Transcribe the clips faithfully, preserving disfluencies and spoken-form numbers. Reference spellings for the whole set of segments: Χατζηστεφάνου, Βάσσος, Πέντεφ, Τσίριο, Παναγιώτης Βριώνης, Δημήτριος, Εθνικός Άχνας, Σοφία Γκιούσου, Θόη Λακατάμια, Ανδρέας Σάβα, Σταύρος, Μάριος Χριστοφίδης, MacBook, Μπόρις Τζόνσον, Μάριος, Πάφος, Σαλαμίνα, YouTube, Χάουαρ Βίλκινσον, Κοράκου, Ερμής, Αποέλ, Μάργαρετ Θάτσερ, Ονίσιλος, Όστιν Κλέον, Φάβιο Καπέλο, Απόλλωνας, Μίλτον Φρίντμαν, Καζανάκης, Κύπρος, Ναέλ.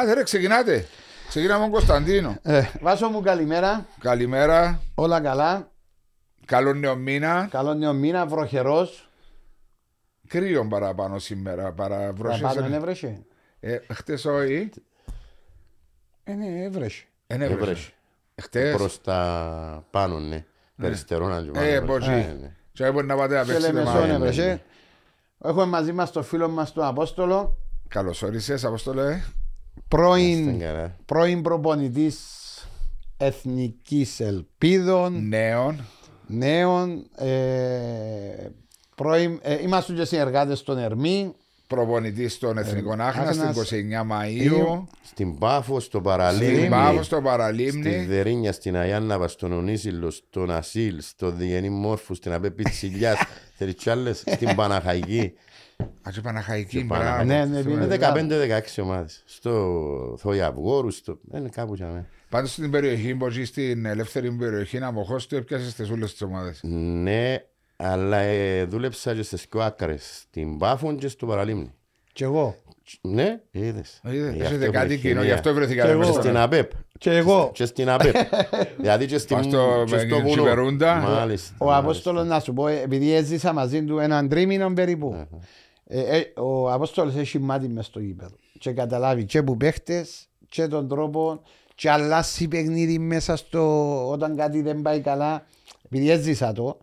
Άντε ρε, ξεκινάτε. Ξεκινάμε τον Κωνσταντίνο. Ε, Βάσο μου, καλημέρα. Καλημέρα. Όλα καλά. Καλό νέο μήνα. Καλό νέο μήνα, βροχερός. Κρύο παραπάνω σήμερα. Παραπάνω είναι βρέχε. Χτες όχι. Είναι βρέχε. Είναι βρέχε. Προς τα πάνω, ναι. Περιστερώνα λίγο. Ε, μπορεί. Και μπορεί να πάτε απέξετε. Έχουμε μαζί μας το φίλο μας τον Απόστολο. Καλώς όρισες, Απόστολε. Πρώην, πρώην προπονητής Εθνικής Ελπίδων. Νέων. Νέων. Ε, πρώην, ε, είμαστε και συνεργάτες στον Ερμή. Προπονητής των Εθνικών ε, Άχνας στην εικοστή ενάτη Μαΐου. Στην Πάφο, στο Παραλίμνη. Στην Πάφο, στο Παραλίμνη. Στην Δερίνια, στην Αιάννα, στον Ονίσιλο, στον Ασίλ, στον Διγενή Μόρφου, στην Απέ Πιτσιλιάς, στην Παναχαϊκή. Α, και Παναχαϊκή, μπράβο. Ναι, ναι, είναι δεκαπέντε δεκαέξι ομάδες. Στο Θοϊαβγόρου, στο... είναι κάπου για μένα. Πάντως στην περιοχή, μπορεί στην ελεύθερη περιοχή να μοχώς του έπιασες τις όλες τις ομάδες. Ναι, αλλά ε, δούλεψα και στις κοάκρες, στην Πάφον και στο Παραλίμνη. Κι εγώ. Ναι, είδες. Είδες κάτι κοινό, γι' αυτό βρεθήκατε μέσα. Και στην ΑΠΕΠ. Και εγώ. Και στην ΑΠΕΠ. Δηλαδή και στο βουνό. Ο Απόστολος, να σου πω, επειδή έζησα μαζί του έναν τρίμηνο περίπου. Ε, ε, ο Απόστολος έχει μάτι μες στο γήπεδο και καταλάβει και που παίχτες και τον τρόπο και αλλάσει παιχνίδι μέσα στο όταν κάτι δεν πάει καλά, επειδή έζησα το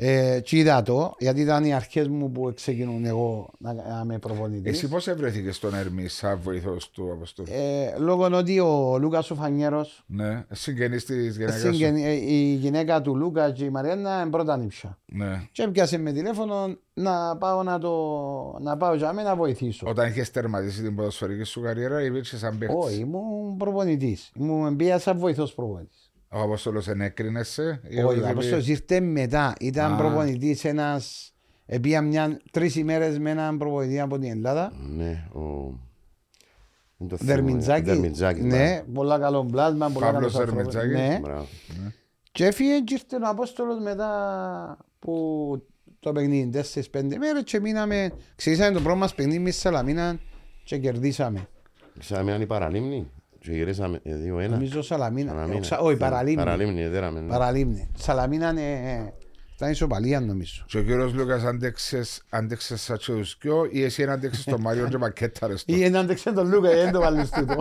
ε, και είδα το, γιατί ήταν οι αρχές μου που ξεκινούν εγώ να, να με προπονητής. Εσύ πώς έβρεθηκες στον Ερμή σαν βοηθός του Απόστολου? Ε, λόγω ότι ο Λούκας ο Φανιέρος, ναι, συγγενής της γυναίκας σου. Ε, η γυναίκα του Λούκα και η Μαριάννα είναι πρώτα νύψα, ναι. Και έπιασε με τηλέφωνο να πάω να, το, να πάω για μένα να βοηθήσω. Όταν είχες τερματίσει την ποδοσφαιρική σου καριέρα υπήρξες σαν παίχτης? Όχι, ήμουν προπονητής, ήμουν μπήκα σαν βοηθός προπονητής. Ο Απόστολος ενέκρινεσαι? Όχι, ο Απόστολος ήρθε μετά. Ήταν προπονητής ένας... Επία μια τρεις ημέρες με έναν προπονητή από την Ελλάδα. Ναι, ο... Δερμιτζάκη. Ναι, πολλά καλό πλάσμα. Παύλος Δερμιτζάκη. Ναι. Και έφυγε και ήρθε ο Απόστολος μετά που το παιχνίδι τέσσερις πέντε μέρες και μείναμε... Ξεκινήσαμε το πρώτο μας παιχνίδι με Σαλαμίνα και κερδίσαμε. Σαλαμίνα η Παραλίμνη. Και γυρίσαμε δύο ένα. Νομίζω Σαλαμίνα. Όχι, Παραλίμνη. Παραλίμνη. Σαλαμίνα ήταν ισοπαλία νομίζω. Και ο κύριος Λούκας αντέξε σαν τσεουσκιό ή εσύ αντέξες τον Μάριο και μακέταρες το. Ή αντέξε τον Λούκα ή δεν το βάλεις τούτο.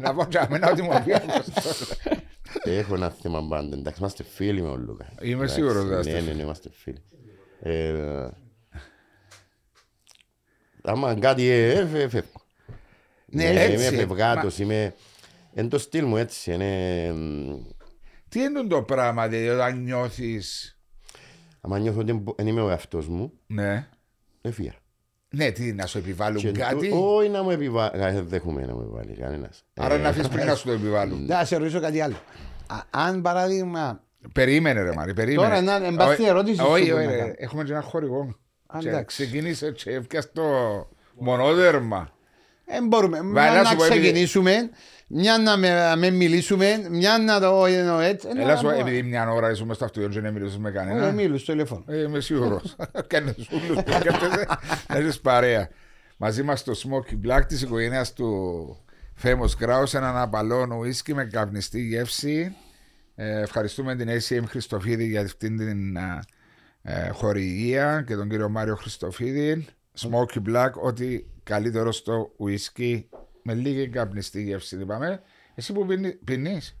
Να πω και αμένα ότι μου αφιάζω. Έχω ένα θέμα πάντα. Εντάξει, είμαστε φίλοι με τον Λούκα. Είμαι σίγουρος. Ναι, ναι, είμαστε φίλοι. Άμα κάτι έφευγε. Ναι, είμαι πλευγάτος, είμαι... Εν το στυλ μου έτσι, είναι... Τι είναι το πράγμα, δηλαδή, όταν νιώθεις... Άμα νιώθω ότι δεν είμαι ο εαυτός μου, ναι, έφυγα. Ναι, τι, να σου επιβάλλουν κάτι? Όχι, να μου επιβάλλουν, δεν δέχομαι να μου επιβάλλει κανένας. Άρα να αφήσεις πριν να σου το επιβάλλουν. Να σε ρωτήσω κάτι άλλο. Αν παράδειγμα... Περίμενε ρε Μάρη, περίμενε. Τώρα, να εμπάστη ερώτηση σου. Όχι, έχουμε ένα χορηγό. Ξεκίνησε και έφυγες το μονόδερμα. Ε, μπορούμε να, να ξεκινήσουμε, επειδή... μια να με, με μιλήσουμε, μια να το εννοώ έτσι. Έλα σου, επειδή μια ώρα είσαι μες τα αυτοί, δεν μιλούσες με κανένα. Δεν μιλούσες στο τηλέφωνο. Είμαι σίγουρος. Κάνες ούλους που έκατες, έχεις παρέα. Μαζί μας το Smokey Black της οικογένειας του Famous Grouse, έναν απαλό ουίσκι με καπνιστή γεύση. Ε, ευχαριστούμε την έι σι εμ Χριστοφίδη για αυτήν την ε, χορηγία και τον κύριο Μάριο Χριστοφίδη. Smokey Black, ό,τι καλύτερο στο ουίσκι με λίγη καπνιστή γεύση, είπαμε. Εσύ που πίνεις?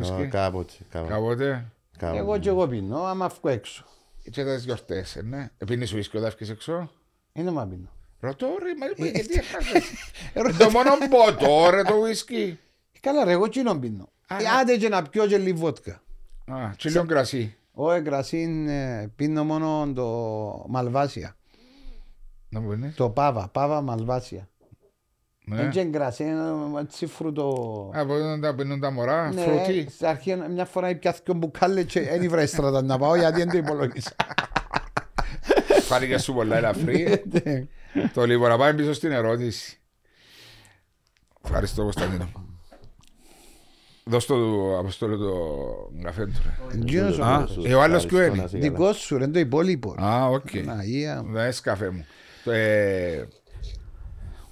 No, κάποτε, κάποτε. κάποτε. Εγώ και εγώ πίνω, άμα βγω έξω. Και τα γιορτές, ναι. Πίνεις ουίσκι όταν βγεις έξω? Είναι μα πίνω. Ρωτώ ρε, μα γιατί έχασες. Το μόνο ποτό ρε το ουίσκι. Καλά ρε, εγώ κοινό πίνω. Άντε και να πιω και λίγο βότκα. Α, και λίγο κρασί. Όχι, κρασί πίνω μόνο το Μαλβάσια. Το Πάβα, Πάβα Μαλβάσια. Είναι και γκρασί, είναι τσι φρουτο. Από όταν τα πίνουν τα μωρά, φρουτί. Στην αρχή μια φορά ήπια δύο μπουκάλε και δεν ήβρα στρατά να πάω γιατί δεν το υπολογίσα. Φάνηκε σου πολλά ελαφρύ. Το λίγο να πάμε πίσω στην ερώτηση. Ευχαριστώ Κωνσταντίνο. Δώσ' το Αποστόλου το καφέ του. Ο άλλος ποιο είναι? Δικός σου, είναι το υπόλοιπο. Α, οκ. Δες καφέ μου.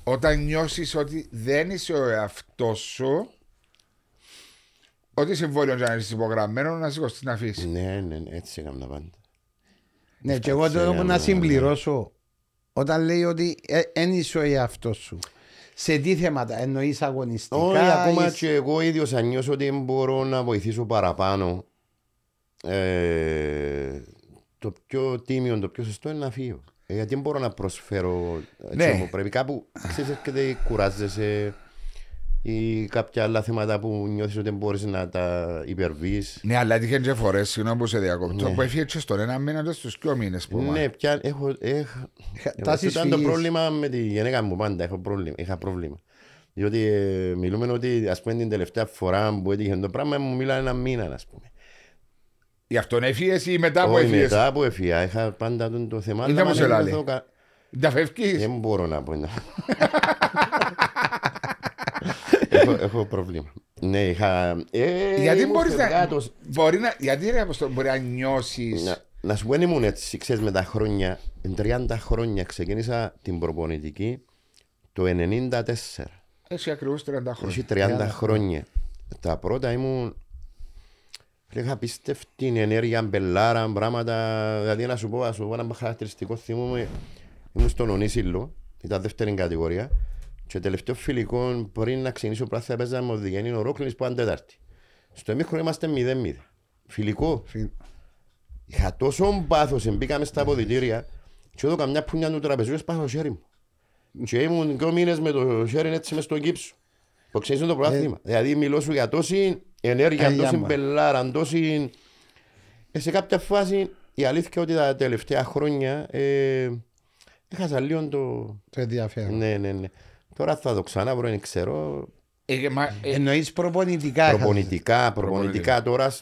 Όταν νιώσεις ότι δεν είσαι ο εαυτός σου, ό,τι συμβόλαιο να είσαι υπογραμμένο, να σηκώσεις να αφήσεις. Ναι, ναι, έτσι έκανα τα πάντα. Ναι, και εγώ το να συμπληρώσω. Όταν λέει ότι δεν είσαι ο εαυτός σου, σε τι θέματα εννοείς αγωνιστικά? Όχι, ακόμα και εγώ ίδιος αν νιώσω ότι μπορώ να βοηθήσω παραπάνω, ε, το πιο τίμιο, το πιο σωστό είναι να φύγω. Γιατί δεν μπορώ να προσφέρω, ναι. Πρέπει κάπου, ξέρεις, έρχεται, κουράζεσαι ή κάποια άλλα θέματα που νιώθεις ότι δεν μπορείς να τα υπερβείς. Ναι, αλλά έτυχε και φορές, συγγνώμη που σε διακόπτω, ναι. Που έφυγε και στον ένα μήνα στους δυο μήνες που. Ναι, πια έχω, έχω, έχω ήταν το πρόβλημα με τη γενέκα μου πάντα, έχω πρόβλημα, είχα πρόβλημα. Διότι ε, μιλούμε ότι, ας πούμε, την τελευταία φορά που έτυχε το πράγμα μου μιλάνε ένα μήνα, ας πούμε. Γι' αυτόν έφυγες ή μετά που έφυγες? Μετά που έφυγα, είχα πάντα τον το θέμα. Ήταν μου σε λάλη. Τα φεύγεις? Δεν μπορώ να πω. Έχω πρόβλημα. Ναι, είχα... Γιατί μπορείς να... Γιατί μπορεί να νιώσεις... Να σου πω, ήμουν έτσι, ξέρεις, με τα χρόνια. τριάντα χρόνια ξεκίνησα την προπονητική το ενενήντα τέσσερα. Έχει ακριβώς τριάντα χρόνια. Έχει τριάντα χρόνια. Τα πρώτα ήμουν... Είχα πιστευτεί ενέργεια, μπελάρα, πράγματα. Δηλαδή να σου πω, να σου πω ένα χαρακτηριστικό, θυμούμαι, ήμουν στον Ονίσιλο, ήταν δεύτερη κατηγορία, και τελευταίο φιλικό πριν να ξεκινήσω πράθυα παίζαμε ο Διγενή Ορόκληνης που ήταν τέταρτη. Στο εμίχρονο είμαστε μηδέν μηδέν. Φιλικό. Φι... Είχα τόσο πάθος, μπήκαμε στα αποδυτήρια και εδώ καμιά πουνιά του τραπεζίου σπάσα το χέρι μου. Και ήμουν δύο μήνες με το χέρι έτσι μες στον κύψο. Το ξεκινήσω το πράθυμα. Δηλαδή μιλώ σου για τόση ενέργεια, τόση μπελάρα, τόση... Σε κάποια φάση η αλήθεια ότι τα τελευταία χρόνια ε, έχασα λίγο το... το ενδιαφέρον. Ναι, ναι, ναι. Τώρα θα το ξανά βρω, δεν ξέρω. Ε, μα, ε, εννοείς προπονητικά. Προπονητικά, προπονητικά, προπονητικά. Τώρα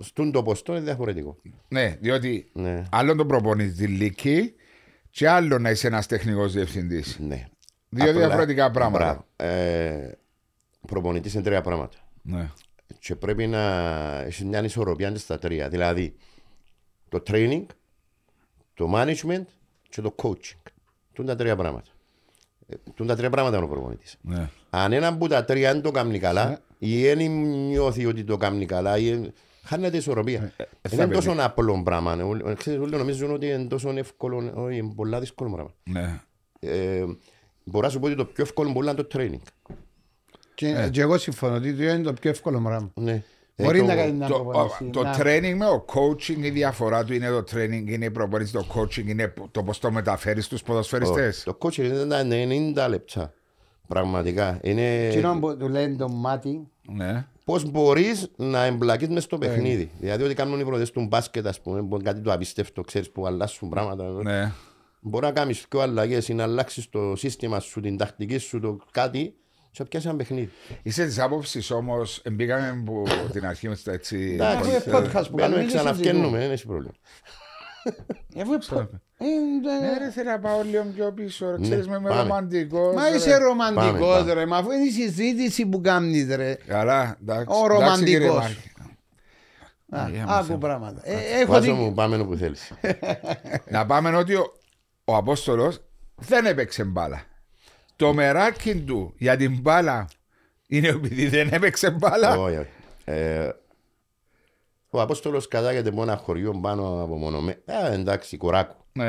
στον τοποστό είναι διαφορετικό. Ναι, διότι ναι. Άλλον τον προπονητή λύκη και άλλον να είσαι ένας τεχνικός διευθυντής. Ναι. Δύο απλά, διαφορετικά πράγματα. Ε, προπονητής είναι τρία πράγματα. Ναι. Και πρέπει να έχει μια ισορροπία στα τρία. Δηλαδή το training, το management και το coaching. Τούν τα τρία πράγματα. Τούν τα τρία πράγματα είναι ο προπονητής. Yeah. Αν έναν που τα τρία δεν το κάνει καλά, yeah. ή δεν νιώθει ότι το κάνει καλά, ή... χάνεται η ισορροπία. Yeah. Είναι τόσο απλό πράγμα. Ξέρετε, όλοι νομίζουν ότι είναι τόσο εύκολο. Όχι, είναι πολλά δύσκολο πράγμα. Yeah. Ε, μπορώ να σου πω ότι το πιο εύκολο μπορεί να είναι το training. Και, yeah. και εγώ συμφωνώ ότι είναι το πιο εύκολο πράγμα. Ναι. Μπορεί το, να κάνει να προπονήσει. Το, το να... training με το coaching, η διαφορά του είναι το training, είναι η προπονήση, το coaching είναι το πώς το μεταφέρεις στους ποδοσφαιριστές. Το, το coaching είναι ενενήντα λεπτά. Πραγματικά. Είναι... Τι νόμου που του λένε το μάτι. Ναι. Πώς μπορείς να εμπλακείς μες στο παιχνίδι. Yeah. Δηλαδή ότι κάνουν οι προδές του μπάσκετ, ας πούμε, κάτι το απίστευτο, ξέρεις που αλλάσουν πράγματα. Yeah. Μπορεί να κάνεις πιο αλλαγές ή να αλλάξεις το σύστημα σου, την τακτική σου, το κάτι. Σε πιάσει ένα παιχνίδι. Είσαι της άποψης όμως, μπήκαμε από την αρχή μας έτσι... Αφού είναι podcast που κάνουμε, ξαναυκαίνουμε, δεν έχει πρόβλημα. Αφού είναι... Θέλω να πάω λίγο πιο πίσω, ξέρεις με ρομαντικός. Μα είσαι ρομαντικός ρε, μα αφού είναι η συζήτηση που κάνεις ρε. Καλά, εντάξει. Ο ρομαντικός. Άκου πράγματα. Βάζω μου, πάμε όπου θέλεις. Να πάμε ότι ο Απόστολος δεν έπαιξε μπάλα. Το μεράκι του για την μπάλα είναι επειδή δεν έπαιξε μπάλα. Oh, yeah. ε, ο Απόστολος κατάγεται μόνο ένα χωριό πάνω από μονομέ. Ε, εντάξει, Κοράκου. Yeah.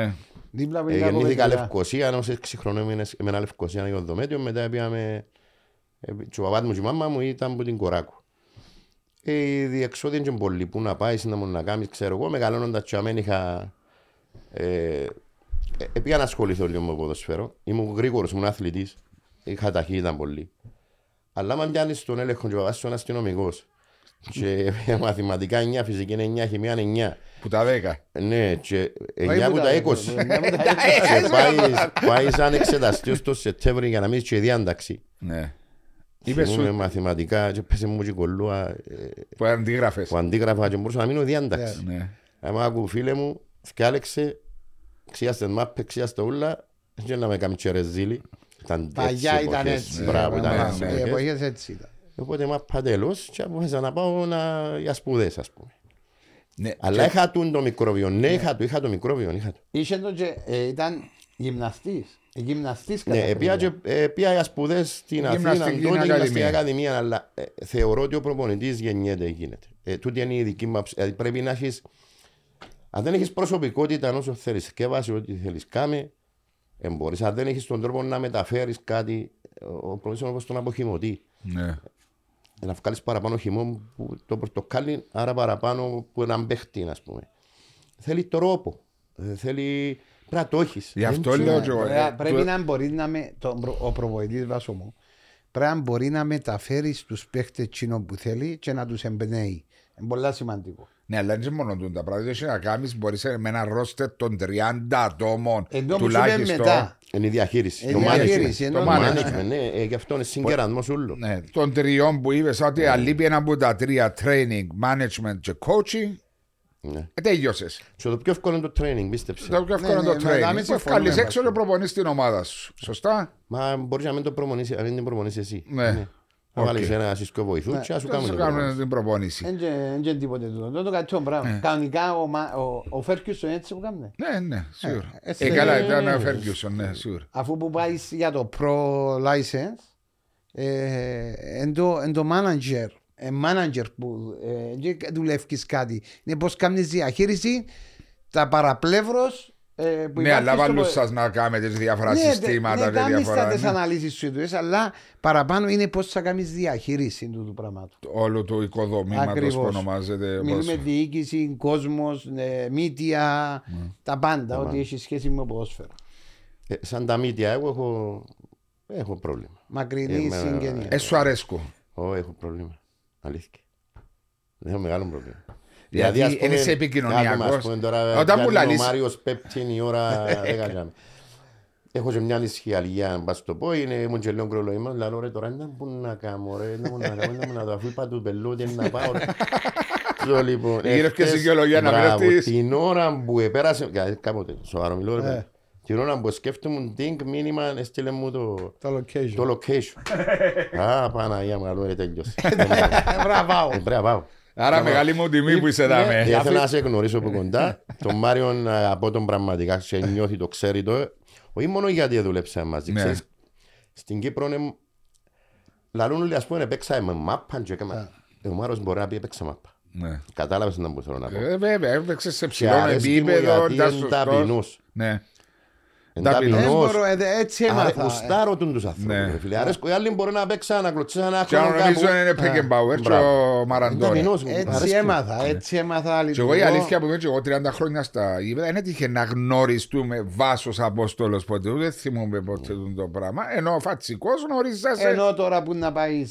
Ε, γεννήθηκα Λευκοσία, ενώ σε έξι χρονών με ένα Λευκοσία για το δωμέτιο. Μετά πήγαμε. Ε, ο παπάς μου και η μάμα μου ήταν από την Κοράκου. Ε, η διεξόδια είναι πολύ που να πάει, να μου να κάνει, ξέρω εγώ. Μεγαλώνοντας τσαμέν είχα. Ε, Ε, πήγα να ασχοληθώ λίγο με το ποδοσφαίρο. Ήμουν γρήγορος, ήμουν αθλητής. Είχα ταχύτητα πολύ. Αλλά άμα πιάνεις τον έλεγχο και ο παπάς σου είναι αστυνομικός. Και μαθηματικά εννιά, φυσική είναι εννιά, χημία είναι εννιά. Που τα δέκα. Ναι, και εννιά που τα είκοσι. Και πάει σαν εξεταστής το Σεπτέμβριο για να μην είσαι και διάνταξη. Ναι. Θυμούμε μαθηματικά και πέσε μου και κολλούα. Που αντίγραφες. Που αντίγραφα και μπορούσα να μείνω διάνταξη. Άμα άκου φίλε μου, σκάλεξε. Ξιάστε μάπε, ξιάστε όλα, και να με κάνουν και ρεζίλι. Παγιά ήταν έτσι. Μπράβο, ήταν έτσι. Οι εποχές έτσι ήταν. Οπότε μάπα τέλος και αποφάσισα να πάω για σπουδές, ας πούμε. Αλλά είχα το μικρόβιο, ναι, είχα το μικρόβιο. Είχε το και ήταν γυμναστής. Γυμναστής κατά. Ναι, πήγα σπουδές στην Αθήνα, τότε γυμναστική ακαδημία, αλλά θεωρώ ότι ο προπονητής γεννιέται, γίνεται. Τούτη είναι η δική μας, πρέπει να έχεις, αν δεν έχεις προσωπικότητα όσο θέλεις και βάσει ό,τι θέλεις κάμε, μπορείς, αν δεν έχεις τον τρόπο να μεταφέρεις κάτι, ο προπονητής όπως τον αποχυμωτεί. Ναι. Να βγάλεις παραπάνω χυμό που το πορτοκάλι, άρα παραπάνω που έναν παίχτη, ας πούμε. Θέλει τρόπο, θέλει... Πρέπει να το έχεις. Γι' αυτό λέω και εγώ. Πρέπει να μπορεί να με... Ο προπονητής Βάσο μου πρέπει να μπορεί να μεταφέρει στους παίχτες εκείνο που θέλει και να τους εμπνέει. Είναι πολύ σημαντικό. Ναι, αλλά είναι μόνο τούντα πράγματα. Έχει να κάνεις, μπορείς με ένα ρόστερ των τριάντα ατόμων τουλάχιστον. Είναι η διαχείριση. Το management. Ναι, γι' αυτό είναι συγκερασμός ούλου. Των τριών που είπες ότι αλείπει ένα από τα τρία, training, management και coaching. Τέλειωσες. Το πιο εύκολο είναι το training, πίστεψε. Το πιο εύκολο είναι το training. Βγάλεις έξω και προπονείς την ομάδα σου. Σωστά. Μα μπορείς να μην το προπονείς εσύ. Ναι. Να βάλεις ένα συσκό βοηθού και να σου κάνουν την προπονήση. Εν και τίποτε τούτο. Δεν το κατσιόν πράγμα. Κανονικά ο Φέρκιουσον έτσι που κάνουμε. Ναι, ναι, σίγουρα. Ε, καλά ήταν ο Φέρκιουσον, ναι, σίγουρα. Αφού που πάει για το pro-license, εν το manager. Μάνατζερ που ε, δουλεύεις κάτι. Είναι πως κάνεις διαχείριση τα παραπλεύρος ε, που ναι, αλλά βάλουν στο... σας να κάνετε διάφορα ναι, συστήματα. Ναι, κάνεις τα τις αναλύσεις σου ειδούς, αλλά παραπάνω είναι πως θα κάνεις διαχείριση του, του πράγματος. Όλο το οικοδομήματος που ονομάζεται. Μιλούμε πώς... διοίκηση, κόσμος, ε, μύτια, mm. τα πάντα, mm. ό,τι mm. έχει σχέση με ποδόσφαιρο. Ε, σαν τα μύτια, εγώ έχω, έχω πρόβλημα. Μακρινή ε, συγγενή. Ε, σου αρέσκω. Ω, έχω πρόβλημα. Αλήθεια. Δεν έχω μεγάλο πρόβλημα. Δηλαδή, δηλαδή πούμε, είναι σε επικοινωνιακός. Όταν μου λαλείς... Ο Μάριος πέπτει η ώρα δέκα. Έχω και μια νησχιαλία, αν πας το πω, είναι μου και λέω κρολοήμα. Λαλώ ρε τώρα, δεν μπορώ να κάνω, ρε, δεν μπορώ να κάνω, να το αφού είπα του πελού, δεν να πάω. Λοιπόν, εχθές, την ώρα που επέρασε, κάποτε, σοβαρό μιλώ, ρε, την ώρα που σκέφτομαι την μήνυμα έστειλε μου το location. Α, Παναγία μου, άλλο τέλειωσε. Πρέπει να πάω. Άρα μεγάλη μου τιμή που είσαι εδώ. Ήθελα να σε γνωρίσω από κοντά. Τον Μάριον από τον πραγματικά σε νιώθει, το ξέρει το. Όχι μόνο γιατί δούλεψα μαζί. Στην Κύπρο λαλούν όλοι, ας πούμε, έπαιξα με μάπα. Ο Μάριος μπορεί να πει έπαιξα μάπα. Κατάλαβες να μου θέλω να πω. Βέβαια, έπαιξε σε ψηλό επίπεδο. Ταπεινός, γουστάρω τους ανθρώπους. Αρέσκω, οι άλλοι μπορούν να παίξαν, να κλωτσίσαν, να χωρούν κάπου. Και νομίζω είναι Πέκεμπάουερ και ο Μαραντώνη. Έτσι έμαθα, έτσι έμαθα. Και εγώ η αλήθεια που είμαι και εγώ τριάντα χρόνια στα γήπεδα, είναι τύχε να γνωριστούμε Βάσος Απόστολος ποτέ, δεν θυμούμε ποτέ το πράγμα. Ενώ φατσικός γνωρίζασαι. Ενώ τώρα που να πάει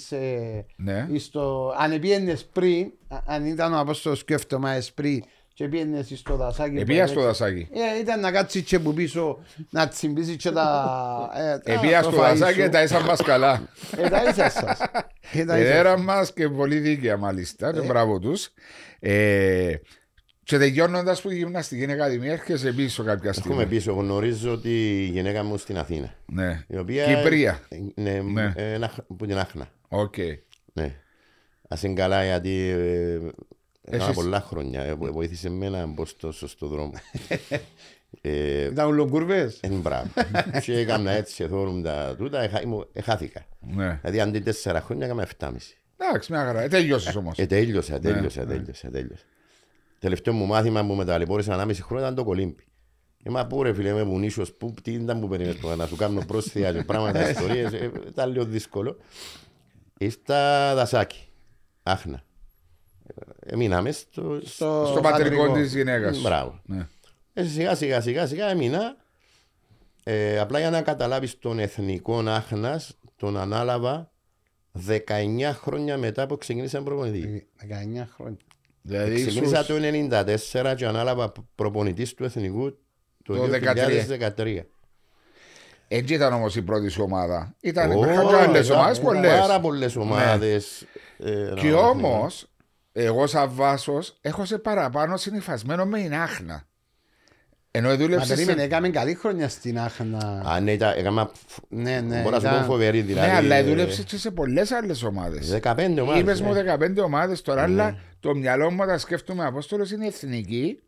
στο... Αν πιένες πριν, αν ήταν ο Απόστολος σκέφτομα πριν, και πήγαινε εσύ στο δασάκι. Επήγα στο δασάκι. Ήταν να κάτσει και που πίσω, να τσιμπήσει και τα... Επήγα στο δασάκι και τα ίσα μας καλά. Τα ίσα σας. Έρα μας και πολύ δίκαια μάλιστα, και μπράβο τους. Και τελειώνοντας που γυμναστική ακαδημία, έρχεσαι πίσω κάποια στιγμή. Έρχομαι πίσω, γνωρίζω τη γυναίκα μου στην Αθήνα. Κυπρία. Που την Άχνα. Ας είναι καλά γιατί... Έκανα πολλά χρόνια, βοήθησε εμένα να μπω στο δρόμο. Ήταν ουλογκουρβές. Μπράβο. Και έκανα έτσι και θόρουν τα τούτα, χάθηκα. Δηλαδή αντί τέσσερα χρόνια έκανα εφτάμιση. Εντάξει, μια χαρά. Τέλειωσες όμως. Τέλειωσα, τέλειωσα, τέλειωσα. Τελευταίο μου μάθημα που μεταληπώρησα ανάμιση χρόνια ήταν το κολύμπι. Μα πού ρε φίλε με βουνίσιος, πού, τι ήταν που περίμενες τώρα, να σου κάνω πρόσθετα και πράγματα, ιστορίες, ήταν λίγο δύσκολο. Ήρθα δασάκι, Άχνα. Εμείναμε στο, στο, στο πατρικό της γυναίκας. Μπράβο. Ναι. Ε, σιγά σιγά σιγά σιγά έμεινα. Ε, απλά για να καταλάβεις τον εθνικό Άχνας, τον ανάλαβα δεκαεννιά χρόνια μετά που ξεκίνησα προπονητή. δεκαεννιά χρόνια. Δηλαδή ξεκίνησα ίσως... το ενενήντα τέσσερα και ανάλαβα προπονητής του εθνικού το, το δύο χιλιάδες δεκατρία. Έτσι ήταν όμως η πρώτη σου ομάδα. Ήταν oh, άλλες ομάδες, πολλές. Πάρα πολλές ομάδες. Ναι. Ε, και όμως... Εγώ σαν Βάσος έχω σε παραπάνω συνυφασμένο με την Άχνα. Ενώ δούλεψε. Μα περίμενε, έκαμε καλή χρόνια στην Άχνα. Α, ναι, ήταν, έκαμε, ναι, ναι, μπορώ να σου πω φοβερή δηλαδή. Ναι, αλλά δούλεψε και σε πολλές άλλες ομάδες. δεκαπέντε ομάδες. Είπες ναι. μου δεκαπέντε ομάδες τώρα, ναι. Αλλά το μυαλό μου όταν σκέφτομαι Απόστολος είναι εθνική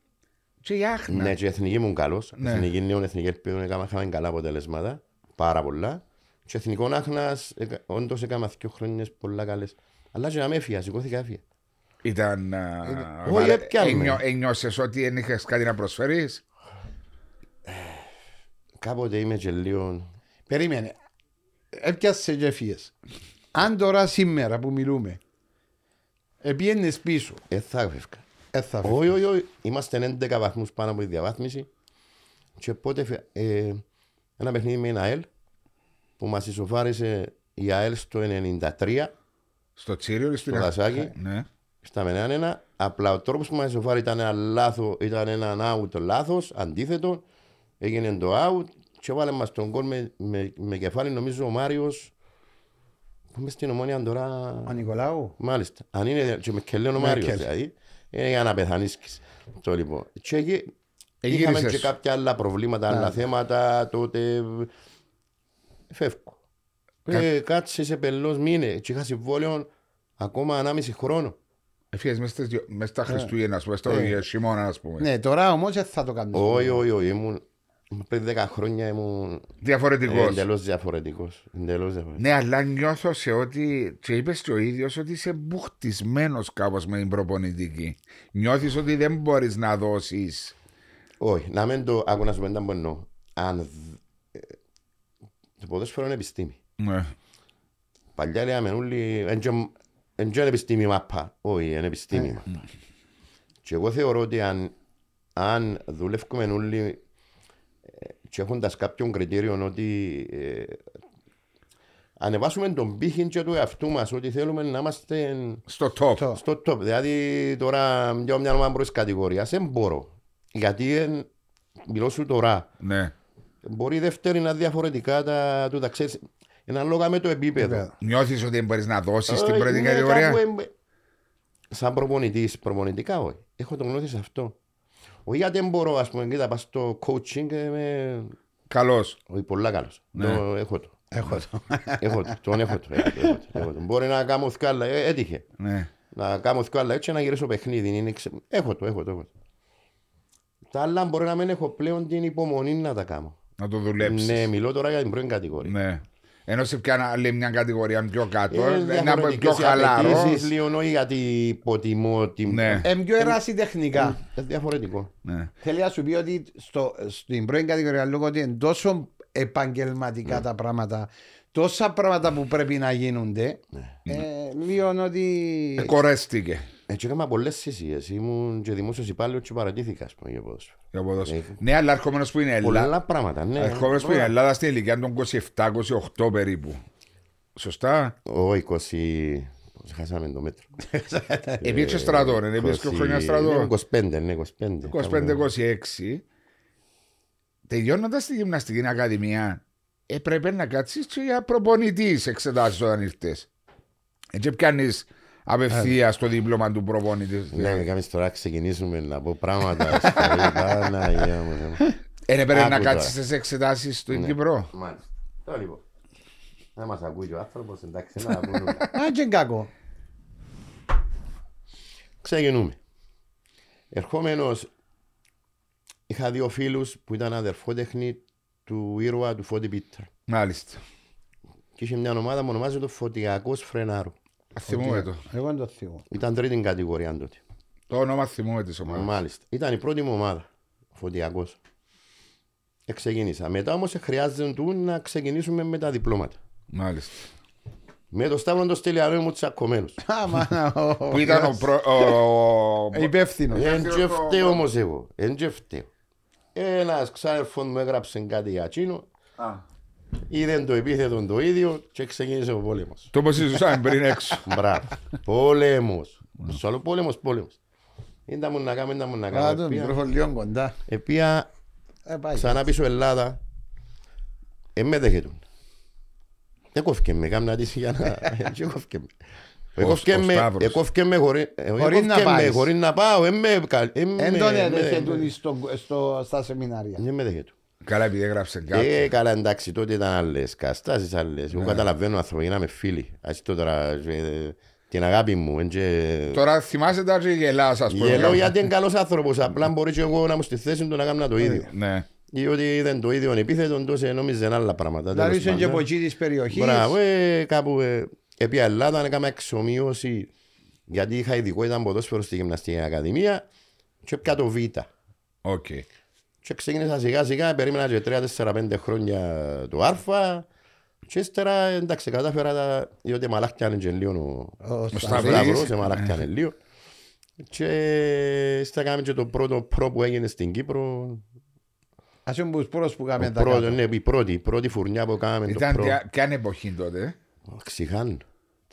και η Άχνα. Ναι, και η εθνική μου καλός. Ναι. Εθνική νέων, εθνική ελπίδων, έκαμε καλά αποτελέσματα. πάρα πολλά. Και ο εθνικό Άχνας, όντως έκανα δύο χρόνιες πολλά καλές. Αλλά και να με έφυγα, σηκώθηκα έφυγα. Ήταν... Ένιωσες ότι δεν είχες κάτι να προσφέρεις? Κάποτε είμαι και λίγο... Περίμενε. Έπιασες και έφυγες. Αν τώρα σήμερα που μιλούμε επιένες πίσω, ε, θα φεύγα. Ε, θα φεύγα. Όχι, όχι, όχι. Είμαστε έντεκα βαθμούς πάνω από τη διαβάθμιση. Και πότε ε, ένα παιχνίδι με η Ναέλ που μας ισοφάρισε η ΑΕΛ στο ενενήντα τρία. Στο Τσίριο, στο Λασάκι. Ναι. Στα μενάνενα. Απλά ο τρόπος που μας ισοφάρει ήταν ένα λάθος, ήταν ένα out λάθος, αντίθετο. Έγινε το out και βάλε μας τον γκολ με, με, με κεφάλι, νομίζω ο Μάριος. Είμαι στην Ομόνια τώρα. Ο Νικολάου. Μάλιστα. Αν είναι και με κελέον ο Μάριος, δηλαδή, είναι για να πεθανίσκεις. Το λοιπόν. Και εκεί είχαμε και κάποια άλλα προβλήματα, άλλα θέματα, τότε... Φεύγω. Κα... Ε, κάτσε σε πελός μήνε και είχα συμβόλαιο ακόμα ανάμιση χρόνο. Έφυγες μέσα στα Χριστούγεννα, μέσα στο χειμώνα, ας πούμε. Ναι, τώρα όμως θα το κάνεις. Όχι, όχι, όχι. Ήμουν... Πριν δέκα χρόνια ήμουν διαφορετικός. Εντελώς διαφορετικός. Εντελώς διαφορετικός. Ναι, αλλά νιώθω σε ότι. Και είπες και ο ίδιος ότι είσαι μπουχτισμένος κάπως με την προπονητική. Νιώθεις ότι δεν μπορείς να δώσεις. Όχι, να μην το άκου να σου πέντε μόνο. Αν. Το ποδόσφαιρο είναι επιστήμη. Ναι. Παλιά λέγαμε όλοι. Δεν είναι επιστήμη μαπά. Όχι, είναι επιστήμη μαπά. Και εγώ θεωρώ ότι αν, αν δουλεύουμε όλοι. Και έχοντας κάποιον κριτήριο ότι ε, ανεβάσουμε τον πύχη και του εαυτού μας, ότι θέλουμε να είμαστε στο top. Στο top. Δηλαδή τώρα για μια ομάδα πρώτης κατηγορίας δεν μπορώ. Γιατί ε, μιλώ σου τώρα. Ναι. Μπορεί η δεύτερη να διαφορετικά τα, του τα ξέρεις. Ανάλογα με το επίπεδο. Νιώθεις ότι δεν μπορείς να δώσεις την πρώτη κατηγορία. Κάπου, σαν προπονητής, προπονητικά όχι. Έχω το γνώθει σε αυτό. Όχι γιατί δεν μπορώ, ας πούμε, και θα πάω στο coaching και είμαι... Καλός. Όχι, πολλά καλός. Ναι. Το έχω το. Έχω το. έχω το, τον έχω το. Έχω το, έχω το. Μπορεί να κάνω θυκάλα, έτυχε. Ναι. Να κάνω θυκάλα έτσι να γυρίσω παιχνίδι. Είναι ξε... Έχω το, έχω το, έχω το. Τα άλλα μπορεί να μην έχω πλέον την υπομονή να τα κάνω. Να το δουλέψεις. Ναι, μιλώ τώρα για την πρώτη κατηγορία. Ναι. Ενώ σε πια άλλη μια κατηγορία πιο κάτω, ένα πιο χαλαρό. Εσείς λίγο γιατί υποτιμώ την. Ναι. Ε, πιο εράση τεχνικά. Ε, διαφορετικό. Ναι. Θέλει να σου πει ότι στο, στην πρώτη κατηγορία λόγω ότι είναι τόσο επαγγελματικά ναι. τα πράγματα, τόσα πράγματα που πρέπει να γίνονται, ναι. ε, λίγο ότι. Ε, κορέστηκε. Έτσι έκανα πολλές συζητήσεις. Ήμουν και δημόσιος υπάλληλος και παρατήθηκα, ας πούμε, για ποδόσφαιρο. Για ποδόσφαιρο. Ναι, αλλά ερχόμενος που είναι Ελλάδα. Πολλά πράγματα, ναι. Ερχόμενος που είναι Ελλάδα στην ηλικία των είκοσι επτά είκοσι οκτώ περίπου. Σωστά. Όχι, είκοσι. Χάσαμε το μέτρο. Επίσης στρατών, είναι επίσης και χρόνια στρατών. είκοσι πέντε είκοσι έξι. Τελειώνοντας τη γυμναστική ακαδημία, έπρεπε να κάτσεις και για προπονητής εξετάσεις όταν ήρθες. Έτσι πιάνεις. Απευθεία στο δίπλωμα του προπονητή. Ναι, κάμε τώρα ξεκινήσουμε να πω πράγματα. Ένα πρέπει να κάτσει τι εξετάσει στον Κύπρο. Μάλιστα. Τώρα λοιπόν. Να μα ακούει ο άνθρωπο, εντάξει, να πούμε. Α, και κακό. Ξεκινούμε. Ερχόμενο, είχα δύο φίλου που ήταν αδερφότεχνοι του ήρωα του Φώτη Πίτρα. Μάλιστα. Και είχε μια ομάδα που ονομάζεται το Φωτιακό Φρενάρου. Θυμούμε το. Εγώ δεν το θυμώ. Ήταν τρίτη κατηγορία τότε. Το όνομα θυμούμε της ομάδας. Μάλιστα. Ήταν η πρώτη μου ομάδα. Φωτιακός. Εξεκίνησα. Μετά όμως χρειάζεται να ξεκινήσουμε με τα διπλώματα. Μάλιστα. Με το Σταύρο τον Στελιανό ήμουν τσακωμένος. Που ήταν ο υπεύθυνος. Εν και φταίω όμως εγώ. Εν και φταίω. Ένας ξάδερφος μου έγραψε κάτι για εκείνο. Είδε το επίθετο το ίδιο και ξεκίνησε ο πόλεμος. Το πως ζούσαμε πριν έξω. Μπράβο. Πόλεμος. Σαλό πόλεμος, πόλεμος. Ήταν μου να κάνω, ήταν μου να κάνω. Επία ξανά πίσω Ελλάδα. Εμέ δέχετουν. Δεν κόφηκε με, κάμουν αντίση για να... Δεν κόφηκε με. Εκόφηκε με χωρίς να πάω. Εν τον έδεχετουν στα σεμινάρια. Δεν με δέχετουν. Καλά επειδή έγραψε κάτι. Ε, καλά εντάξει, τότε ήταν άλλες καταστάσεις, άλλες. Εγώ καταλαβαίνω άνθρωποι, να με φίλοι. Ας το τώρα, την αγάπη μου. Τώρα θυμάσαι τα γελάς, ας πούμε. Γελώ γιατί είναι καλός άνθρωπος, απλά μπορεί και εγώ να μου στη θέση του να κάνω το ίδιο. ή ότι ήταν το ίδιο επίθετο, τόσο νόμιζαν άλλα πράγματα. Δηλαδή είσαι και από εκεί της περιοχής. Μπράβο, κάπου επί Ελλάδα έκαμε εξομοίωση, γιατί είχα ειδικό, ήταν ποδόσφαιρο στη Γυμναστική Ακαδημία και έπια το Β. Okay. Και ξεκίνησα σιγά σιγά, περίμενα και τρία τέσσερα πέντε χρόνια το Α. Και ύστερα, εντάξει, κατάφερα τα... διότι μαλάχτιανε και λίγο ο Σταυρός, μαλάχτιανε λίγο. Και ύστερα κάναμε και το πρώτο προ που έγινε στην Κύπρο. Ας ήμουν τους πρώτους που κάναμε τα κάτω. Ναι, η πρώτη, η πρώτη φουρνιά που κάναμε το προ. Ήταν καν εποχή τότε. Ξηχάν.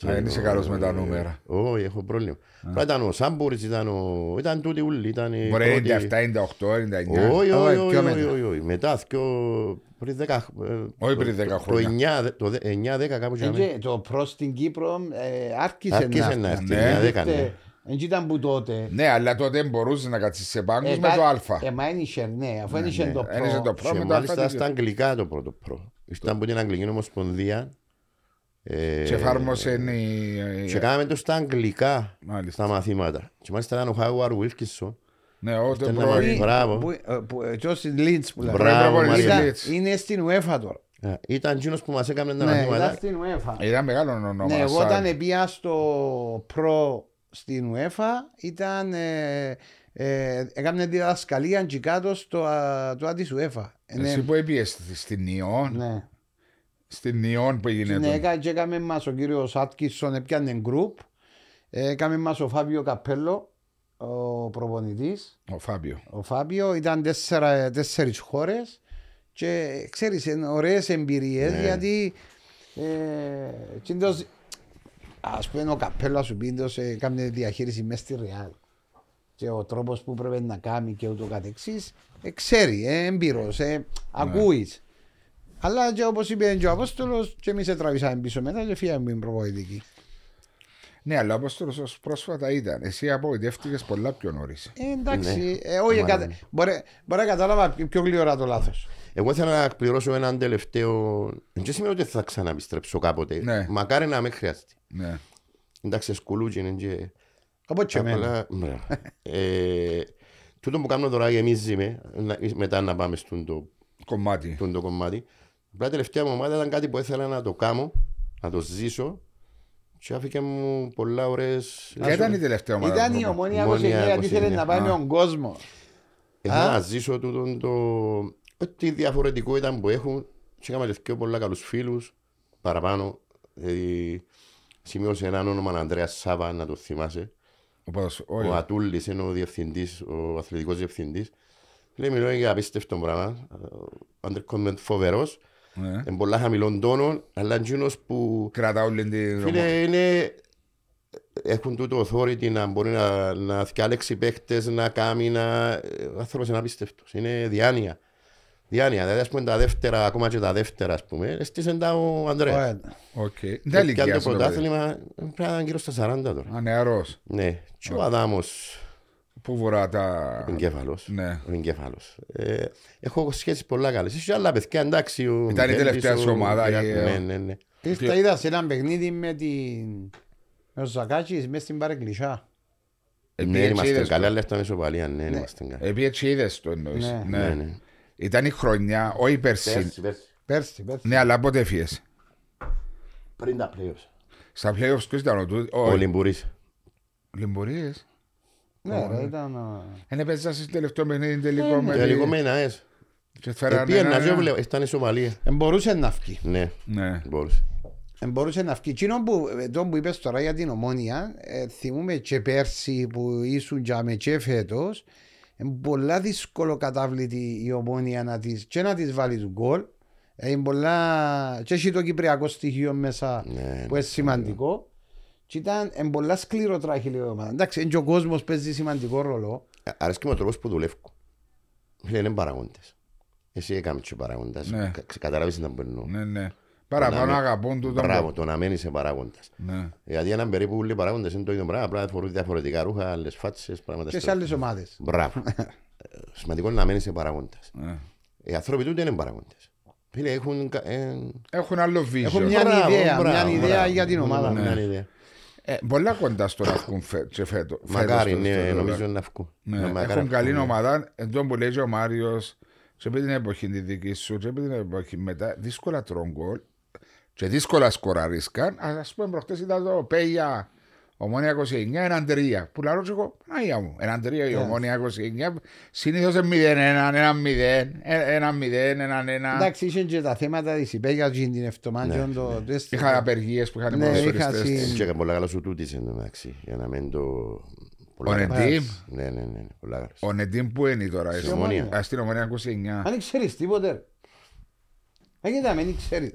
Δεν είσαι καλός με τα νούμερα. Όχι, έχω πρόβλημα. Ήταν ο Σάμπουρης, ήταν τούτοι ούλοι. Μπορεί να είναι ογδόντα οχτώ, ενενήντα εννιά. Όχι, όχι, μετά πριν δέκα χρόνια. Το εννιά δέκα κάπου και το προς στην Κύπρο άρχισε να έρθει. Δεν ήταν που τότε. Ναι, αλλά τότε μπορούσε να κάτσεις σε πάγκους με το αλφα. Εμά ένιξε, ναι, αφού ένιξε το προ. Και μάλιστα στα αγγλικά το πρώτο προ. Ήταν που την Αγγλική Ομοσπονδία. Και εφάρμοσαν οι... Και κάναμε το στα αγγλικά, στα μαθήματα. Και μάλιστα ήταν ο Χάουαρ Βίλκινσον. Ναι, όσο πρωί... Ποιος είναι Λίτς που λέμε. Είναι στην UEFA τώρα. Ήταν εκείνος που μας έκαμε τα μαθήματα. Ναι, ήταν στην UEFA. Ήταν μεγάλο όνομα. Ναι, εγώ όταν πήγα στο προ στην UEFA, ήταν... έκαμε διδασκαλία και κάτω στο της UEFA. Εσύ που έπιες στην Ιόν. Στην Ιόν που έγινε ναι, έκα, και έκαμε μας ο κύριος Άτκισον, έπιανε γκρουπ. Έκαμε μας ο Φάβιο Καπέλο, ο προπονητής. Ο Φάβιο. Ο Φάβιο, ήταν τέσσερα, τέσσερις χώρες. Και ξέρεις, ωραίες εμπειρίες, ναι. Γιατί ε, κίντος, ας πούμε ο Καπέλο σου πίντος, έκαμε διαχείριση μέσα στη Ρεάλ. Και ο τρόπος που πρέπει να κάνει και ούτω κατεξής, ε, ξέρει, ε, εμπειρός, ε, ναι. Ακούεις. Αλλά και όπως είπε και ο Απόστολος, και εμείς τραβήσαμε πίσω μετά και φύγαμε την προπονητική. Ναι, αλλά ο Απόστολος ως πρόσφατα ήταν. Εσύ απογοητεύτηκες πολλά πιο νωρίς. Ε, εντάξει, ναι. ε, όχι, κατα... μπορεί, μπορεί να κατάλαβα πιο γλυωρά το λάθος. Εγώ θέλω να πληρώσω έναν τελευταίο. Δεν σημαίνει ότι θα ξαναπιστρέψω κάποτε. Ναι. Μακάρι να με χρειαστεί. Ναι. Εντάξει, σκουλούτσιν. Και... από και εμένα. ε, τούτο που κάνω τώρα γεμίζει με, μετά να πάμε στον το κομμάτι. Τον το κομμάτι. Απλά τελευταία μου ομάδα ήταν κάτι που ήθελα να το κάνω, να το ζήσω και άφηκε μου πολλά ωραίες... Ποια ήταν η τελευταία ομάδα? Ήταν η Ομόνια είκοσι εννιά, γιατί ήθελε να πάει με τον κόσμο. Ήθελα να ζήσω τούτον το... Ό,τι διαφορετικό ήταν που έχουν και έκανα και πιο πολλά καλούς φίλους παραπάνω. Δηλαδή σημείωσε έναν όνομα Ανδρέας Σάβα, να το θυμάσαι. Ο Ατούλης είναι ο διευθυντής, ο αθλητικός διευθυντής. Λέει, μιλώ για απίστευτο πράγμα, αντρικόμεν φοβερός. Είναι πολλά χαμηλών τόνων, αλλά εκείνος που έχουν τούτο authority να μπορεί να θυκάλεξει παίχτες, να κάνει, να... Ο άνθρωπος είναι απίστευτος, είναι διάνοια. Διάνοια, δηλαδή ας πούμε τα δεύτερα, ακόμα και τα δεύτερα ας πούμε, έστεισαν τα ο Ανδρέας. Και αν το πρωτάθλημα, πρέπει να ήταν γύρω στα σαράντα τώρα. Ανεαρός. Ναι, και ο Αδάμος. Πού βουρά τα... εγκέφαλος, ναι. εγκέφαλος. Ε, έχω σχέσεις πολλά καλές. Είσαι άλλα παιδιά, εντάξει. Ήταν η τελευταία σου ομάδα. Ναι, ναι, ναι. Ήρθα, είδα σε έναν παιχνίδι με την... με τον Ζακάκης μέσα στην Παρεκκλησιά. Ναι, είμαστε καλά, αλλά έφταμε σοβαλία, ναι, είμαστε καλά. Επί έτσι είδες το εννοείς. Ήταν η χρονιά, όχι πέρσι. Πέρσι, πέρσι. Ναι, αλλά πότε έφυγες? Πριν τα playoffs. Στα playoffs ποιος ήταν ο τούτος? Ο Λιμπουρής. Λιμπουρής. Είναι πέσα στις τελευταίο παιχνίδι τελικό με την ΑΕΣ. Ήταν ισοβαλία. Μπορούσε να φκεί. Μπορούσε να φκεί. Εκείνο που είπες τώρα για την Ομόνια, θυμούμε και πέρσι που ήσουν και αμετζέ φέτος. Είναι πολλά δύσκολο κατάβλητη η Ομόνια και να της βάλει του γκολ. Είναι πολλά και έχει το κυπριακό στοιχείο μέσα που είναι σημαντικό. Και ήταν πολλά σκληροτράχηλη ομάδα. Εντάξει, και ο κόσμος παίζει σημαντικό ρόλο. Αρέσκει με ο τρόπος που δουλεύω. Είναι παραγόντες. Εσύ έκαμε και παραγόντας. Ναι. Καταλάβεις να μπαινώ. Ναι, ναι. Παραπάνω αγαπούν του. Μπράβο, το να μένεις σε παραγόντας. Ναι. Γιατί έναν περίπου όλοι οι παραγόντες είναι το ίδιο πράγμα. Απλά φορούν διαφορετικά ρούχα, άλλες φάτσες, πράγματα. Και σε άλλες ομάδες. Μπράβο. Σημαντικό είναι να μένεις σε παραγόντας. Ναι. Οι άνθρωποι του δεν είναι παραγόντες. Έχουν... έχουν άλλο βίζιο. Έχουν μια ιδέα, μια ιδέα για την ομάδα. Μια ιδέα. Πολλά κοντά στο να βγουν και φέτος. Μακάρι, ναι, νομίζω να βγουν. Έχουν καλή ομάδα, εντός που λέει και ο Μάριος Και επειδή την εποχή τη δική σου, και επειδή την εποχή μετά, δύσκολα τρώνε γκολ και δύσκολα σκοραρίσκαν. Ας πούμε, προχτές ήταν το Πέγια Ομόνια είκοσι εννιά, έναν τρία. Που λαρώ και εγώ, Παναγία μου, έναν τρία η Ομόνια είκοσι εννιά. Συνήθως μηδέν ένα, έναν μηδέν, έναν μηδέν, έναν ένα. Εντάξει, είχαν και τα θέματα της Πέγιας και την ευτομάντια. Είχαν απεργίες που είχαν προσφοριστές. Και πολλά καλά σου τούτης, εντάξει, για να μην το... Ο Νετίμ, ναι, ναι, ναι, ο Νετίμ που είναι τώρα, στην Ομόνια είκοσι εννιά. Αν ξέρεις τίποτε. Αγίτα με, δεν ξέρεις.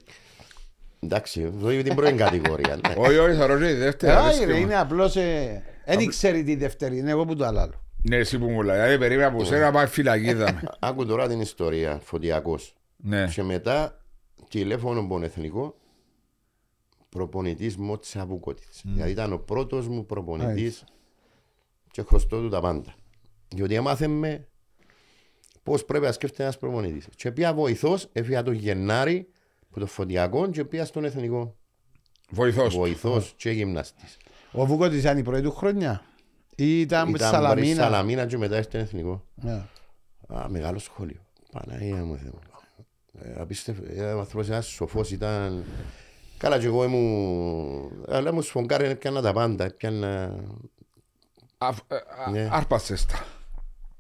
Εντάξει, δω την πρώην κατηγορία. Όχι, όχι, θα ρωτήσω τη δεύτερη. Είναι απλώς, δεν ξέρει τη δεύτερη, είναι εγώ που το αλλάζω. Ναι, εσύ που μου λέει, περίμενα από σένα να πάει φυλακή. Άκου τώρα την ιστορία, Φωτιακός. Και μετά τηλέφωνο πονεθνικό, προπονητής Μοτσαβούκοτης. Δηλαδή ήταν ο πρώτος μου προπονητής. Και χρωστώ του τα πάντα. Διότι έμαθαμε πώς πρέπει να σκέφτεται ένας προπονητής. Και πια βοηθός, έφυγα τον Γενάρη που το Φωτιακόν και πια στον Εθνικό. Βοηθός. Βοηθός και γυμναστής. Ο Βούκοτης ήταν η πρώτη του χρόνια. Ή ήταν με τη Σαλαμίνα. Ήταν Σαλαμίνα και μετά στον Εθνικό. Yeah. Α, μεγάλο σχόλιο. Παναγία μου θέμα. Ε, απίστευτο, ένας άνθρωπος, ένας σοφός ήταν... Καλά και εγώ ήμουν... Αλλά μου σφωνκάρει, πιάνα τα πάντα, πιάνα... Άρπασες τα.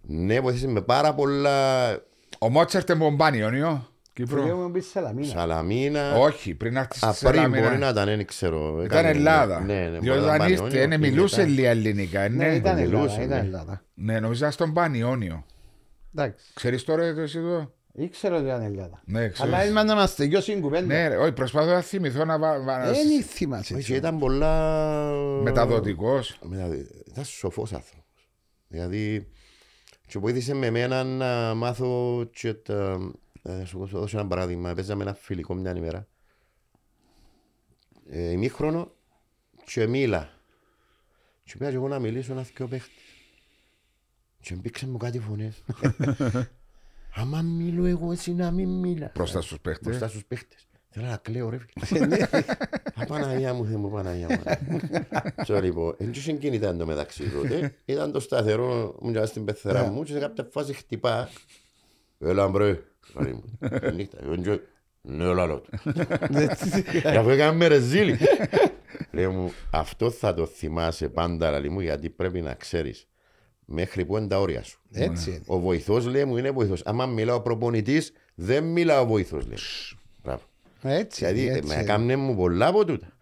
Ναι, βοηθήσε με πάρα πολλά. Ο Μότσερτ εμπομπάνιον, ιό Κύπρο. Σαλαμίνα. Όχι, πριν άρχισε στη Σαλαμίνα. Πριν μπορεί να ήταν, δεν ξέρω. Ήταν Ελλάδα. Διότι όταν ήρθε, δεν μιλούσε ελληνικά. Ναι, ήταν Ελλάδα. Ναι, νομίζω στον Πανιόνιο. Ξέρεις τώρα εσύ εδώ. Ήξερα ότι ήταν Ελλάδα. Αλλά ήμουν να μας τελειώσει η κουβέντα. Ναι, όχι, προσπαθώ να θυμηθώ να βάλω. Δεν θυμάσαι. Όχι, ήταν πολλά. Μεταδοτικός. Ήταν σοφός άνθρωπος. Δηλαδή, και βοήθησε με εμένα να μάθω. Και τα... Σου δώσω ένα παράδειγμα. Παίζαμε ένα φιλικό μια ημέρα. Ε, ημίχρονο, και μίλα. Και πήγα και εγώ να μιλήσω ένα δυο παίχτη. Και μπήξε μου κάτι φωνές. Άμα μιλώ εγώ εσύ να μην μιλά. Μπροστά στους παίχτες. Μπροστά στους παίχτες. Θέλω να κλαίω ρε. Απαναγιά μου, Θεέ μου, Παναγιά μου. Τώρα λοιπόν, έτσι συγκίνητα το μεταξύ τότε. Ήταν το σταθερό μου και στην πεθερά μου και σε κάποια φάση χτυπά. Έλα μπρε. Νύχτα. Ναι, όλα λόγω του. Αφού έκαμε ρεζίλι. Λέω μου, αυτό θα το θυμάσαι πάντα λαλί μου, γιατί πρέπει να ξέρεις. Μέχρι που είναι τα όρια σου. Έτσι. Ο βοηθός λέει μου είναι βοηθός. Άμα μιλά ο προπονητής, δεν μιλά ο βοηθός λέει. Μπράβο. Έτσι. Γιατί με έκαναν μου πολλά από τούτα.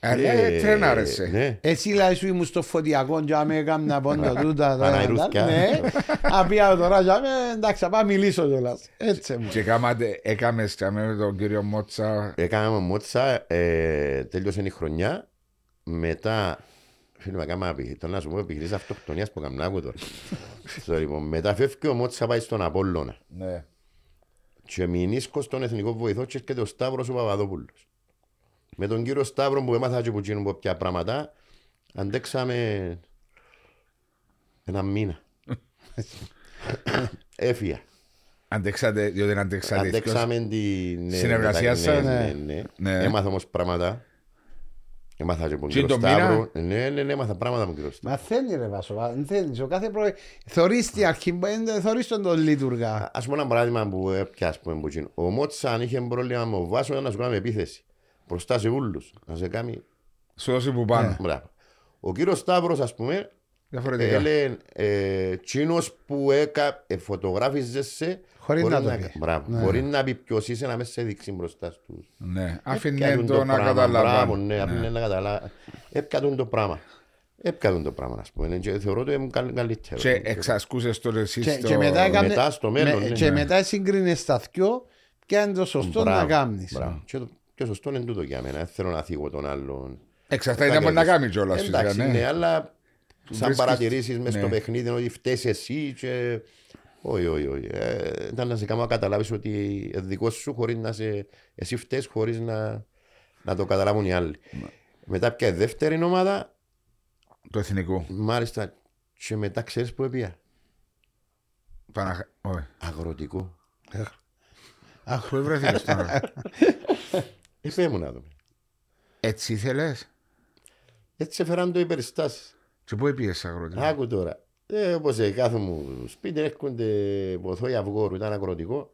Ε, τρέναρεσαι. Εσύ λέει σου ήμουν στο Φωτιακό και άμα έκανα πόντα τούτα. Παναϊρούθκια. Ναι. Απία τώρα και άμα εντάξει, πάω μιλήσω κιόλας. Έτσι μου. Και έκαμες και με τον κύριο Μότσα. Έκαναμε Μότσα, τέλειωσε η χρονιά. Μετά... Θέλω να σου πω επιχειρήσεις αυτοκτονίας που έκανα άκου τώρα. Μετά φεύγει ο Μότσα πάει στον Απόλλωνα. Και μηνίσκω στον Εθνικό Βοηθό και έρχεται ο Σταύρος ο Παπαδόπουλος. Με τον κύριο Σταύρο που έμαθα και που γίνουν πια πράγματα, αντέξαμε ένα μήνα. Έφυγα. Αντέξατε, διότι δεν αντέξατε. Αντέξαμε την συνεργασία σας. Έμαθα όμως πράγματα. Έμαθα και από τον κύριο Σταύρο. Ναι, ναι, ναι, έμαθα πράγματα από τον κύριο Σταύρο. Μαθαίνει ρε Βάσο, μαθαίνεις. Ο κάθε πρωί θεωρείς την αρχή, θεωρείς τον λειτουργά. Ας πούμε ένα παράδειγμα που έπιας που είναι. Ο Μότσα αν είχε πρόβλημα με ο Βάσο ήταν να σου κάνει επίθεση. Μπροστά σε ούλους, να σε κάνει... Σου δώσει που πάνω. Ο κύριος Σταύρος ας πούμε, έλεγε τσίνος που φωτογράφιζε σε... Χωρίς να το πει. Μπορεί να πει ποιος είσαι να μέσα σε δείξει μπροστά στους. Ναι, αφήνε το να καταλάβουν. Έπιατον το πράγμα. Έπιατον το πράγμα, ας πούμε. Θεωρώ ότι ήμουν καλύτερο. Και εξασκούσες το εσείς στο μέλλον. Και μετά συγκρίνες τα δυο και αν το σωστό να κάνεις. Και σωστό είναι τούτο για μένα. Θέλω να θίγω τον άλλον. Εξαρτάται από να κάνεις όλα. Εντάξει, ναι, αλλά σαν παρατηρήσεις μες στο παιχνίδι ότι φταίς εσύ και... Όχι, όχι, όχι. Ήταν να σε κάνω να καταλάβεις ότι δικός σου χωρίς να σε... Εσύ φταίς χωρίς να, να το καταλάβουν οι άλλοι. Μα... Μετά πια η δεύτερη ομάδα... Το εθνικό. Μάλιστα. Και μετά ξέρεις που έπια. Παναχα... Αγροτικό. Αχ, βρεθήκες τώρα. Είπε μου να δω. Έτσι ήθελες. Έτσι έφεραν το οι περιστάσεις. Και πού έπιες αγροτικό. Άκου τώρα. Ε, όπως σε κάθε μου σπίτι έρχονται ποθόι αυγόρου, ήταν αγροτικό.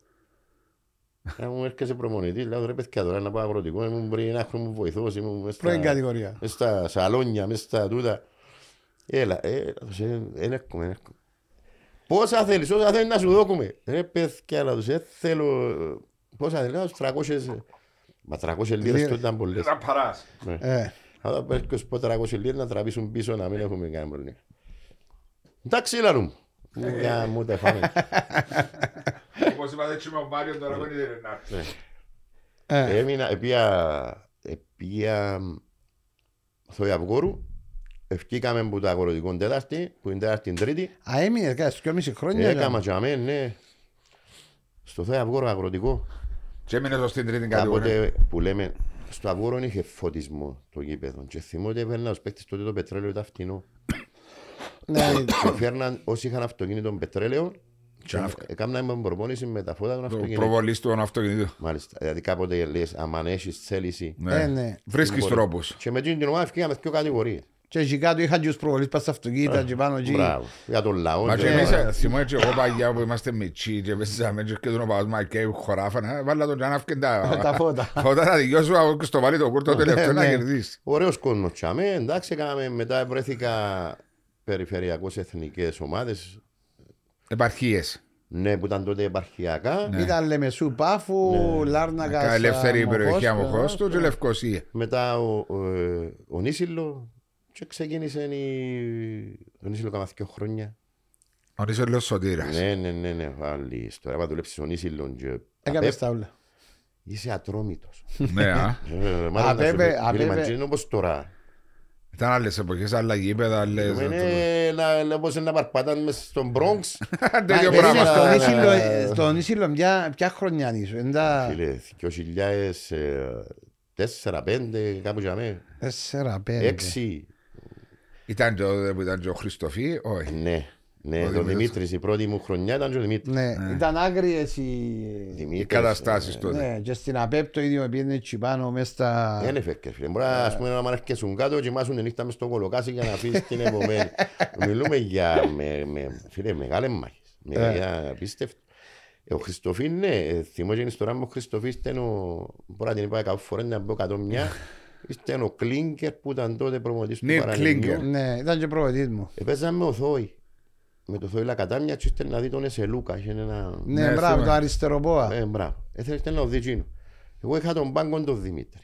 Αν μου έρχεσαι προμονητή, λέω ρε παιδιά τώρα να πάω αγροτικό, ήμουν πριν ένα χρόνο μου βοηθός, ήμουν μες στα σαλόνια, μες στα τούτα. Έλα, έλα, δεν έρχομαι. Πόσα θέλεις, όσα θέλεις να σου δώκουμε. Ρε παιδιά, αλλά τους θέλω, πόσα θέλεις, τους τρακόσιες, μα τρακόσιες λίρες τότε ήταν πολλές. Θα παράς. Αλλά έρχεσαι πω τρακόσιες λίρες να τραβήσουν πίσω να μην έχουμε κάνει πρόβλημα. Εντάξει, λαρού μου. Μια μου τα φάμε. Όπως είπατε, έτσι με ο Μάριο τώρα δεν είναι να έρθει. Έμεινα, επία Θοϊαυγόρου, ευκήκαμε από το αγροτικό Τετάρτη, που είναι Τετάρτη Τρίτη. Α, έμεινε κάτι δυόμιση χρόνια. Έκαμα και αμέ, ναι. Στο Θοϊαυγόρο αγροτικό. Και έμεινε εδώ στην Τρίτη κατηγορία. Που λέμε, στο Αυγόρο είχε φωτισμό το γήπεδο. Και θυμόταν ότι έπαιρνα ως παίκτης τότε το πετρέλαιο ήταν φτηνό. Φέρναν όσοι είχαν αυτοκίνητο πετρέλαιο και έκαναν προπόνηση με τα φώτα των αυτοκινήτων. Προβολής του αυτοκινήτου. Μάλιστα, δηλαδή κάποτε λες αν έχεις θέληση βρίσκεις τρόπους. Και με την ομάδα ευκήκαμε πιο κατηγορίες. Και εκεί κάτω είχαν και τους προβολείς πας στα αυτοκίνητα και πάνω εκεί. Μπράβο, για τον λαό. Μα και εμείς θυμώ έτσι εγώ παγιά που είμαστε μητσί και πέσαμε και τον παγασμά και χωράφανα. Βάλα τον Τζάναφ και τα φώτα. Φώτα να δικιώσουν στο βάλει το κούρτο τελευταίο να κερδίσει. Ωραίος κόσμος τσάμε, εντάξει, μετά βρέθηκα περιφερειακώς εθνικές ομάδες. Επαρχίες. Ναι, που ήταν τότε επαρχιακά. Ναι. Ήταν Λεμεσού, Πάφου, ναι. Λάρνακα. Ελεύθερη περιοχή Αμοχώστου και Λευκοσία. Μετά ο, ο, ο Ονίσιλο και ξεκίνησε η... ο Ονίσιλο κάμα δύο χρόνια. Ο Ονίσιλος Σωτήρας. Ναι, ναι, ναι, ναι, άλλη ιστορία. Άμα δουλέψεις ο Ονίσιλον και... Έκανες τα όλα. Είσαι ατρόμητος. Ναι, α. Απέπε, απέπε. Όπως τώρα. Ήταν άλλες εποχές, άλλα γήπεδα, άλλες... Είναι όπως να παρπατάνε μέσα στον Μπρόγκς. Τέτοιο πράγμα. Στον Ίσιλο ποια χρονιά είσαι. Φίλε, δύο χιλιάδες τέσσερα πέντε, κάπου για μένα. τέσσερα πέντε. έξι. Ήταν και ο Χριστοφή, όχι. Ναι, ναι, ο Δημήτρης, η πρώτη μου χρονιά ήταν και ο Δημήτρης. Ναι, ήταν άγριες οι καταστάσεις τότε. Ναι, και στην ΑΠΕΠ το ίδιο πήγαινε και πάνω μέσα στα... Δεν έφερκες φίλε, μπορεί να μ' αρκέσουν κάτω και μάσουν τη νύχτα μες στο κολοκάσι για να πεις την επομένη. Μιλούμε για, φίλε, μεγάλες μάχες, για πίστευτο. Ο Χριστοφή, ναι, θυμώ και η ιστορία μου, ο Χριστοφή ήταν ο... Μπορώ να την είπα κάπου φορές να πω κάτω μια. Ήταν ο Κλίνκερ που ήταν τότε προμονητής του Παραλίμνιου. Ναι, ήταν και προμονητής μου. Επέζαμε ο Θόη. Με το Θόη Λακατάμια και ήθελε να δει τον Εσελούκα. Ναι, μπράβο, το αριστεροπόα. Ναι, μπράβο. Ήθελε να δει Τζίνο. Εγώ είχα τον πάγκον τον Δημήτρη.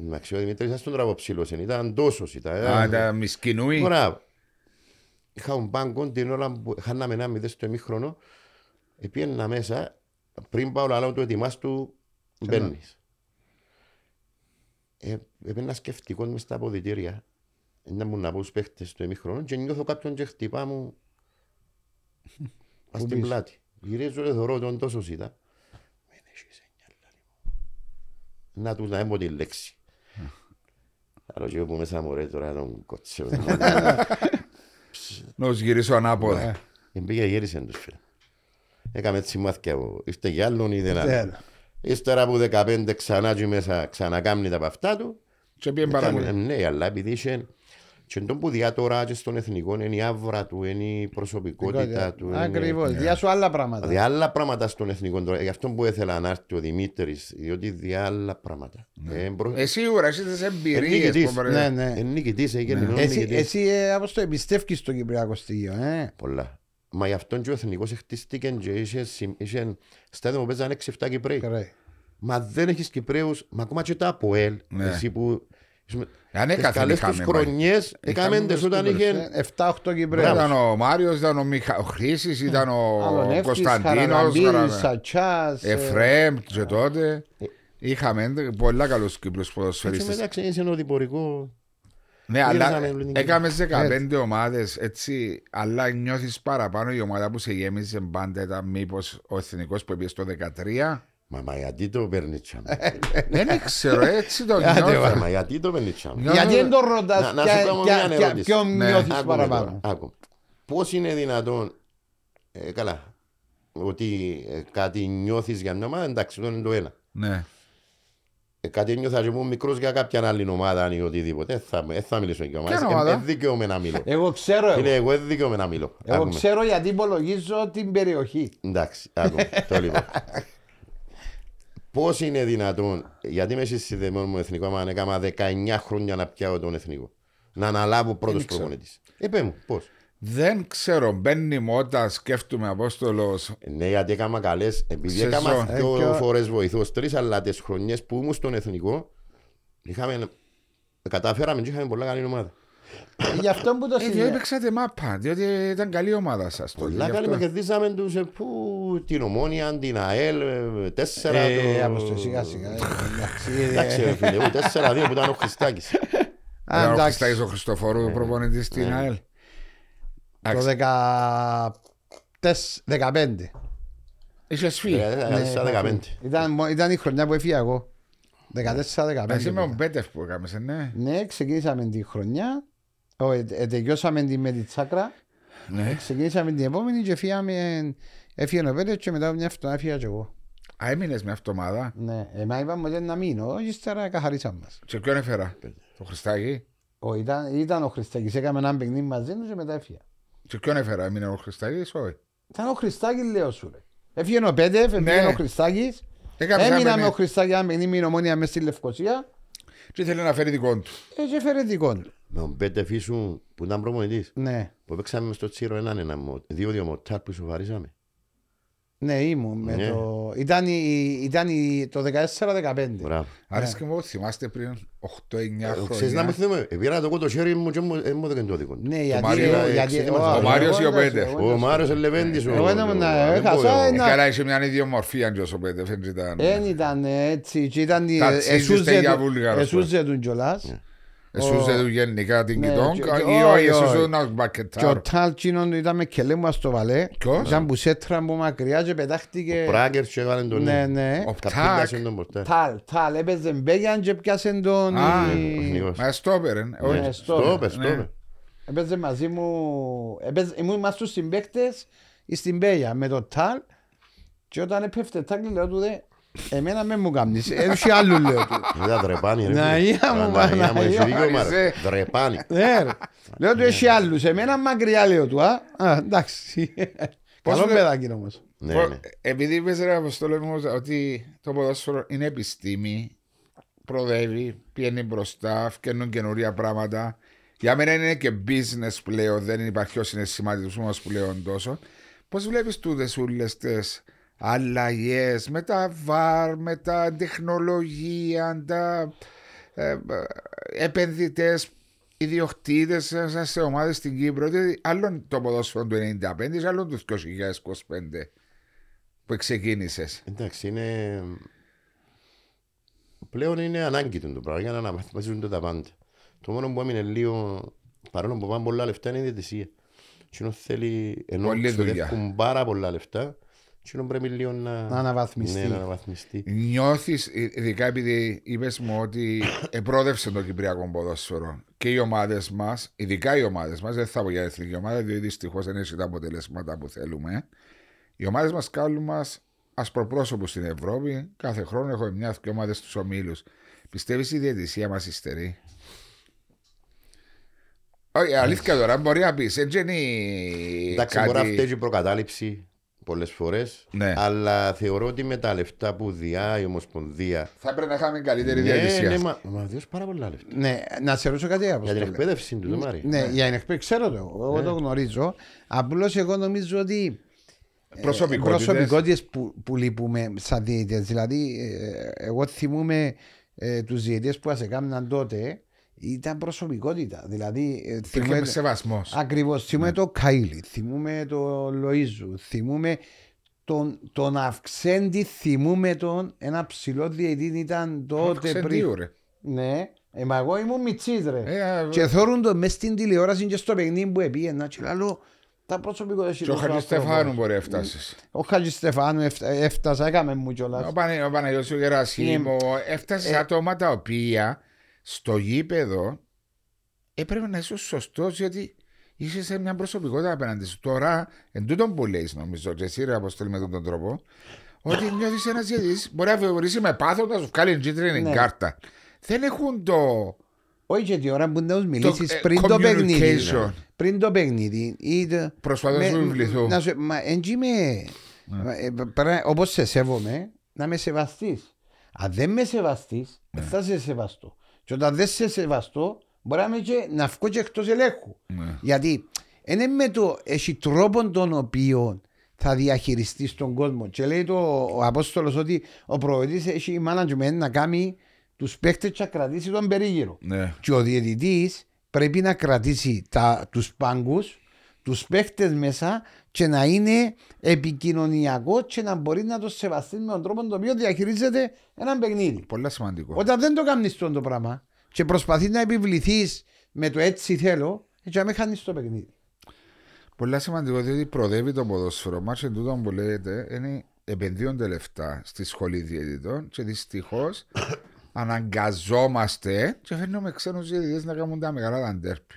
Εντάξει, ο Δημήτρης ήταν στον τραβοψήλος, ήταν τόσος. Α, ήταν μισκινούι. Μπράβο. Είχα τον πάγκον την ώρα που χάναμε ένα μηδέν στο εμίχρονο. Επήγαινα μέσα, πριν πάω λαλάω του ετοιμάς του, μπαίνεις. Επήγαινα σκεφτικός μες στα αποδυτήρια. Ήταν μου να πω τους παίχτες του εμίχρονο και νιώθω κάποιον και χτυπά μου πας στην πλάτη. Γυρίζω ρε θωρώ τον τόσο ζήτα. Μην έχεις εννιά λάδι μου. Να τους να έμπω τη λέξη. Αλλά και εγώ που μέσα μωρέ τώρα τον κοτσεύω. Να τους γυρίσω ανάποδα. Πήγε γύρισαν τους φίλους. Έκαμε έτσι μάθηκια εγώ. Ήρθε κι άλλον είδε να πει. Ύστερα από δεκαπέντε ξανά και μέσα ξανακάμνει τα από αυτά του. Και πήγαινε παραμονή. Ναι, αλλά επειδή είχε και τον που διά τώρα και στον εθνικό είναι η αύρα του, είναι η προσωπικότητα του. Ακριβώς, διά σου άλλα πράγματα. Διά άλλα πράγματα στον εθνικό τώρα. Γι' αυτό που ήθελα να έρθει ο Δημήτρης, διότι διά άλλα πράγματα. Εσύ ούρα, εσύ τις εμπειρίες που παρελθούν. Νικητής, εσύ όπως το εμπιστεύκεις το Κυπριακό στοιχείο. Πολλά. Μα γι' αυτόν και ο εθνικός χτίστηκε και είχε στάδιο που παίζανε έξι εφτά Κυπρέοι. Μα δεν έχεις Κυπρέους, μα ακόμα και τα Αποέλ. Εσύ που τις καλές τους χρονιές έκαμε τες όταν είχε εφτά οχτώ Κυπρέους. Ήταν ο Μάριος, ήταν ο Χρήσης, ήταν ο Κωνσταντίνος, Εφραίμ και τότε. Είχαμε πολλά καλούς Κύπρους ποδοσφαιρίστες. Έτσι μετά ξένησε ένα διπορικό. Ναι, αλλά έκαμε δεκαπέντε ομάδες, έτσι, αλλά νιώθεις παραπάνω η ομάδα που σε γέμισε πάντα ήταν μήπως ο εθνικός που έπιες το δεκατρία. Μα μα γιατί το περνίτσαμε. Δεν ξέρω, έτσι το νιώθω. Μα γιατί το περνίτσαμε. Γιατί δεν το ρωτάς ποιο νιώθεις παραπάνω. Πώς είναι δυνατόν, καλά, ότι κάτι νιώθεις για μια ομάδα, εντάξει, αυτό είναι το ένα. Κάτι ένιωθα και μου μικρός για κάποια άλλη ομάδα ή οτιδήποτε. Δεν θα, θα μιλήσω για ομάδα. Δεν δικαιούμαι να μιλώ. Εγώ ξέρω. Φίλε, εγώ δεν δικαιούμαι να μιλώ. Εγώ άκουμε. Ξέρω γιατί υπολογίζω την περιοχή. Εντάξει, άκουμε. Το λοιπόν. Πώς είναι δυνατόν, γιατί είμαι συνδεδεμένο με τον εθνικό, άμα έκανα δεκαεννιά χρόνια να πιάω τον εθνικό, να αναλάβω πρώτος προπονητής. Επέ μου, πώς. Δεν ξέρω, μπαίνει μότα, σκέφτομαι Απόστολος. Ναι, γιατί έκανα καλές. Επειδή έκανα δύο φορές βοηθός, τρεις, αλλά τις χρονιές που ήμουν στον εθνικό, είχαμε, κατάφεραμε και είχαμε πολλά καλή ομάδα. Γι' αυτό που το συνέβη. Διότι παίξατε μάπα, διότι ήταν καλή ομάδα σας. Πολλά καλή, με κερδίσαμε τους την Ομόνια, την Ναέλ, τέσσερα. Ε, Απόστολο, σιγά σιγά. Εντάξει, φίλε, τέσσερα δύο που ήταν ο Χριστάκης. Ο Χριστάκης ο Χριστοφορού, προπονητής στην Ναέλ. Το δεκαπέντε. Είχες φύγει. Ήταν η χρονιά που έφυγα εγώ. δεκατέσσερα δεκαπέντε. Εσύ με ο Πέντεφ που έκαμες, ναι. Ναι, ξεκινήσαμε την χρονιά. Τελειώσαμε με τη τσάκρα. Ξεκινήσαμε την επόμενη και έφυγε ο Πέντεφ και μετά μια αυτομάδα έφυγα και εγώ. Α, έμεινες με αυτομάδα. Ναι, εμάς είπαμε ότι να μείνω. Ύστερα καθαρίσαμε μας. Και ποιον έφερα, το Χριστάκη. Ήταν ο Χριστάκης, έκαμε έναν παιχνίδι μαζί του και μετά έφυγε. Και ποιον έφερα, έμεινε ο Χριστάκης, όχι. Ήταν ο Χριστάκης, λέω σου. Έφυγε ο Πέντεφ, έφυγε ο Χριστάκης. Έμεινα με ο Χριστάκης, έναν παιχνίδι με την Ομόνια μέσα στη Λευκοσία. Και ήθελε να φέρει δικό του. Έτσι έφερε δικό του. Με τον Πέντεφ ήσουν που ήταν προπονητής. Ναι. Που παίξαμε στο Τσίριο έναν ένα, δύο-δύο μοτάρ που ισοφαρίσαμε. Ναι, ήμουν. Ναι. Το... Ήταν, η... ήταν η... το δεκατέσσερα δεκαπέντε. Μπράβο. Άρεσε και μου, θυμάστε πριν οκτώ εννιά χρόνια. Ξέρεις να μου θυμάμαι, πήρα το χέρι μου και μου δεν το δικό. Ναι, γιατί... Ο Μάριος ή ο Πέντεφ. Ο Μάριος ελεβέντης. Εγώ έκανα είχε μια ιδιομορφία και ο Πέντεφ. Δεν ήταν έτσι. Εσούζε τον κιόλας. Εσούζε του γενικά την κοιτών ή εσούζε του ένας μπακετάρ. Και ο Τάλς ήταν με κελέμμα στο βαλέ. Ήταν που σέτρα από μακριά και πετάχτηκε. Ο Πράγκερ και έβαλε τον ίδιο. Ο Τάλ, Τάλ, έπαιζε μπέγιαν και πιάσε τον... Α, στόπερ, όχι. Στόπερ, στόπερ. Έπαιζε μαζί μου, ήμουν μας τους συμπαίκτες στην μπέγια με τον Τάλ και όταν έπεφτε Τάλ λέω του δε... Εμένα με μου κάμνησε, έδωσε άλλου λέω του. Ήταν τρεπάνι ρε. Ναία μου, Παναγιώμαριζε. Τρεπάνι. Λέω του έχει άλλους, εμένα μακριά λέω του. Α, εντάξει. Καλό παιδάκι όμως. Επειδή είπες ρε Αποστόλου ότι το ποδόσφαιρο είναι επιστήμη, προοδεύει, πιένει μπροστά, φτιάχνουν καινούρια πράγματα. Για μένα είναι και business πλέον, δεν υπάρχει ο συναισθηματισμός πλέον τόσο. Πώς βλέπεις τούτες ούλες τες αλλαγές, με τα βαρ, με τα τεχνολογία, τα ε, επενδυτές, ιδιοκτήτες σε ομάδες στην Κύπρο. Άλλον το ποδόσφαιρο του ενενήντα πέντε, άλλον του δύο χιλιάδες είκοσι πέντε που ξεκίνησες. Εντάξει, είναι... πλέον είναι ανάγκη του το πράγμα για να αναβαθμίζουν τα πάντα. Το μόνο που έμεινε λίγο, παρόλο που πάμε πολλά λεφτά, είναι η διαιτησία. Εκείνο θέλει, ενώ ξοδεύουν πάρα πολλά λεφτά, πρέπει λίγο να... να αναβαθμιστεί. Ναι, να αναβαθμιστεί. Νιώθεις, ειδικά επειδή είπες μου ότι επρόδευσε το κυπριακό ποδόσφαιρο και οι ομάδες μας, ειδικά οι ομάδες μας, δεν θα πω για εθνική ομάδα, διότι δυστυχώς δεν έχει τα αποτελέσματα που θέλουμε. Οι ομάδες μας κάνουν μας ασπροπρόσωπους στην Ευρώπη. Κάθε χρόνο έχω μια και ομάδες στους ομίλους. Πιστεύεις η διαιτησία μας υστερεί? Όχι, αλήθεια τώρα, μπορεί να πεις. Εντάξει, μπορεί να φταίει η προκατάληψη. Πολλές φορές, ναι. Αλλά θεωρώ ότι με τα λεφτά που διά η Ομοσπονδία θα πρέπει να είχαμε καλύτερη διαδικασία. Ναι, μα, μα διώσει πάρα πολλά λεφτά. Ναι, να σε ρωτήσω κάτι. Για την εκπαίδευση του, ναι, ναι, ναι, για την εκπαίδευση, ξέρω το. Εγώ ναι. το γνωρίζω. Απλώς εγώ νομίζω ότι προσωπικότητες, προσωπικότητες που, που λείπουμε σαν διαιτητές. Δηλαδή, εγώ θυμούμαι ε, τους διαιτητές που ας έκαναν τότε. Ήταν προσωπικότητα. Δηλαδή, θυμούμε σεβασμός. Ακριβώς. Θυμούμε ναι. το Καΐλι, θυμούμε το Λοΐζου, θυμούμε τον, τον Αυξέντη, θυμούμε τον. Ένα ψηλό διαιτητή ήταν τότε πριν. Ρε. Ναι, ε, μα εγώ ήμουν μητσής ρε. Ε, και θόρουν το μες στην τηλεόραση και στο παιχνίδι που επήγαινα. Και λέω, τα προσωπικότητα. Και ο Χατζηστεφάνου μπορεί να φτάσεις. Ο Χατζηστεφάνου έφτασα, έκαμε μου κιόλας. Ο Παναγιώτης ο Γερασίμου, έφτασε άτομα τα οποία. Στο γήπεδο έπρεπε να είσαι σωστός, γιατί είσαι σε μια προσωπικότητα απέναντι σου. Τώρα, εν τούτον που λέει, νομίζω, και εσύ ρε Αποστόλη με τον τρόπο, Ότι νιώθεις ένας διαιτητής μπορεί να φευγορήσει με πάθο να σου βγάλει κίτρινη κάρτα. Δεν έχουν το... Όχι και τη ώρα που να τους μιλήσεις πριν το παιχνίδι. Πριν το παιχνίδι. Προσπαθώ να σου βληθώ. Όπως σε σέβομαι, να με σεβαστείς. Αν δεν με σεβαστείς, θα σε σεβαστώ. Και όταν δεν σε σεβαστώ, μπορεί να βγω και εκτός ελέγχου. Γιατί είναι με το έχει τρόπο τον οποίο θα διαχειριστείς τον κόσμο. Και λέει το, ο Απόστολος ότι ο προοδητής έχει management να κάνει τους παίχτες και να κρατήσει τον περίγυρο. Ναι. Και ο διαιτητής πρέπει να κρατήσει τα, τους πάγκους, τους παίχτες μέσα και να είναι επικοινωνιακό και να μπορεί να το σεβαστεί με τον τρόπο τον οποίο διαχειρίζεται έναν παιχνίδι. Πολύ σημαντικό. Όταν δεν το κάνεις το πράγμα και προσπαθεί να επιβληθείς με το έτσι θέλω, και να μην χάνεις το παιχνίδι. Πολύ σημαντικό, διότι προοδεύει το ποδόσφαιρο. Μάρς εν τούτον που λέγεται είναι επενδύονται λεφτά στη σχολή διαιτητών και δυστυχώς αναγκαζόμαστε και φέρνουμε ξένους διαιτητές να κάνουν τα μεγάλα αντέρπη.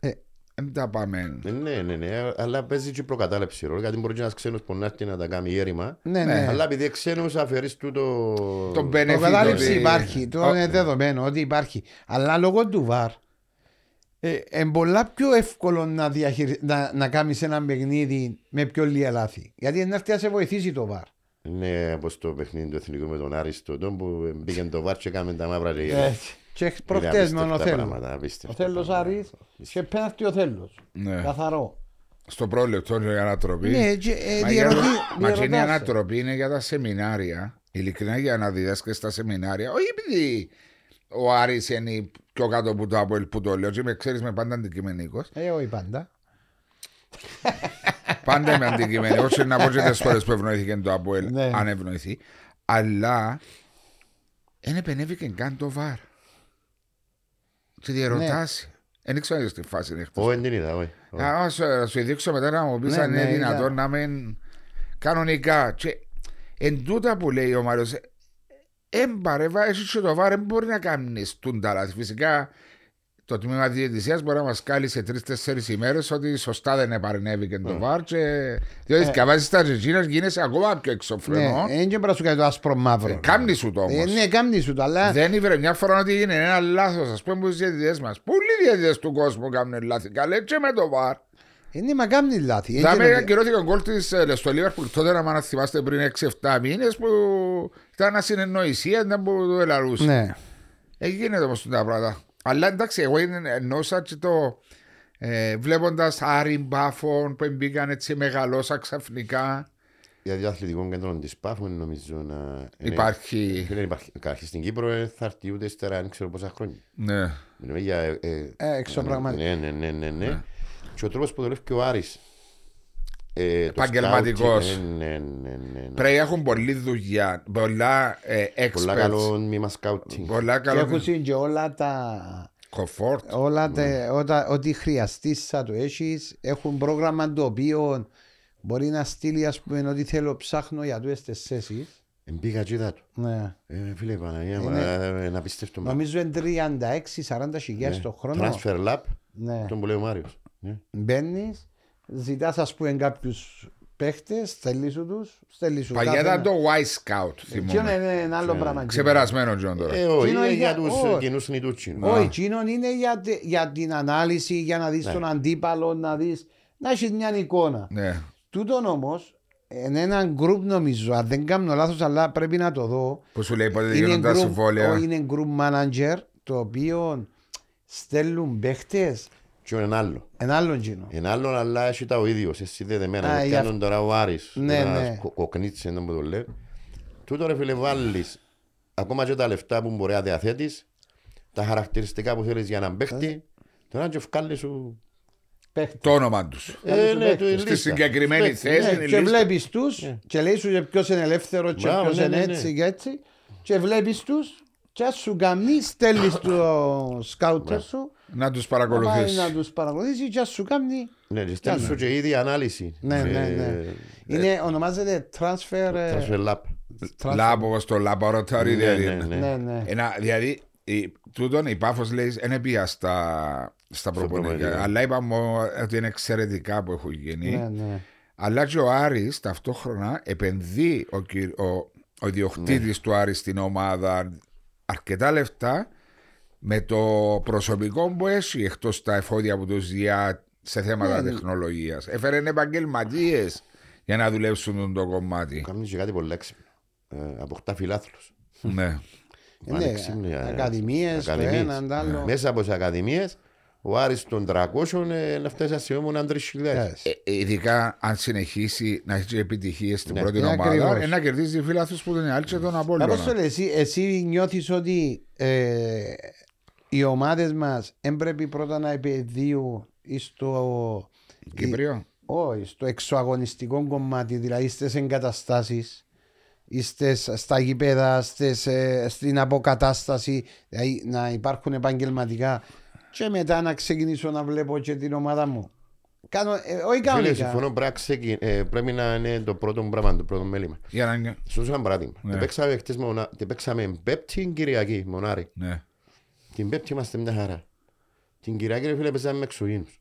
Ε, δεν τα πάμε. Ναι, ναι, ναι, αλλά παίζει και προκατάληψη ρόλο, γιατί μπορεί ένας ξένος που να έρθει να τα κάνει ήρημα. Ναι, ναι. Αλλά επειδή ξένος αφαιρείς τούτο. Το προκατάληψη υπάρχει, το είναι δεδομένο ότι υπάρχει. Αλλά λόγω του βαρ. Είναι πολλά πιο εύκολο να, διαχειρι... να, να κάνεις ένα παιχνίδι με πιο λίγα λάθη. Γιατί να έρθει να σε βοηθήσει το βαρ. Ναι, όπως το παιχνίδι του Εθνικού με τον Άρη στο τον που πήγαινε το βαρ και έκαμε τα μαύρα λίγα. Και προχτές με τον Οθέλο. Ο Θέλος Άρης και πέναρτη ο Θέλος. Καθαρό. Στο πρόλεπτο είναι η ανατροπή. Μα και η ανατροπή είναι για τα σεμινάρια. Ειλικρινά για να διδάσκεις τα σεμινάρια. Όχι επειδή ο Άρης είναι πιο κάτω από το Αποέλ που το λέω και με ξέρεις με πάντα αντικειμενικός. Ε, όχι πάντα. Πάντα είμαι αντικειμενικός και να πω και τις φορές που ευνοήθηκε το Αποέλ, ναι. Αν ευνοηθεί. Αλλά δεν επενέβηκε καν το βαρ. Και διερωτάσει. Δεν ήξερα στη φάση είναι. Όχι, δεν είδα, όχι. Να σου δείξω μετά να μου πεις αν είναι δυνατόν να μεν κανονικά. Και εν τούτα που λέει ο Μάριος, εμπαρεύα, εσύ και το βάρε μπορεί να κάνεις τούντα λάθη. Φυσικά το τμήμα διαιτησίας μπορεί να μας κάλει σε τρεις-τέσσερις ημέρες ότι σωστά δεν επαρνεύηκε το βάρ και διότι σκαβάζεις τα τζετζίνες γίνεσαι ακόμα πιο εξωφρενό. Ναι, δεν μπορεί να σου κάνει το άσπρο μαύρο. Κάμνει σου το όμως. Ναι, κάμνει σου το, αλλά... Δεν ήβρε μια φορά ότι γίνει ένα λάθος, ας πούμε, στους διαιτητές μας. Πολλοί διαιτητές του κόσμου κάνουν λάθη, καλέ και με το βάρ. Είναι μακάμνη λάθη. Δάμε έναν καιρό την κόλ της στο Λίβερπουλ τότε να μάνα θυμάστε πριν έξι εφτά μήνες που ήταν ένα συνεννοησία να που το ελαρούσε. Ναι. Έγινε όμως τα πράγματα. Αλλά εντάξει εγώ εννοούσα και το ε, βλέποντας Άρη Πάφων που μπήκαν έτσι μεγαλώσα ξαφνικά. Για διαθλητικών κέντρων της Πάφων νομίζω να... Υπάρχει... Δεν υπάρχει. Κάχει στην Κύπρο θα έρθει ούτε ύστερα αν ξέρω πόσα χρόνια. Ναι. Μιλούμε για... Ε, ε, εξωπραγματικά. Ναι, ναι, ναι, ναι, ναι. Ναι. Και ο τρόπος που δουλεύει και ο Άρης. Ε, επαγγελματικός. Ναι, ναι, ναι, ναι. Πρέπει να έχουν πολλή δουλειά, πολλά ε, experts. Πολλά καλό μήμα σκάουτινγκ. Και έχουν και όλα τα... Comfort. Όλα τα... Mm. Ό, ό,τι χρειαστείς θα το έχεις. Έχουν πρόγραμμα το οποίο μπορεί να στείλει ας πούμε ότι θέλω ψάχνω για τούτες τις θέσεις. Εμπήγα και είδα του. Ναι. Ε, φίλε Παναγία, είναι... να πιστεύουμε. Νομίζω είναι τριάντα έξι σαράντα χιλιάδες το χρόνο. Transfer Lab, ναι. Τον που λέει ο Μάριος. Yeah. Μπαίνεις, ζητάς ας πούμε κάποιους παίχτες, στέλνεις τους, στέλνεις τους. Παγιά ήταν το Y Scout, θυμόμαι. Ε, είναι ένα άλλο yeah. πράγμα. Ξεπερασμένο Τζον τώρα. Ε, όχι, είναι για τους κοινούς συνειδούτσινους. Όχι, κοινών είναι για, για την ανάλυση, για να δεις yeah. τον αντίπαλο, να δεις, να έχεις μια εικόνα. Yeah. Τούτον όμως, είναι ένα γκρουπ νομίζω, αν δεν κάνω λάθος, αλλά πρέπει να το δω. Που σου λέει πότε δεν γίνονται συμβόλαια. Είναι group manager, το οποίο στέλνουν παίχτες. Και είναι άλλο. Είναι άλλο γίνο. Είναι άλλο, αλλά έχει τα ο ίδιος, εσύ δεδεμένα. Δεν κάνουν τώρα ο Άρης, ένας κοκνίτσες, δεν μου το λέει. Τούτο ρε φίλε βάλεις, ακόμα και τα λεφτά που μπορεί να διαθέτεις, τα χαρακτηριστικά που θέλεις για έναν παίχτη, τώρα και ευκάλλεις σου... Το όνομα τους. Στη συγκεκριμένη θέση. Και βλέπεις τους και λέει σου ποιος είναι ελεύθερο και ποιος είναι έτσι και έτσι. Και βλέπεις τους και σου καμνή στέλνεις το σκάουτερ σου. Να τους παρακολουθείς. Να τους παρακολουθείς και ας σου κάνει... Ναι, και στέλνεις σου και ήδη ανάλυση. Ναι, ναι, ναι. Ονομάζεται Transfer... Transfer Lab. Lab, όπως το Laboratory. Ναι, ναι. Δηλαδή, τούτον η Πάφος λέει, είναι πια στα προπονητικά. Αλλά είπαμε ότι είναι εξαιρετικά που έχουν γίνει. Αλλά και ο Άρης ταυτόχρονα επενδύει ο, ο, ο ιδιοκτήτης ναι. του Άρη στην ομάδα αρκετά λεφτά με το προσωπικό που έχει εκτός τα εφόδια που τους διά σε θέματα ναι. τεχνολογίας. Έφερε επαγγελματίες για να δουλέψουν το κομμάτι. Κάμουν και κάτι πολύ έξυπνο. Ε, αποκτά φιλάθλους. Ναι. Είναι ακαδημίες, το έναν, το άλλο. Μέσα από τις ακαδημίες, ο Άρης των τριακόσια είναι αυτές οι ασιόμουν τρεις χιλιάδες. Ειδικά αν συνεχίσει να έχει επιτυχίες στην ναι, πρώτη ομάδα, ένα κερδίζει φιλάθλους που δεν άλυξε τον Απόλλωνα. Απόστολε, εσύ, εσύ νιώθεις ότι ε, οι ομάδες μας δεν πρέπει πρώτα να επενδύουν στο Κύπριο. Όχι, στο εξωαγωνιστικό κομμάτι, δηλαδή στις εγκαταστάσεις, στις, στα γήπεδα, στις, ε, στην αποκατάσταση, δηλαδή να υπάρχουν επαγγελματικά και μετά να ξεκινήσω να βλέπω και την ομάδα μου. Κάνω, ε, όχι κανονικά. Συμφωνώ, πράξε, ε, πρέπει να είναι το πρώτο πράγμα, το πρώτο μέλημα. Για να είναι. Σου σαν παράδειγμα, ναι. παίξαμε, μονα... παίξαμε Πέπτη Κυριακή, Μονάρη. Ναι. Την Πέπτη είμαστε μια χαρά. Την Κυριακή ρε φίλε παίζαμε με εξωγήνους.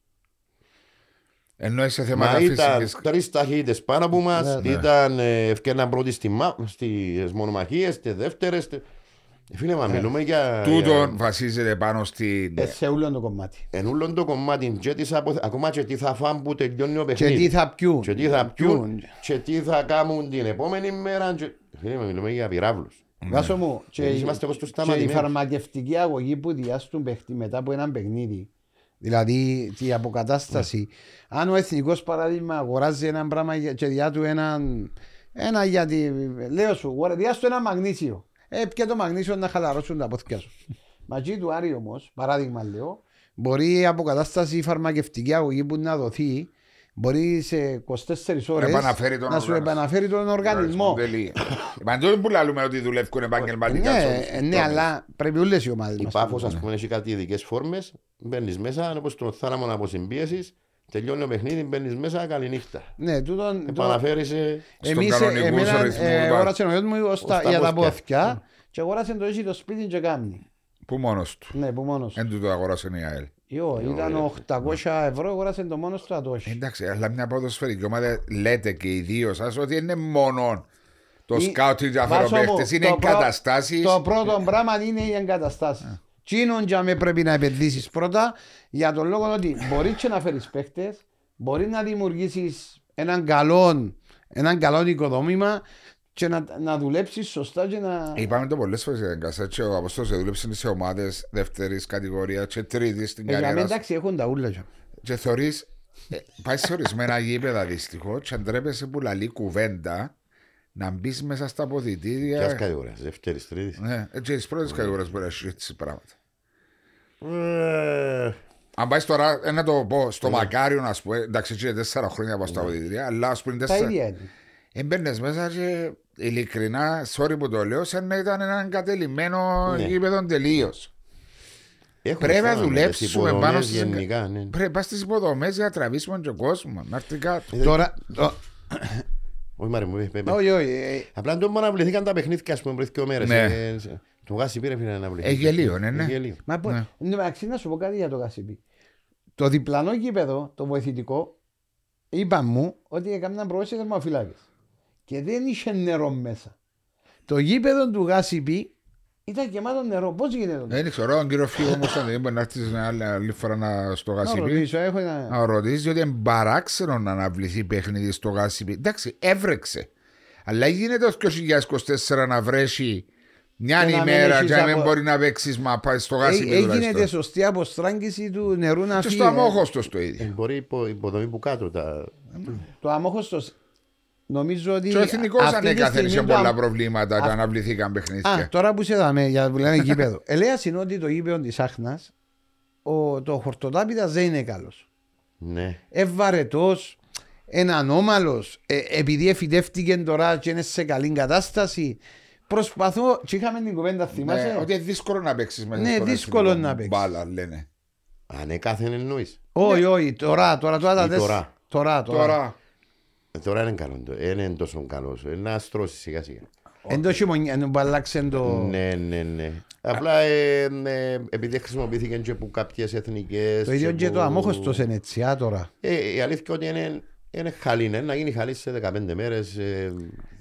Ενώ είσαι θέματα φυσικής. Τρεις ταχύτητες πάνω από μας, ναι, ήταν ναι. ευκαιρία πρώτη στις μονομαχίες, στις δεύτερες. Φίλε μα, ναι. μιλούμε για... Τούτον για... βασίζεται πάνω στην... Ε, σε όλο το κομμάτι. Εν όλο το κομμάτι, και τις απο... ακόμα και τι θα φάνε που τελειώνει ο παιχνίδι. Και τι θα πιούν. Και τι θα πιούν, και τι θα κάνουν την επόμενη μέρα. Και... Φίλε μα, μιλούμε για πυράβλους. Βάσο μου, και η φαρμακευτική αγωγή που διάστουν μετά από έναν παιχνίδι. Δηλαδή την αποκατάσταση. Mm. Αν ο εθνικός παράδειγμα αγοράζει έναν πράγμα και διά του έναν. Ένα γιατί. Λέω σου, διά του ένα μαγνήσιο. Ε, πια το μαγνήσιο να χαλαρώσουν τα πόθηκια σου. Μαζί του Άρη όμως, παράδειγμα λέω, μπορεί η αποκατάσταση η φαρμακευτική αγωγή που να δοθεί, μπορεί σε είκοσι τέσσερις ώρες να σου επαναφέρει τον οργανισμό. Παντού που λαλούμε ότι δουλεύουν επαγγελματικά. Ναι, αλλά πρέπει όλες οι ομάδες. Η Πάφος, ας πούμε, έχει κάτι ειδικές φόρμες. Μπαίνεις μέσα, όπως τον θάλαμο αποσυμπίεσης, τελειώνει το παιχνίδι, μπαίνεις μέσα, καληνύχτα. Ναι, τούτον. Επαναφέρεις στον κανονικούς ρυθμούς. Αγόρασε ο γιος μου για τα πόθηκια και αγόρασε το ίσιο το σπίτι και κάμνη. Που μόνος του. Ναι, που μόνος του. Εν τούτο αγόρασε η ΑΕΛ. Ιω, ήταν οκτακόσια ευρώ, αγόρασε το μόνος του ατόχι. Εντάξει, αλλά μια ποδοσφαιρική ομάδα λέτε και οι δύο σας ότι είναι μόνο το σκάουτι για αφαιροπαίχτες, είναι εγκαταστάσεις. Το πρώτο πράγμα είναι οι εγκαταστάσεις. Τσίνον για με πρέπει να επενδύσεις πρώτα για τον λόγο ότι μπορεί και να φέρεις παίχτες, μπορεί να δημιουργήσεις έναν καλό, έναν καλό οικοδόμημα και να, να δουλέψεις σωστά και να... Είπαμε το πολλές φορές για την κασά και ο Αποστός δουλέψει σε ομάδες δεύτερης κατηγορίας και τρίτης στην καριέρα. Για μένα εντάξει έχουν τα ούλα και... Και θωρείς, πάει σε ορισμένα γήπεδα δυστυχώς και αντρέπεσαι που λαλεί κουβέντα να μπει μέσα στα αποδυτήρια. Ποιας κατηγορίας, δεύτερης, τρίτης. Ναι, και τις πρώτες κατηγορίες μπορεί να σχέσεις πράγματα. Αν πάει τώρα, να το πω, στο Μακάριο να σου πω, εντάξει και τέσσερα χρόνια πάω στα αποδυτήρια, αλλά ας πούμε τέσσερα... Εμπαίνες μέσα και ειλικρινά, sorry που το λέω, σαν να ήταν έναν κατελημένο γήπεδο τελείως. Πρέπει να δουλέψουμε πάνω στις... Πρέπει να πας στις υποδομές για να τραβήσουμε τον κόσμο. Τώρα... Όχι Μάρη μου, όχι, όχι. Απλά τότε μόνο αναβληθήκαν τα παιχνίδια, ας πούμε, πριν δύο μέρες. Το Γασιπί ρε φίλε να αναβληθεί. Εγελίο, ναι, ναι. Αξίζει να σου πω κάτι για το Γασιπί. Το διπλανό γήπεδο, το βοηθητικό, είπαν μου ότι έκαναν προώσεις θερμοφυλάκες. Και δεν είχε νερό μέσα. Το γήπεδο του Γασιπί ήταν γεμάτο νερό. Πώς γίνεται? Δεν ξέρω, αν κύριο Φίγο όμως δεν μπορεί να έρθει άλλη φορά στο Γασιπί. Να ρωτήσει, διότι είναι παράξενο να αναβληθεί παιχνίδι στο Γασιπί. Εντάξει, έβρεξε. Αλλά γίνεται το δύο χιλιάδες είκοσι τέσσερα να βρέσει μια ημέρα και δεν μπορεί να παίξει μα πάει στο Γασιπί. Έγινε σωστή αποστράγγιση του νερού να φύγει. Και στο Αμόχωστος το ίδιο. Μπορεί υποδομή που κάτω. Το Αμόχωστος. Νομίζω ότι. Και ο Εθνικός ανέκαθεν είχε πολλά προβλήματα και αναβληθήκαν παιχνίδια. Τώρα που σε δαμε για που λένε γήπεδο. Ελέας είναι ότι το γήπεδο της Άχνας, το χορτοτάπητας δεν είναι καλός. Ναι. Ευβαρετός, ένα ανώμαλος, επειδή εφητεύτηκε τώρα και είναι σε καλή κατάσταση. Προσπαθώ, και είχαμε την κουβέντα, θυμάσαι. Ότι είναι δύσκολο να παίξεις μέσα. Ναι, δύσκολο να παίξεις. Μπάλα λένε. Ανέκαθεν εννοείς. Όχι, όχι, τώρα, τώρα, τώρα. Τώρα. Τώρα είναι καλό, είναι τόσο καλό, είναι να στρώσει σιγά σιγά. Εν το χειμωνιά, που αλλάξαν το... Ναι, ναι, ναι. Απλά επειδή χρησιμοποιήθηκαν και από κάποιες εθνικές... Το ίδιο και το Αμόχωστος είναι έτσι, τώρα. Η αλήθεια είναι ότι Είναι χαλή, ναι, να γίνει χαλή σε δεκαπέντε μέρες. Ε...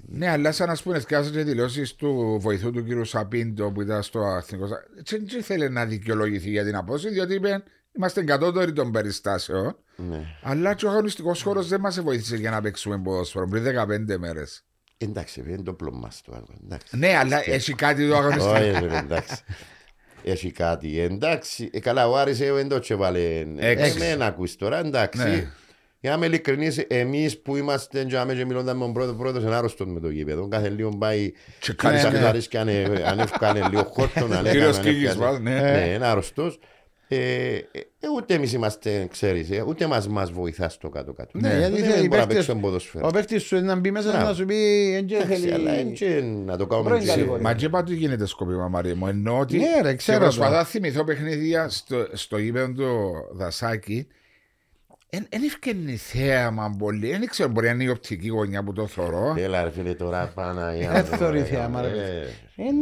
Ναι, αλλά σαν να πούμε, σκέφτομαι και δηλώσεις του βοηθού του κ. Σαπίντο που ήταν στο Αθηνικό. Δεν ήθελε να δικαιολογηθεί για την απόσταση, διότι είπε είμαστε κατώτεροι των περιστάσεων. Ναι. Αλλά και ο αγωνιστικός χώρος δεν μας βοήθησε για να παίξουμε ποδόσφαιρο πριν δεκαπέντε μέρες. Εντάξει, είναι το πλωμά του. Ναι, αλλά έχει κάτι το αγωνιστικό. Όχι, εντάξει. Έχει κάτι. Εντάξει, καλά, ο Άρης δεν το τσεβαλέ. Δεν ακούσει τώρα, εντάξει. Για να είμαι ειλικρινής, εμείς που είμαστε και μιλώντας με τον πρώτο πρώτος είναι άρρωστος με το γήπεδο. Κάθε λίγο πάει τις αχταρίες και ανέφκανε λίγο χόρτον. Κύριος Κίγης, ναι, είναι άρρωστος. Ούτε εμείς είμαστε, ξέρεις, ούτε μας βοηθά στο κάτω-κάτω. Ναι, γιατί δεν μπορεί να παίξει τον ποδοσφαίρο. Ο παίκτης σου να μπει μέσα να σου πει να το κάνουμε έτσι. Μα και πάντου γίνεται σκοπίμα, Μαρία μου. Ενώ ότι προσπαθώ θυμηθώ παιχνίδια στο γήπεδο του Δασάκη. Εν ευκαινή θέαμα πολύ, δεν ξέρω, μπορεί να είναι η οπτική γωνιά που το θωρώ. Έλα ρε φίλε τώρα πάνω. Δεν θωρεί θέαμα ρε.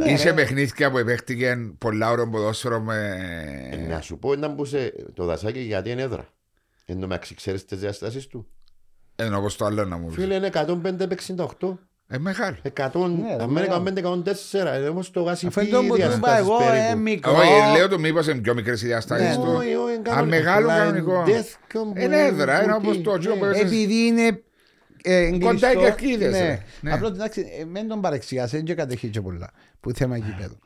Είσαι παιχνίδια που επέχτηκε πολλά ώρα ποδόσφαιρο με... Να σου πω ήταν που σε το Δασάκι γιατί είναι έδρα. Εν τω μεταξύ ξέρεις τις διαστάσεις του. Ενώ όπως το άλλο να μου πεις. Φίλε είναι εκατόν πέντε εξήντα οκτώ. Ε, μεγάλο. εκατό, εκατόν πέντε, εκατόν τέσσερα. Όμως το γάσι φύγει η διαστάσεις περίπου. Όχι, λέω το μήπως είναι πιο μικρές οι διαστάσεις του. Αν μεγάλο κανονικό. Είναι έδρα, είναι όπως το τζιό. Επειδή είναι κοντά οι κερκίδες. Απλώς, εντάξει, μην τον παρεξηγάσαι, δεν και κατέχει και πολλά. Που θέμα εκεί πέρα.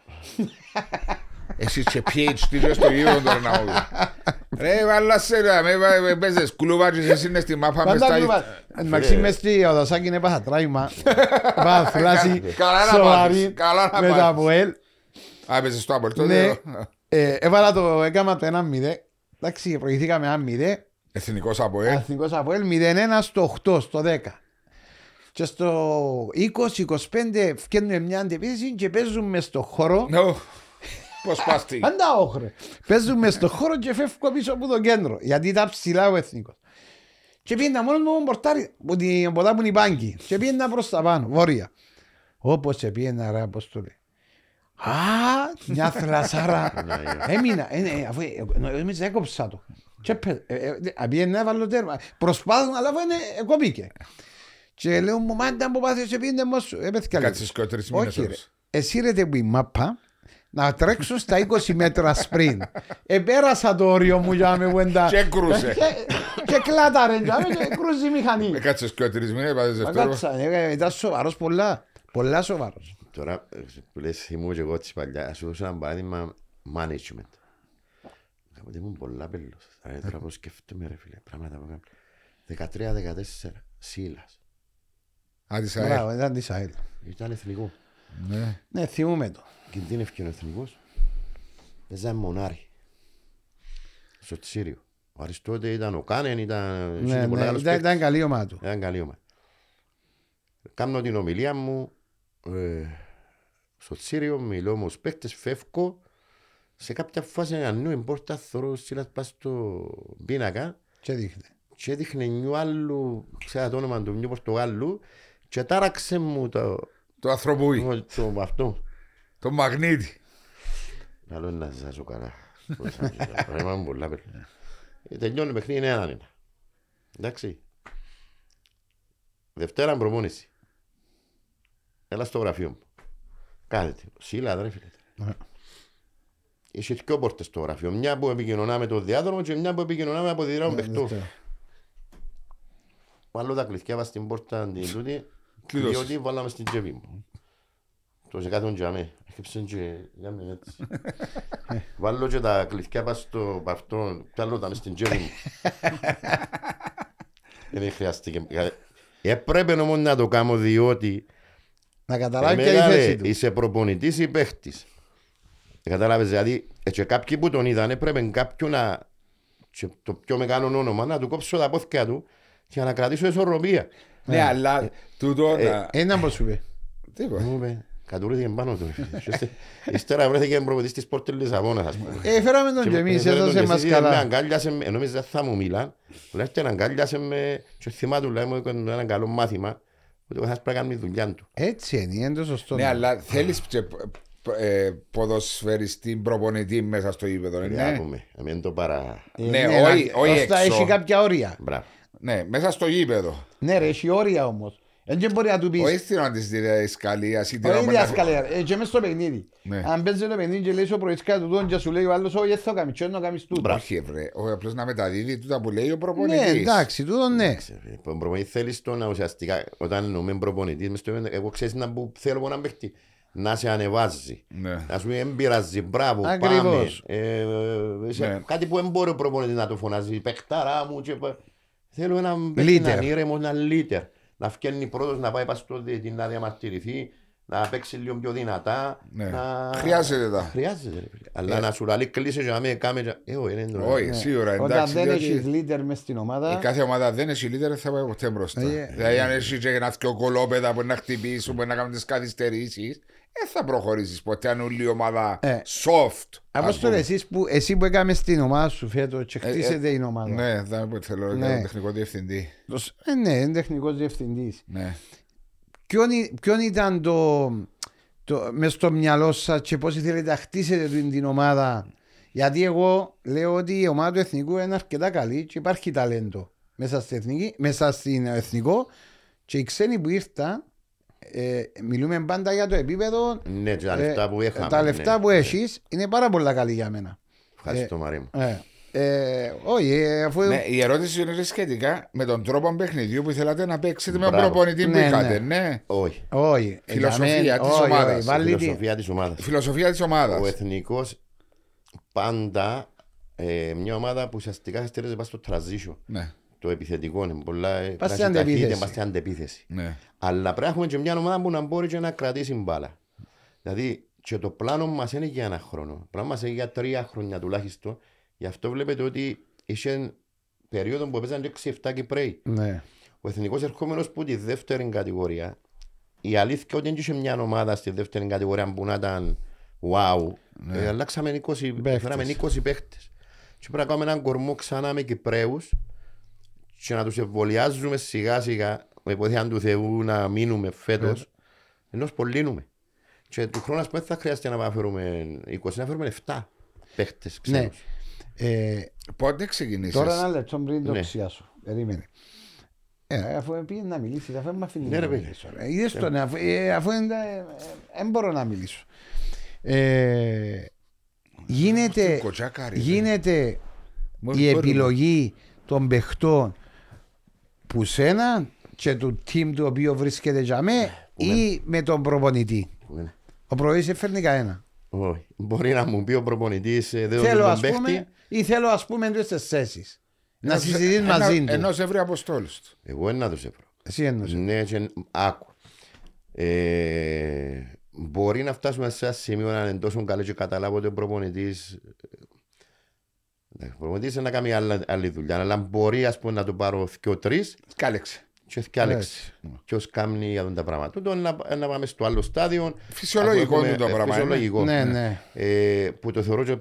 Εσύ είσαι PhD στο γύρο τώρα να μου πει. Ρε βάλα σε ρε, παίζες κλουβάτζες, εσύ είναι στη μάπα μες τα ίδια. Μαξί μες στη Οδασάκη είναι πάσα τράιμα, πάσα φλάση, σοβαρή, με τα Αποέλ. Α, παίζες στο Αποέλ τότε. Έβαλα το, έκανα το ένα μηδέν, εντάξει προηγηθήκαμε ένα μηδέν. Εθνικός Αποέλ. Εθνικός Αποέλ, μηδέν ένα στο οκτώ, στο δέκα. Και στο είκοσι είκοσι πέντε φκένουμε μια αντεπίθεση και παίζουμε στο χώρο. Πάντα όχρε. Παίζουμε στο χώρο και φεύγω πίσω από το κέντρο. Γιατί ήταν ψηλά ο εθνικός. Και πήγαινα μόνος μου μπορτάρι που τάπουν οι μπάνκοι. Και πήγαινα προς τα πάνω, βόρεια. Όπως και πήγαινα ρε Αποστολή. Α, μια θρασάρα. Έμεινα, αφού εμείς έκοψα το. Πήγαινα έβαλω τέρμα. Προσπάθησα αλλά κόπηκε. Και λέω μου μάντα που πάθεις και πήγαινε μόσου. Κάτσε σκοτρεις μήνες. Εσύ ρε που η μάπα. Να τρέξω στα είκοσι μέτρα σπριν. Επέρασα το όριο μου για με βουέντα. Και κρούσε. Και κλάταρε για με και κρούσε η μηχανή. Με κάτσε και ο τρισμήνες, είπατε σε αυτό. Ήταν σοβαρός πολλά, πολλά σοβαρός. Τώρα που λες θυμώ και εγώ της παλιάς, σου δώσω ένα παράδειγμα management. Κάποτε ήμουν πολλά πέλος. Τώρα πως σκεφτούμε ρε φίλε, πράγματα που έκανα. δεκατρία δεκατέσσερα, Σίλας. Α, της ΑΕΛ. Ήταν της ΑΕΛ. Ήταν εθνικό. Ναι, θυμούμε το. Κινδύνευκε ο εθνικός. Παίζαμε μονάρι. Στο Τσίριο. Ο Άρης τότε ήταν ο Κάνεν, ήταν... Ναι, ναι, ήταν, ήταν καλή ομάδα του. Ήταν καλή ομάδα. Κάνω την ομιλία μου ε, στο Τσίριο, μιλώ με τους παίκτες, φεύγω. Σε κάποια φάση ανοίγει η πόρτα, θωρώ Σίλας πας στο πίνακα. Και δείχνε. Και δείχνε νιου άλλου, ξέρω το όνομα του νιου Πορτογάλου. Και τάραξε μου το... Το ανθρωπούι. Το αυτό. Το μαγνήτη. Καλό είναι να ζάζω καλά. Πράγμα μου πολλά παιδιά. Τελειώνει παιχνίδι είναι έναν ένα. Εντάξει. Δευτέρα προπόνηση. Έλα στο γραφείο μου. Κάθεται. Σίλα ρε φίλε. Είχε δυο πόρτες στο γραφείο. Μια που επικοινωνά με το διάδρομο και μια που επικοινωνά με αποδιδράουν παιχτό. Βάλω τα κλειδιά στην πόρτα την τούτη. Διότι βάλαμε στην τσέπη μου. Το σε κάτω για μέ. Έχεψαν και για μέ έτσι. Βάλω και τα κλειδιά πάνω στο παυτό. Καλό ήταν στην τσέπη μου. Δεν χρειάστηκε. Έπρεπε όμως να το κάνω διότι να καταλάβει και η θέση του. Είσαι προπονητής ή παίχτης. Κατάλαβες δηλαδή και κάποιοι που τον είδαν έπρεπε κάποιον να το πιο μεγάλο όνομα να του κόψω τα πόθηκια του για να κρατήσω ισορροπία. Ναι, αλλά τούτο να... Ένα πως σου πει. Τι είπε. Κατουρήθηκε πάνω του. Ύστερα βρέθηκε προπονητής της Πόρτης Λισαβόνας, ας πούμε. Έφεραμε τον και εμείς, έδωσε μας καλά. Νομίζω δεν θα μου μιλάν. Βλέπετε να αγκάλιασε με... Και θυμά του λέει μου έκανε ένα καλό μάθημα. Ότι θα πρέπει να κάνει δουλειά του. Έτσι είναι, είναι το σωστό. Ναι, αλλά θέλεις ποδοσφαιριστή προπονητή μέσα στο γήπεδο. Ναι, όχι έξω. Έχει κάποια όρια. Ναι, μέσα στο γήπεδο. Ναι, ρε, έχει όρια όμως. Δεν μπορεί να του πεις. Όχι στην αντιστηρεσκαλία, σιτηρεσκαλία. Έτσι μέσα στο παιχνίδι. Αν παίζει το παιχνίδι και λέει ο προϊσκά του τον και σου λέει ο άλλος, όχι, θα κάνει τσιόν, να κάνεις τούτο. Μπράχε, βρε. Απλώς να μεταδίδει τούτα που λέει ο προπονητής. Ναι, εντάξει, τούτο ναι. Ο προπονητής θέλει το να ουσιαστικά, όταν εννοούμε προπονητής, εγώ ξέρεις να θέλω να παίχτη. Να σε ανεβάζει, ναι. Να σου εμπειράζει, μπράβο, ακριβώς. Πάμε. Ε, σε ναι. Κάτι που δεν μπορεί ο προπονητής να το φωνάζει. Παιχταρά μου, και... θέλω έναν ήρεμο, έναν λίτερ. Να φκένει πρώτος, να πάει παστώδη, να διαμαρτυρηθεί, να παίξει λίγο πιο δυνατά. Ναι. Να... Χρειάζεται τα. Χρειάζεται. Yeah. Αλλά yeah. να σου λέει κλείσε για να μην κάμε. Όχι, σίγουρα. Εντάξει, όταν δεν έχει leader μες στην ομάδα. Η κάθε ομάδα δεν έχει leader, θα πάει ποτέ μπροστά. Yeah. Δηλαδή, αν έχει και ένα πιο κολόπεδα που να χτυπήσει, που να κάνει τις καθυστερήσεις. Δεν θα προχωρήσεις ποτέ αν όλη η ομάδα ε. soft. Απόστολε, εσύ που, που έκαμε στην ομάδα σου φέτος και χτίσετε ε, ε, η ομάδα. Ναι, δεν θέλω να κάνω τεχνικό διευθυντή. Ε, ναι, είναι τεχνικός διευθυντής. Ναι. Ποιον, ποιον ήταν το, το μες στο μυαλό σας και πώς ήθελετε να χτίσετε την ομάδα? Γιατί εγώ λέω ότι η ομάδα του Εθνικού είναι αρκετά καλή και υπάρχει ταλέντο μέσα στην, εθνική, μέσα στην Εθνικό και οι ξένοι που ήρθαν. Ε, μιλούμε πάντα για το επίπεδο. Ναι, τα λεφτά ε, που έχαμε. Τα λεφτά ναι, που έχεις ναι. είναι πάρα πολλά καλή για μένα. Ευχαριστώ, ε, Μαρή μου. Ε, ε, όχι, ε, αφού... ναι, η ερώτηση είναι σχετικά με τον τρόπο παιχνιδιού που θέλατε να παίξετε. Μπράβο. Με τον προπονητή ναι, που είχατε. Ναι. Ναι. Όχι. όχι. Φιλοσοφία της ομάδας. Φιλοσοφία της ομάδας. Φιλοσοφία της ομάδας. Ο Εθνικός πάντα ε, μια ομάδα που ουσιαστικά στηρίζεται πάνω στο τραζίσιο. Ναι. Το επιθετικό είναι πολλά. Πάση αντεπίθεση. Πάση αντεπίθεση. Ναι. Αλλά πρέπει να έχουμε και μια ομάδα που να μπορεί και να κρατήσει μπάλα. Δηλαδή, και το πλάνο μας είναι για ένα χρόνο. Πλάνο μας είναι για τρία χρόνια τουλάχιστον. Γι' αυτό βλέπετε ότι είχε περίοδο που έπαιζαν έξι εφτά Κυπρέοι. Ναι. Ο Εθνικός ερχόμενος που τη δεύτερη κατηγορία. Η αλήθεια ότι δεν είχε μια ομάδα στη δεύτερη κατηγορία που να ήταν wow. Ναι. Ε, αλλάξαμε είκοσι παίχτες. Και πρέπει να κάνουμε έναν κορμό ξανά με Κυπρέους. Και να τους εμβολιάζουμε σιγά σιγά με υποθέαν του Θεού να μείνουμε φέτος, ενώ σπολύνουμε. Και του χρόνου που θα χρειάζεται να φέρουμε είκοσι, να φέρουμε εφτά παίχτες ξένους. Ναι. Ε, πότε ξεκινήσεις? Τώρα ένα λεπτό πριν το ξιάσω. Περίμενε. Ε, αφού πήγαινε να μιλήσει, αφού με αφήνει ναι, να μιλήσω. Ε, είδες το, ε, αφού δεν ε, ε, μπορώ να μιλήσω. Ε, γίνεται, γίνεται η επιλογή των παιχτών που σένα και του team του οποίου βρίσκεται για μέ ή με τον προπονητή. Ο προπονητής έφερνει κανένα. Όχι. Μπορεί να μου πει ο προπονητής δεν τον παίχτη. Ή θέλω ας πούμε εντός τις θέσεις. Να συζητήσει μαζί του. Ενός εύρου αποστόλους του. Εγώ ένα τους εύρω. Εσύ ενός εύρω. Ναι, άκου. Μπορεί να φτάσουμε σε ένα σημείο να είναι τόσο καλό και καταλάβω ότι ο προπονητής... Ο προπονητής είναι να κάνει άλλη δουλειά, αλλά μπορεί ας πούμε, να το πάρω δύο τρεις σκάλεξε και σκάλεξε και ως κάνει για τα πράγματα. Τον να, να πάμε στο άλλο στάδιο. Φυσιολογικό είναι το πράγμα. Φυσιολογικό, ναι, ναι. Ε, που το θεωρώ και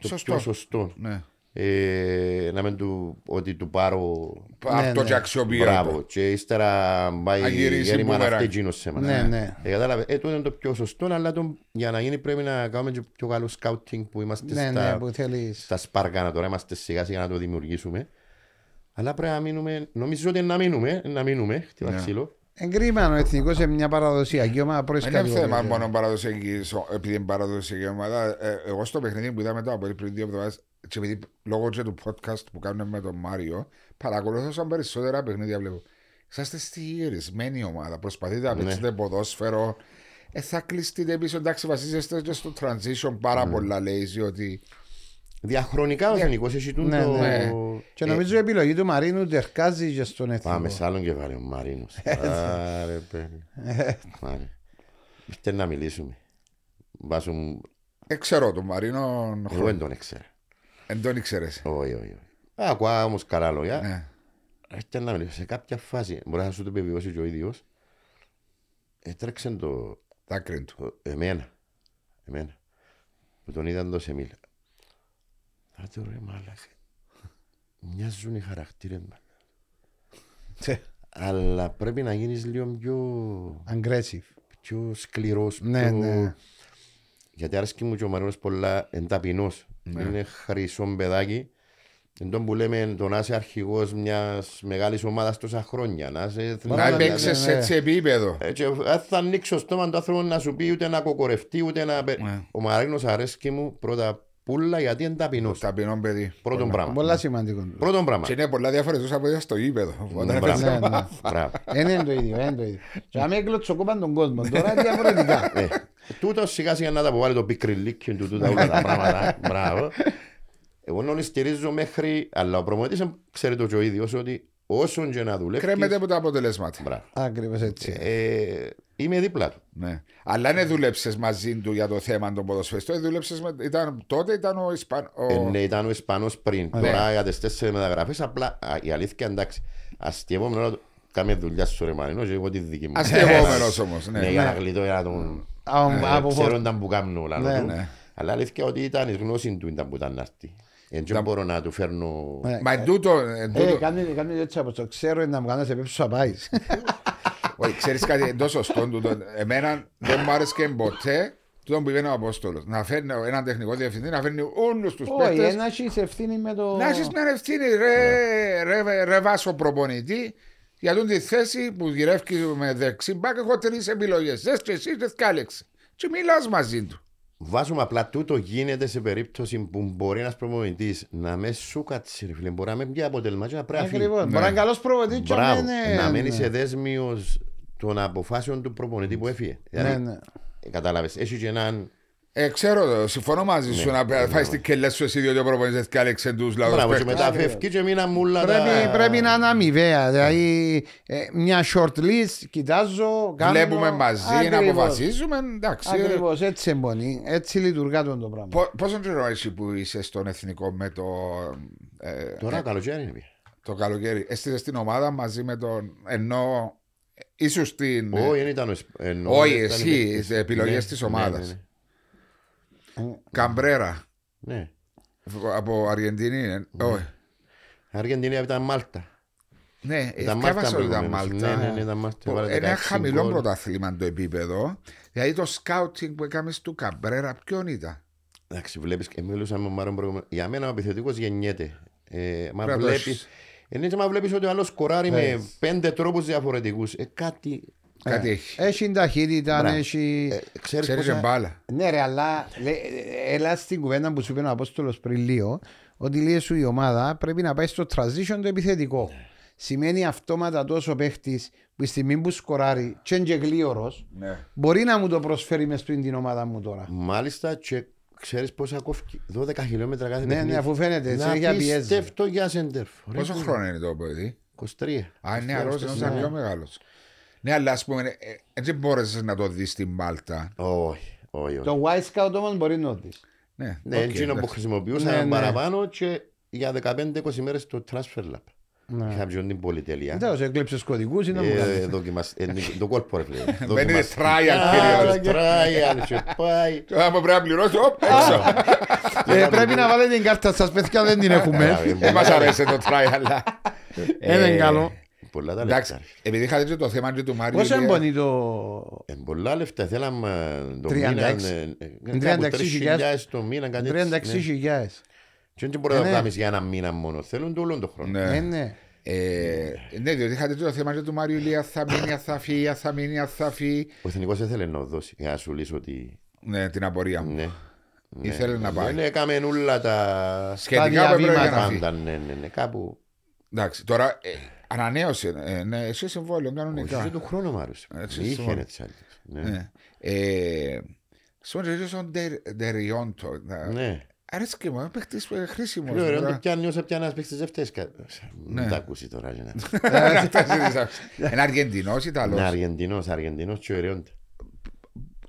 το σωστό. Πιο σωστό. Ναι. Ε, να μην του, ότι του πάρω ναι, αυτό ναι. και αξιοποιώ. Μπράβο. Και ύστερα πάει η έρημα να φταίγινος σε εμάς. Ναι, ναι. Ε, κατάλαβε, ε, είναι το πιο σωστό, αλλά το, για να γίνει πρέπει να κάνουμε και πιο καλό σκάουτινγκ που είμαστε ναι, στα, ναι, που στα σπάργανα τώρα, είμαστε σιγά για να το δημιουργήσουμε. Αλλά πρέπει να μείνουμε, νομίζω ότι να μείνουμε, να μείνουμε, χτυπά ναι. ξύλο. Εγκρίμα ο Εθνικός σε μια παραδοσιακή ομάδα πρώην κατηγορία. Δεν είναι θέμα μόνο παραδοσιακή, επειδή είναι παραδοσιακή ομάδα. Εγώ στο παιχνίδι που είδα μετά από πριν δύο εβδομάδες, και επειδή λόγω και του podcast που κάνουμε με τον Μάριο, παρακολουθώ σαν περισσότερα παιχνίδια βλέπω. Είσαστε στη γυρισμένη ομάδα, προσπαθείτε να παίξετε ποδόσφαιρο. Ε, θα κλειστείτε πίσω, εντάξει, βασίζεστε και στο transition πάρα mm. πολλά, λέει, ότι. Διαχρονικά ο Εθνικός έχει τούτο. Και νομίζω η επιλογή του Μαρίνου τερκάζει και στον Εθνικό. Πάμε σ' άλλον κεφάλαιο, Μαρίνος. Άρε παιδί. Ήρθε να μιλήσουμε. Εξαιρώ τον Μαρίνο. Εγώ δεν τον εξέρα. Δεν τον ήξερες. Όχι, όχι. Ακούω όμως καλά λόγια. Ήρθε να μιλήσω. Σε κάποια φάση, μπορεί να σου το επιβιώσει και ο ίδιος, έτρεξε το δάκρυ του. Εμένα. Εμένα. Που τον είδαν το Σεμίλ. Άτε ρε μάλασε, μοιάζουν οι χαρακτήρες μάλασε. Αλλά πρέπει να γίνεις λίγο πιο... aggressive. Πιο σκληρός. Ναι, πιο... ναι. Γιατί άρεσκει μου και ο Μαρίνος πολλά ενταπεινός. Ναι. Είναι χρυσό παιδάκι Εν τον που λέμε το να είσαι αρχηγός μιας μεγάλης ομάδας τόσα χρόνια. Να, να παίξεις ναι, έτσι επίπεδο. Αν θα ανοίξω στόμα του άνθρωπου να σου πει ούτε να κοκορευτεί ούτε να... Yeah. Ο Μαρίνος αρέσκει μου πρώτα πουλα γιατί είναι ταπεινός. Ταπεινό παιδί. Πρώτον πράγμα. Πολλά σημαντικό. Πρώτον πράγμα. Και είναι πολλά διαφορετούς από εδώ στο γήπεδο. Είναι το ίδιο. Και αν έκλωτσοκόπαν τον κόσμο τώρα διαφορετικά. Τούτος σιγά σιγά να τα αποβάλει το πικριλίκιο του τούτα όλα τα πράγματα. Μπράβο. Εγώ όλοι στηρίζω μέχρι, αλλά ο προμονητής ξέρει το και ο ίδιος ότι όσον και να δουλεύει. Κρέμεται από τα αποτελέσματα. Ακριβώς έτσι. Ε, είμαι δίπλα του. Ναι. Αλλά δεν δουλέψες μαζί του για το θέμα των ποδοσφαιριστών. Τότε ήταν ο Ισπανός. Ο... Ε, ναι, ήταν ο Ισπανός πριν. Ναι. Τώρα για τις τέσσερις μεταγραφές, απλά η αλήθεια εντάξει. Αστιευόμενο, κάμε δουλειά σου ρε Μαρίνο και εγώ τη δική μου. Αστιευόμενος όμως. Ναι, ναι, για να γλιτώ, για να τον. Ναι, ξέρονταν που κάνουν όλα. Ναι, ναι. Αλλά αλήθεια ότι ήταν η γνώση του ήταν που ήταν αυτή. Δεν μπορώ να του φέρνω... Μα εν τούτο... Κάνει έτσι από το ξέρω να μου κάνεις επίψου να πάεις. Ξέρεις κάτι εντός σωστό τούτο. Εμένα δεν μου άρεσε ποτέ τούτο που είπε ο Απόστολος. Να φέρνει έναν τεχνικό διευθυντή, να φέρνει όλους τους παίκτες. Όχι, να έχεις ευθύνη με το... Να έχεις μια ευθύνη ρε Βάσο προπονητή. Για τον τη θέση που γυρεύει με δεξί μπακ έχω τρεις επιλογές. Δες και εσύ δες κι άλλαξε. Και μιλάς μαζί του. Βάζουμε απλά τούτο γίνεται σε περίπτωση που μπορεί ένας προπονητής να με σου κάτσει, φίλε, μπορεί να με πια αποτελματικά να πρέπει να φύγει. Μπορεί να είναι καλός προπονητής. Να μένει σε δέσμιος των αποφάσεων του προπονητή που έφυγε. Κατάλαβες, έχει και έναν... Ε, ξέρω, συμφωνώ μαζί σου να φάεις την κελέ σου εσύ διότι ο προπονητής και άλλαξε τους λαούς. Μπράβο, και μετά φεύγει και μήνα μούλα. Πρέπει να είναι αμοιβαία, δηλαδή μια short list, κοιτάζω, κάνω... Βλέπουμε μαζί, να αποφασίζουμε, εντάξει. Ακριβώς, έτσι εμπονεί, έτσι λειτουργά τον το πράγμα. Πόσο καιρό εσύ που είσαι στον εθνικό με το... Τώρα καλοκαίρι είναι πια. Το καλοκαίρι, έστειλες την ομάδα μαζί με τον... ενώ ίσως την... Όχι, δεν ήταν... Όχι, εσύ, επιλογές της ομάδας. Καμπρέρα. Ναι. Από Αργεντινή. Όχι. Αργεντινή ήταν Μάλτα. Ναι, ήταν Μάλτα. Ένα χαμηλό πρωταθλήμα το επίπεδο. Δηλαδή το σκάουτινγκ που έκαμε του Καμπρέρα, ποιον ήταν. Εντάξει, βλέπει και μιλούσαμε με τον Μάριο προηγούμενο. Για μένα ο επιθετικό γεννιέται. Εννοείται, μα βλέπει ότι ο άλλο κοράρει με πέντε τρόπου διαφορετικού. Κάτι. Κάτι έχει. Έχει ταχύτητα, έχει... Ξέρεις και μπάλα. Ναι ρε, αλλά έλα στην κουβέντα που σου είπε ο Απόστολος πριν λίγο ότι λέει σου η ομάδα πρέπει να πάει στο transition το επιθετικό. Σημαίνει αυτόματα τόσο παίχτης που η στιγμή που σκοράρει και είναι και γλίωρος μπορεί να μου το προσφέρει μες πριν την ομάδα μου τώρα. Μάλιστα και ξέρεις πόσα κόφηκε, δώδεκα χιλιόμετρα κάθε παιχνίδι. Ναι, αφού φαίνεται, να πιστεύω για σεντερφ. Πόσο χρόνο είναι το παιδί? είκοσι τρία. Α, είναι αρρώσεις, είναι πιο μεγάλος. Ναι, αλλά ας πούμε, δεν μπορείς να το δεις στην Μάλτα. Όχι, όχι. Το Wisecout όμως μπορεί να το δεις. Ναι, εκείνο που χρησιμοποιούσαμε παραπάνω και για δεκαπέντε είκοσι μέρες το Transfer Lab. Είχα ποιον την πολυτελεία. Εντάς, έκλεψες κωδικούς ή να μου κάνεις. Δοκιμάσαι, το κόλπο ρε πλέον. Δεν είναι trial. Trial και πάει. Άμα πρέπει να πληρώσω, έξω. Πρέπει να βάλετε την κάρτα σας, παιδιά, δεν την έχουμε. Δεν μας αρέσει το trial. Είναι καλό. Εντάξει, επειδή είχατε και το θέμα και του Μάριου. Πόσο εμπονεί το... Πολλά λεφτά, θέλαμε το μήνα... τριάντα έξι χιλιάδες το μήνα, κάτι έτσι. τριάντα έξι χιλιάδες. Και δεν μπορούμε να το κάνεις για ένα μήνα μόνο, θέλουν το όλο το χρόνο. Ναι, διότι είχατε το θέμα και του Μάριου Λία, θα μείνει, θα φύγει, θα μείνει, θα φύγει. Ο εθνικός ήθελε να δώσει, για να σου λύσω ότι... Ναι, την απορία μου. Ήθελε να πάει. Δεν έκαμε όλα τα... Σχετικά που ανανέωσε, ναι, εσύ συμβόλαιο κανονικά. Όχι, του χρόνου μ' άρεσε. Είχε τις άλλες. Σωγερίζω ο Ντεριόντο. Αρέσκει μου, παίχτης χρήσιμος. Ο Ντεριόντο πιάνει όσα πιάνει ένας παίχτης δευτές. Μην τα ακούσει τώρα. Είναι Αργεντινός ή Ιταλός? Είναι Αργεντινός, Αργεντινός και ο Ντεριόντο.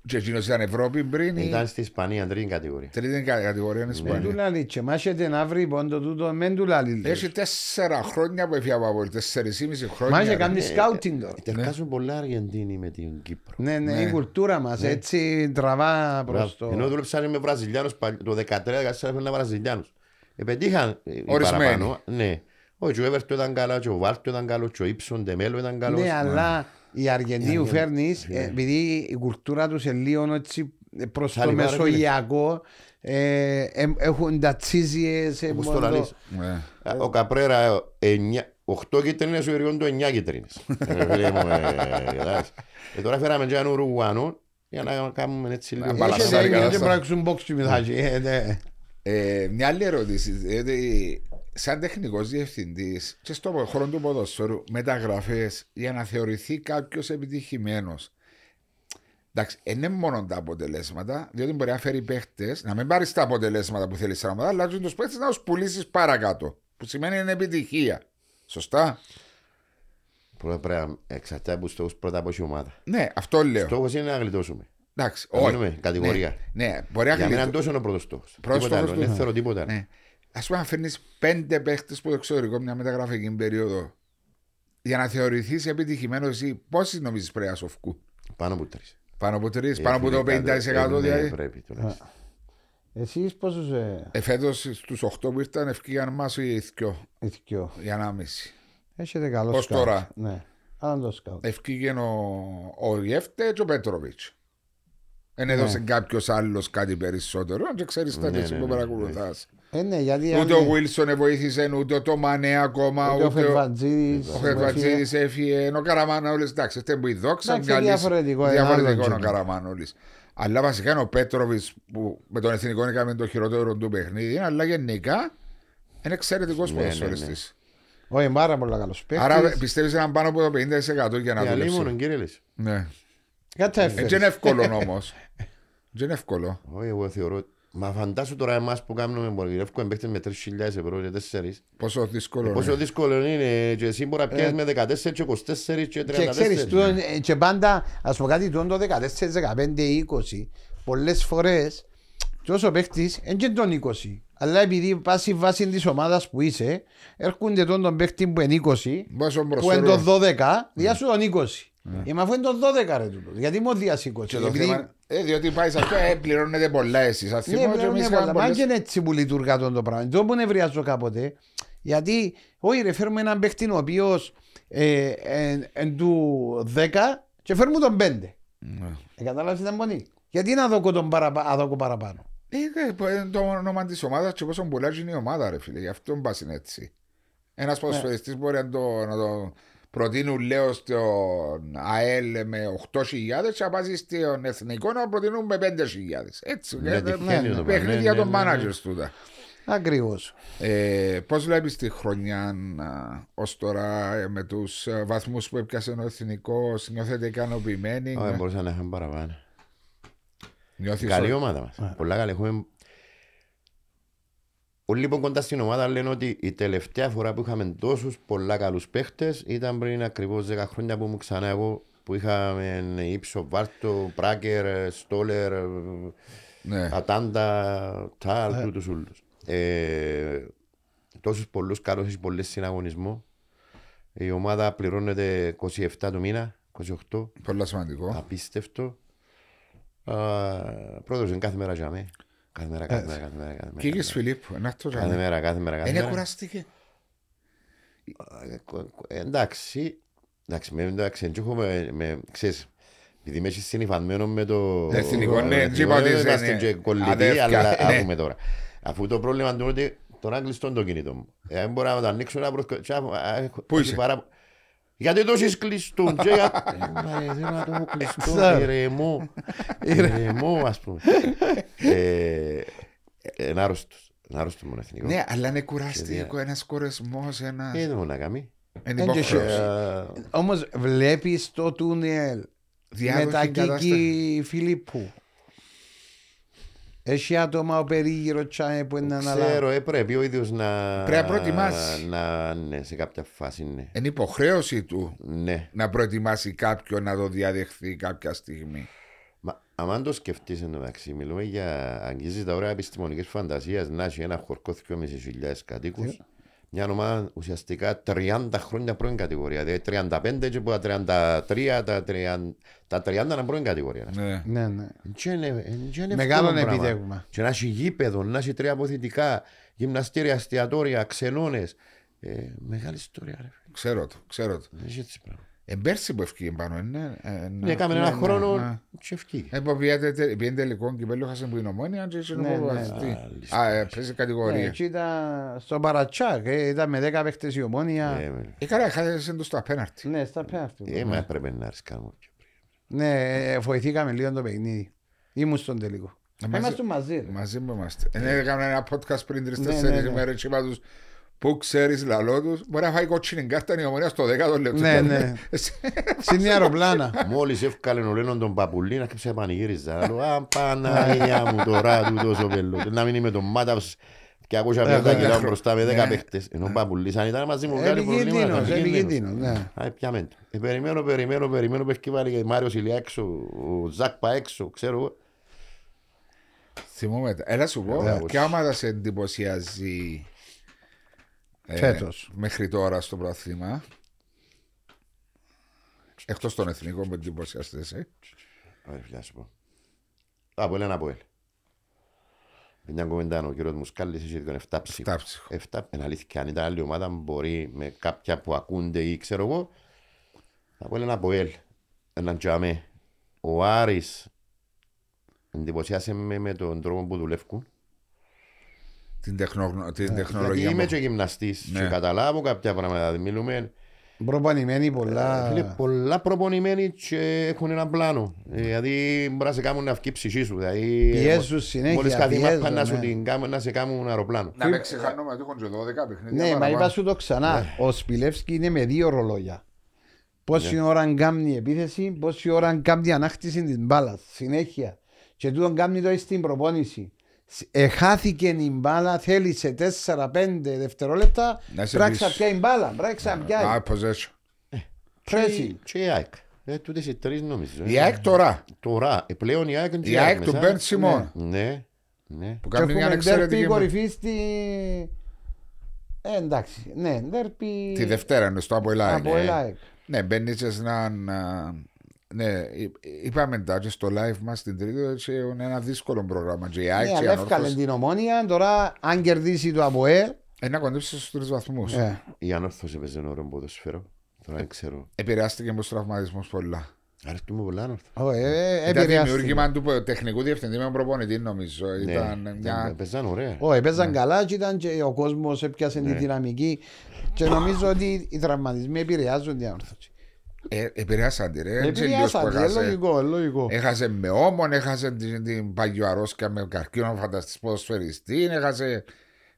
Και εκείνος ήταν Ευρώπη πριν. Ήταν στην Ισπανία, τρίτη κατηγορία. Τρίτη κατηγορία είναι Ισπανία. Μεν του λαλί, και μάσχεται να βρει πόντο τούτο, μεν του λαλί. Έχει τέσσερα χρόνια που έφυγε από πόλη, τέσσερις ή μισή χρόνια. Μάσχε κάνει σκάουτινγκ τώρα. Τερκάζουν πολλά Αργεντίνοι με την Κύπρο. Ναι, ναι, η κουλτούρα μας έτσι τραβά προς το... Ενώ δούλεψαν με Βραζιλιάνους, το δεκατρία δεκατέσσερα έφεραν Βραζιλιάνους. Επετύχαν παραπάνω. Ναι. Ο Τζουέβερτο ήταν καλό, ο Βάλτο ήταν καλό, ο Ήψον Ντεμέλο ήταν καλό. Ναι, αλλά οι Αργεντίνοι φέρνεις, επειδή η κουλτούρα τους είναι λίγο προς το Μεσογειακό. Ε, ε, έχουν τατσίζιες. Ε, μόνο... ε. Ο Καπρέρα οκτώ κίτρινες, ο Ιριών του εννιά κίτρινες. ε, τώρα φέραμε και έναν Ουρουγουάνο για να κάνουμε έτσι λίγο. Έχετε πράξουν μπόξι μηδάκι. Μια άλλη ερώτηση. Σαν τεχνικός διευθυντής και στον χρόνο του ποδοσφαίρου, μεταγραφές για να θεωρηθεί κάποιος επιτυχημένος. Εντάξει, δεν είναι μόνο τα αποτελέσματα, διότι μπορεί να φέρει παίχτες, να μην πάρεις τα αποτελέσματα που θέλεις να πάρεις, αλλά τους παίχτες να τους πουλήσεις παρακάτω. Που σημαίνει είναι επιτυχία. Σωστά. Πρώτα πρέπει να εξαρτάται από στόχους πρώτα από η ομάδα. Ναι, αυτό λέω. Στόχος είναι να γλιτώσουμε. Εντάξει, όχι. Κατηγορία. Ναι, ναι, μπορεί να γλιτώσουμε. Για να μην είναι ο πρώτος στόχος. Δεν θέλω τίποτα. Ναι. Ας πούμε, να φέρνεις πέντε παίχτες που το εξωτερικό μια μεταγραφική περίοδο για να θεωρηθείς επιτυχημένος ή πόσοι νομίζεις πρέπει να σοφκού. Πάνω από τρεις. Πάνω από τρεις, πάνω από το πενήντα τοις εκατό δηλαδή. Πρέπει τουλάχιστον. Εσείς πόσους... Εφέτος στους οκτώ που ήρθαν ευκήγαν μας οι ηθικιό. Η ανάμιση. Έχετε καλό σκάουτ. Πώς τώρα. Ναι. Αν το σκάουτ. Ευκήγαν ο Ιεύτε και ο Πέτροβιτς. Εν έδωσε κάποιος άλλος κάτι περισσότερο. Αν και ξέρεις τα τέτοια που παρακολουθάς. Ούτε ο Βίλσον βοήθησε, ούτε το Μανέ ακόμα, ούτε ο Φερβατζίδης έφυγε, ο Καραμανόλης, εντάξει, αυτοί που ειδόξαν, διαφορετικό ο Καραμανόλης. Αλλά βασικά ο Πέτροβιτς που με τον Εθνικό έκαμε το χειρότερο του παιχνίδι, αλλά γενικά είναι εξαιρετικός ποδοσφαιριστής. Όχι, πάρα πολύ καλός παίκτης. Άρα πιστεύεις έναν πάνω από το πενήντα τοις εκατό για να δουλέψει. Έτσι είναι εύκολο όμως. Δεν είναι εύκολο. Όχι, εγώ θεωρώ. Μα φαντάσου τώρα εμάς που κάνουμε μοργυρεύκο παίχτες με τρεις χιλιάδες ευρώ και τέσσερις. Πόσο δύσκολο, ε, πόσο δύσκολο είναι και εσύ μπορεί να πιέσεις με δεκατέσσερα και είκοσι τέσσερα και τριάντα τέσσερα. Και ξέρεις του, και πάντα ας πω κάτι το δεκατέσσερα, δεκαπέντε, είκοσι πολλές φορές τόσο παίχτης είναι τον είκοσι. Αλλά επειδή πάση βάση της ομάδας που είσαι έρχονται τον παίχτη που είναι είκοσι, που είναι το δώδεκα, διάσου τον είκοσι. Ε, μα αφού είναι το δώδεκα ρε τούτο, γιατί μου διασήκωσε. Ε, διότι πάει σε αυτό, ε, πληρώνετε πολλά εσείς. Ναι, πληρώνετε πολλά, μα και είναι έτσι που λειτουργά το πράγμα. Το που νευριάζω κάποτε, γιατί όχι ρε φέρουμε έναν παίχτη ο οποίος εν του δέκα και φέρουμε τον πέντε. Καταλάβεις την αμπονή. Γιατί να δω τον παραπάνω. Είναι το όνομα της ομάδας και πόσο πολλά είναι η ομάδα ρε φίλε, γι' αυτό μπας είναι έτσι. Ένας ποδοσφαιριστής μπορεί να το... Προτείνουν λέω στον ΑΕΛ με οκτώ χιλιάδες και να πάσει στον Εθνικό να προτείνουν με πέντε χιλιάδες. Έτσι, παιχνίδια των managers τούτα. Ακριβώς. Πώς βλέπεις τη χρονιά ως τώρα με τους βαθμούς που έπιασε ο Εθνικός, νιώθετε ικανοποιημένοι? Όχι, μπορούσα να είχαμε παραπάνω. Καλή ομάδα μας. Πολλά καλή. Όλοι λοιπόν κοντά στην ομάδα λένε ότι η τελευταία φορά που είχαμε τόσους πολλά καλούς παίχτες ήταν πριν ακριβώς δέκα χρόνια που μου ξανά εγώ που είχαμε Ήψο, Βάρτο, Πράκερ, Στόλερ, ναι. Ατάντα, Τάλ, ναι. Τους ούλους. Ε, τόσους πολλούς καλούς έχει πολλές συναγωνισμό. Η ομάδα πληρώνεται είκοσι επτά το μήνα, είκοσι οκτώ. Πολλά σημαντικό. Απίστευτο. Πρόεδρος είναι κάθε μέρα για μένα. Κάθε μέρα, κάθε μέρα, κάθε μέρα. Κύριος Φιλίππου, να το κάνουμε. Κάθε μέρα, κάθε μέρα. Είναι κουραστική. Εντάξει, εντάξει, ξέρεις, επειδή είμαι συνυφανμένο με το... Εθνικό, ναι, τσίπα ότι είσαι κολλητή, αλλά άκουμε τώρα. Αφού το πρόβλημα είναι ότι τώρα κλειστώ το κινητό μου. Δεν μπορώ να το ανοίξω να προσκοτσάω. Πού είσαι? Γιατί το έχεις κλειστούν και να το έχω κλειστούν, ηρεμό, ηρεμό ας πούμε. Είναι άρρωστος, είναι άρρωστος μόνο εθνικό. Ναι, αλλά είναι κουραστικό, ένας κορεσμός, ένας... Δεν είναι να κάνει. Είναι υπόχρεωση. Όμως βλέπεις το τούνελ με τα Κίκη Φιλίππου. Έχει άτομα ο περίγυρο τσάι που είναι αναλάβει. Ξέρω, ε, πρέπει ο ίδιος να... Πρέπει να προετοιμάσει. Να, ναι, σε κάποια φάση, ναι. Είναι υποχρέωση του, ναι, να προετοιμάσει κάποιον να το διαδεχθεί κάποια στιγμή. Μα, αμάν το σκεφτείς εντάξει, μιλούμε για... Αγγίζεις τα ώρα επιστημονικής φαντασίας να έχει ένα χορκό δυόμισι χιλιάδες κατοίκους. Μια ομάδα ουσιαστικά τριάντα χρόνια πρώην κατηγορία. Δηλαδή τριάντα πέντε και από τα τριάντα τρία, τα τριάντα, τα τριάντα είναι πρώην κατηγορία. Ναι, ναι, ναι. Και είναι μεγάλο επιτεύγμα. Και να έχει γήπεδο, να έχει τρία αποθητικά, γυμναστήρια, εστιατόρια, ξενώνες. Ε, μεγάλη ιστορία. Ρε. Ξέρω το, ξέρω το. Εμπέρσι που ευκεί πάνω, ναι. Έκαμε ένα χρόνο και ευκεί. Επειδή τελικό κυπέλλου χάσαμε που είναι Ομόνια και είναι υποβαθιστή. Α, πέσε κατηγορία. Έτσι ήταν στο Παρατσάκ, ήταν με δέκα παίχτες η Ομόνια. Ε, καλά, χάσες εντός στα πέναρτι. Ναι, στα πέναρτι. Ε, μα έπρεπε να ρισκάμε. Ναι, βοηθήκαμε λίγο το παιχνίδι. Ήμουν στον τελικό. Είμαστε μαζί. Μαζί μου είμαστε. Έκαμε ένα podcast πριν τρεις τέσσερις ημέρες και είπα τους που ξέρεις λαλό τους, μπορεί να φάει κότσινη κάρτα η Ομονία στο δέκατο λεπτό. Ναι, ναι. Στην αεροπλάνα. Μόλις έφκαλεν ο Λένον τον Παπουλή να κέψε πανηγύριζα. Α, Παναγιά μου τώρα του τόσο πελό. Να μην είμαι τον Μάταυς και ακούσα πέντα κιλά μπροστά με δέκα παίχτες. Ενώ ο Παπουλής αν ήταν μαζί μου κάνει προβλήματα. Επικίνδυνος, επικίνδυνος. Περιμένω, περιμένω, περιμένω. Πέφτει πάλι και Μάριος Ηλιά έξω, ο Ζάκπα έξω, ξέρω. Θυμούμαι, έλα σου πω, και άμα θα σε εντυπωσιάζει Ε, μέχρι τώρα στο πρωτάθλημα, εκτός των εθνικών με εντυπωσιαστές. Ε. Ωραία, φιλιά σου πω. Από Ελένα Αποέλ. Μια κομμεντάνο, ο κύριος Μουσκάλης είχε τον εφτά ψήφο. Εν αλήθεια, αν ήταν άλλη ομάδα, μπορεί με κάποια που ακούνται ή ξέρω εγώ. Από Ελένα Αποέλ, έναν τζαμέ. Ο Άρης εντυπωσιάσε με, με τον τρόπο που δουλεύουν. Την, τεχνο, την τεχνολογία. Γιατί είμαι και γυμναστής, ναι. Και καταλάβω κάποια πράγματα. Μιλούμε. Προπονημένοι πολλά. Φίλε, πολλά προπονημένοι και έχουν ένα πλάνο. Δηλαδή μπορεί να σε κάνουν αυκή ψυχή σου. Δηλαδή, πιέζουν συνέχεια. Μόλις καθημερινά πάνε να σου την κάνουν, να σε κάνουν αεροπλάνο. Να με ξεχάνουμε ότι έχουν και δώδεκα παιχνίδια. Ναι, μα είπα σου το ξανά. Ναι. Ο Σπιλεύσκι είναι με δύο ρολόγια. Πόση ναι. ώρα κάνει επίθεση, πόση ώρα κάνει ανάκτηση τη μπάλα. Συνέχεια. Και τούτον κάνει το στην προπόνηση. Εχάθηκε η μπάλα, θέλησε τέσσερα πέντε δευτερόλεπτα. Πράξα πια η μπάλα, πράξα πια. Α, ποζέσου. Πρέσι. Και η ΑΕΚ. Τούτες οι τρεις νόμιζες. Η ΑΕΚ τώρα. Τώρα, πλέον η ΑΕΚ είναι η ΑΕΚ του Μπέρντ Σιμών. Ναι, ναι. Που κάνουν μια εξαιρετική κορυφή στη... εντάξει, ναι, ντέρπι... Τη Δευτέρα είναι στο Αποέλ. Ναι, μπαίνεις να... Ναι, είπαμε εντάξει στο live μας την Τρίτη είναι ένα δύσκολο πρόγραμμα. Ναι, αλλά έφκαλε την Ομόνια, τώρα αν κερδίσει το ΑΠΟΕ. Ένα κοντέψε στους τρεις βαθμούς. Η Ανόρθωση παίζει ένα ωραίο ποδοσφαίρο. Τώρα δεν ξέρω. Επηρεάστηκε με τους τραυματισμούς πολλά. Αρκούμε πολλά Ανόρθωση. Ήταν δημιούργημα του τεχνικού διευθυντή με προπονητή νομίζω. Παίζαν ωραία. Όχι, παίζαν καλά και ήταν και ο κόσμος έπιασε τη δυναμική. Και νομίζω ότι οι τραυματισμοί επηρεάζουν την Ανόρθωση. Ε, επηρεάσαντη ρε, λογικό. Έχασε με όμον, έχασε την, την Παγιοαρόσκα με καρκίνο φανταστής ποδοσφαιριστή. Έχασε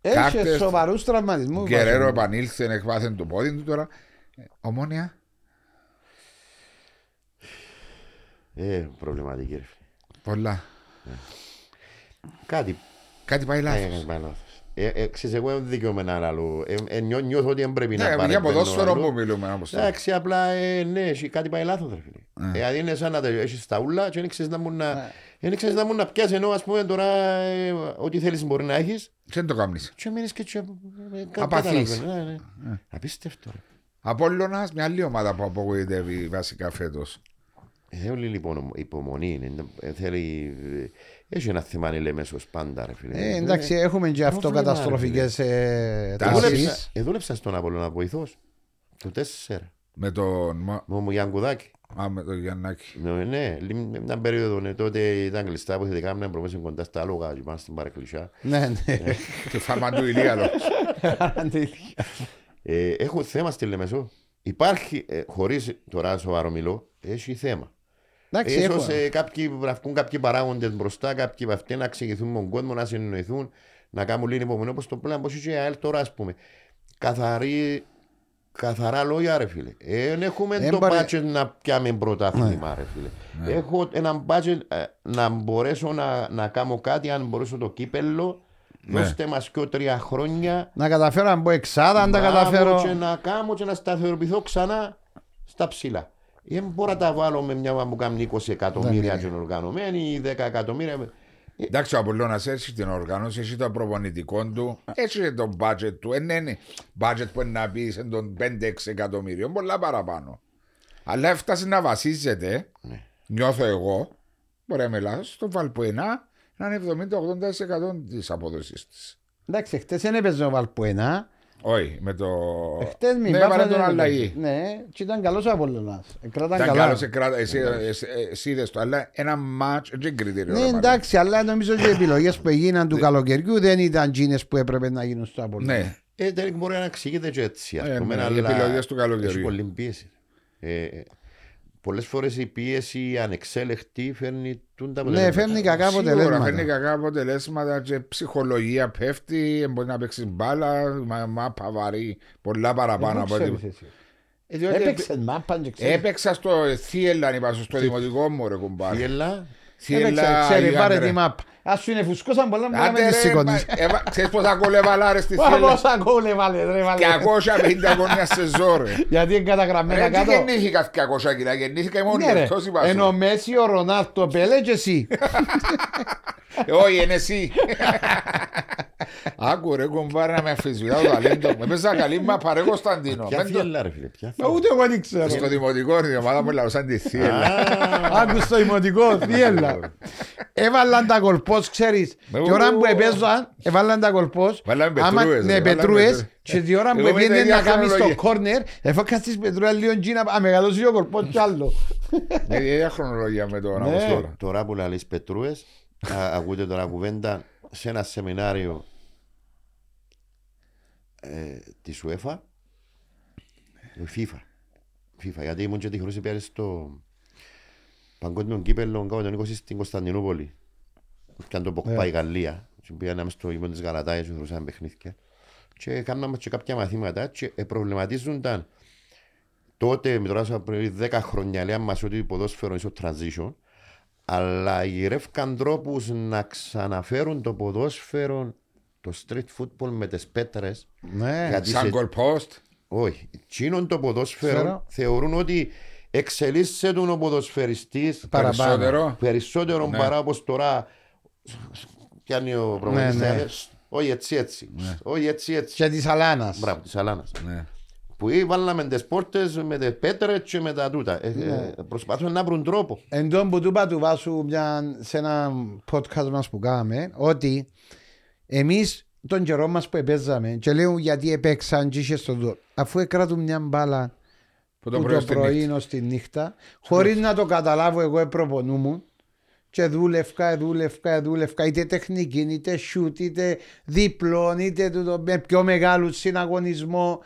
κάρτες, σοβαρούς τραυματισμούς. Γκερέρο επανήλθε, εκβάθεν το πόδι του τώρα. Ομόνια ε, προβληματική ρε. Πολλά ε. Κάτι Κάτι πάει λάθος. Ξέρεις, εγώ δεν δικαιούμαι να αναλώ. Νιώθω ότι δεν πρέπει να πάρει. Ναι, για ποδόσφαιρο που μιλούμε. Εντάξει, απλά ναι, κάτι πάει λάθος. Δηλαδή είναι σαν να έχεις τα ούλα και δεν ξέρεις να μου να πιάσεις. Ενώ ας πούμε τώρα ό,τι θέλεις μπορεί να έχεις. Και δεν το κάνεις. Και μείνεις και... απαθείς. Απίστευτο. Απόλλωνας, μια άλλη ομάδα που απογοητεύει βασικά φέτος. Θέλει λοιπόν υπομονή. Θέλει... έχει ένα θέμα ανελεμέσως πάντα ρε φίλε. Ε, εντάξει έχουμε και αυτοκαταστροφικές ε, τάσεις. Εδούλεψα στον Απόλλωνα βοηθός. Το τέσσερα. Με τον Γιανκουδάκη. Α, με τον Γιαννάκη. Ναι, μια περίοδο τότε ήταν κλειστά που είχε κάμουν προμέσουν κοντά στα λόγα και πάνω στην παρακλεισιά. Ναι, ναι. Το φάρμα του Ηλίαλο. Έχουν θέμα στη Λεμεσό. Υπάρχει, χωρίς τώρα σοβαρό μιλώ, έχει θέμα. Ίσως ε, κάποιοι βγουν κάποιοι παράγοντες μπροστά, κάποιοι αυτοί να εξηγηθούν με τον κόσμο, να συνεννοηθούν, να κάνουν λίγο υπομονή. Όπως το πλάνο, όπως είχε η ΑΕΛ τώρα, ας πούμε. Καθαρή, καθαρά λόγια, ρε φίλε. Δεν έχουμε το μπάτσετ να πιάμε πρωτάθλημα, ρε φίλε. Έχω ένα μπάτσετ να μπορέσω να, να κάνω κάτι, αν μπορέσω το κύπελλο. Δώστε μας και τρία χρόνια. Να καταφέρω να μπω εξάδα, αν τα καταφέρω. Και να κάνω και να σταθεροποιηθώ ξανά στα ψηλά. Δεν μπορώ να τα βάλω με μια που κάνει είκοσι εκατομμύρια και οργανωμένη ή δέκα εκατομμύρια. Εντάξει, ο Απολλώνας έχει την οργάνωση, έχει το προπονητικό του, έχει το budget του. Δεν είναι budget που είναι να πει σε των πέντε έξι εκατομμύριων, πολλά παραπάνω. Αλλά έφτασε να βασίζεται, ναι. Νιώθω εγώ, μπορεί να μιλάω, στο Βαλπουένα να είναι εβδομήντα με ογδόντα τοις εκατό τη απόδοση τη. Εντάξει, χτες δεν έπαιζε ο Βαλπουένα. Όχι, με το. Εχθές μην ναι, τον αλλαγή. Ναι, και ήταν καλός ο Απολλωνάς. Εκράταν καλά. Εσύ είδες το, αλλά ένα μάτς δεν κριτήριο. Ναι, εντάξει, αλλά νομίζω ότι οι επιλογές που έγιναν του καλοκαιριού δεν ήταν τζίνες που έπρεπε να γίνουν στο Απολλωνά. Ναι. Ε, δεν μπορεί να εξηγείται και έτσι. Ε, πούμε, ναι, αλλά οι επιλογές του καλοκαιριού. Ε, πολλές φορές η πίεση ανεξέλεκτη φέρνει τούντα αποτελέσματα. Ναι, φέρνει κακά αποτελέσματα. Σίγουρα, φέρνει κακά αποτελέσματα και ψυχολογία πέφτει, μπορεί να παίξει μπάλα, μάπα βαρύ, πολλά παραπάνω από ό,τι. Έπαιξε μάπα, δεν ξέρω. Έπαιξα στο Θίελα, είπα στο δημοτικό μου ρε κουμπάρι. Θίελα. Ξέρει, πάρε τη μάπα. Ας σου είναι φουσκώσαν πολλά μου να με τις σηκώνεις. Ξέρεις πόσα κολεβαλάρες στη θέλες. Πόσα κολεβαλάρες ρε βάλε. διακόσια πενήντα κόνια σε ζόρε. Γιατί είναι καταγραμμένα κάτω. Δεν γεννήθηκα διακόσια κιλά, γεννήθηκα μόνο αυτός η βάση. Ενώ Μέση, ο Ρονάλντο, Πελέ και εσύ. Όχι, είναι εσύ. Άκου ρε κομπάρε να με αφισβητάω το ταλέντο. Με πες να καλή μα παρέ Κωνσταντίνο. Ποια Θίελα ρε φίλε, ποια Θίελα. Ούτε εγώ δεν ξέρω. Στο δημοτικό ρε ομάδα που λαούσαν τη Θίελα. Άκου στο δημοτικό Θίελα. Έβαλαν τα κολπός ξέρεις. Την ώρα που έπαιζαν έβαλαν τα κολπός. Βάλαμε πετρούες. Και την ώρα που έπαιρνε να κάνεις το κόρνερ έφαγαν στις πετρούες λίγο τζίνα. Αμεγαλώσει ο κολπός κι άλλο. Είναι ίδια χρονολογία με τον Αποστόλο. Τώρα που λαλείς πετρούες ακούτε τώρα κουβέντα σε ένα σεμινάριο ε, τη UEFA, FIFA. FIFA. Γιατί ήμουν και τη χρήση πια στο παγκόσμιο κύπελλο κάτω στην Κωνσταντινούπολη. Ήταν το Ποκπά yeah. η Γαλλία. Πήγαμε στο γήπεδο της Γαλατάης, χρούσαμε παιχνίδια. Και κάναμε και κάποια μαθήματα και προβληματίζονταν τότε με τώρα πριν δέκα χρόνια λέει μας ότι ποδόσφαιρο είναι στο transition. Αλλά γυρεύκαν τρόπους να ξαναφέρουν το ποδόσφαιρο, το street football με τις πέτρες. Ναι, σαν goalpost. Όχι, εκείνον το ποδόσφαιρο Φέρα. Θεωρούν ότι εξελίσσεται ο ποδοσφαιριστής περισσότερο, περισσότερο ναι. παρά όπως τώρα πιάνει ο προπονητής. Ναι, ναι. Όχι έτσι έτσι, ναι. όχι έτσι έτσι. Και της Αλάνας. Μπράβο, της Αλάνας. Ναι. Που βάλαμε τις πόρτες με τις πέτρες και με τα τούτα. Ε, yeah. Προσπαθούν να βρουν τρόπο. Εν τόν που του είπα του Βάσου μια, σε ένα podcast μας που κάναμε, ότι εμείς τον καιρό μας που επέζαμε και λέω γιατί επέξαν και είχες στον δω, αφού εκράτουν μια μπάλα που το πρωί, πρωί ως τη νύχτα, χωρίς να το καταλάβω εγώ επροπονούμουν και δούλευκα, δούλευκα, δούλευκα, είτε τεχνική, είτε σιούτ, είτε δίπλων, είτε το, με πιο μεγάλο συναγωνισμό.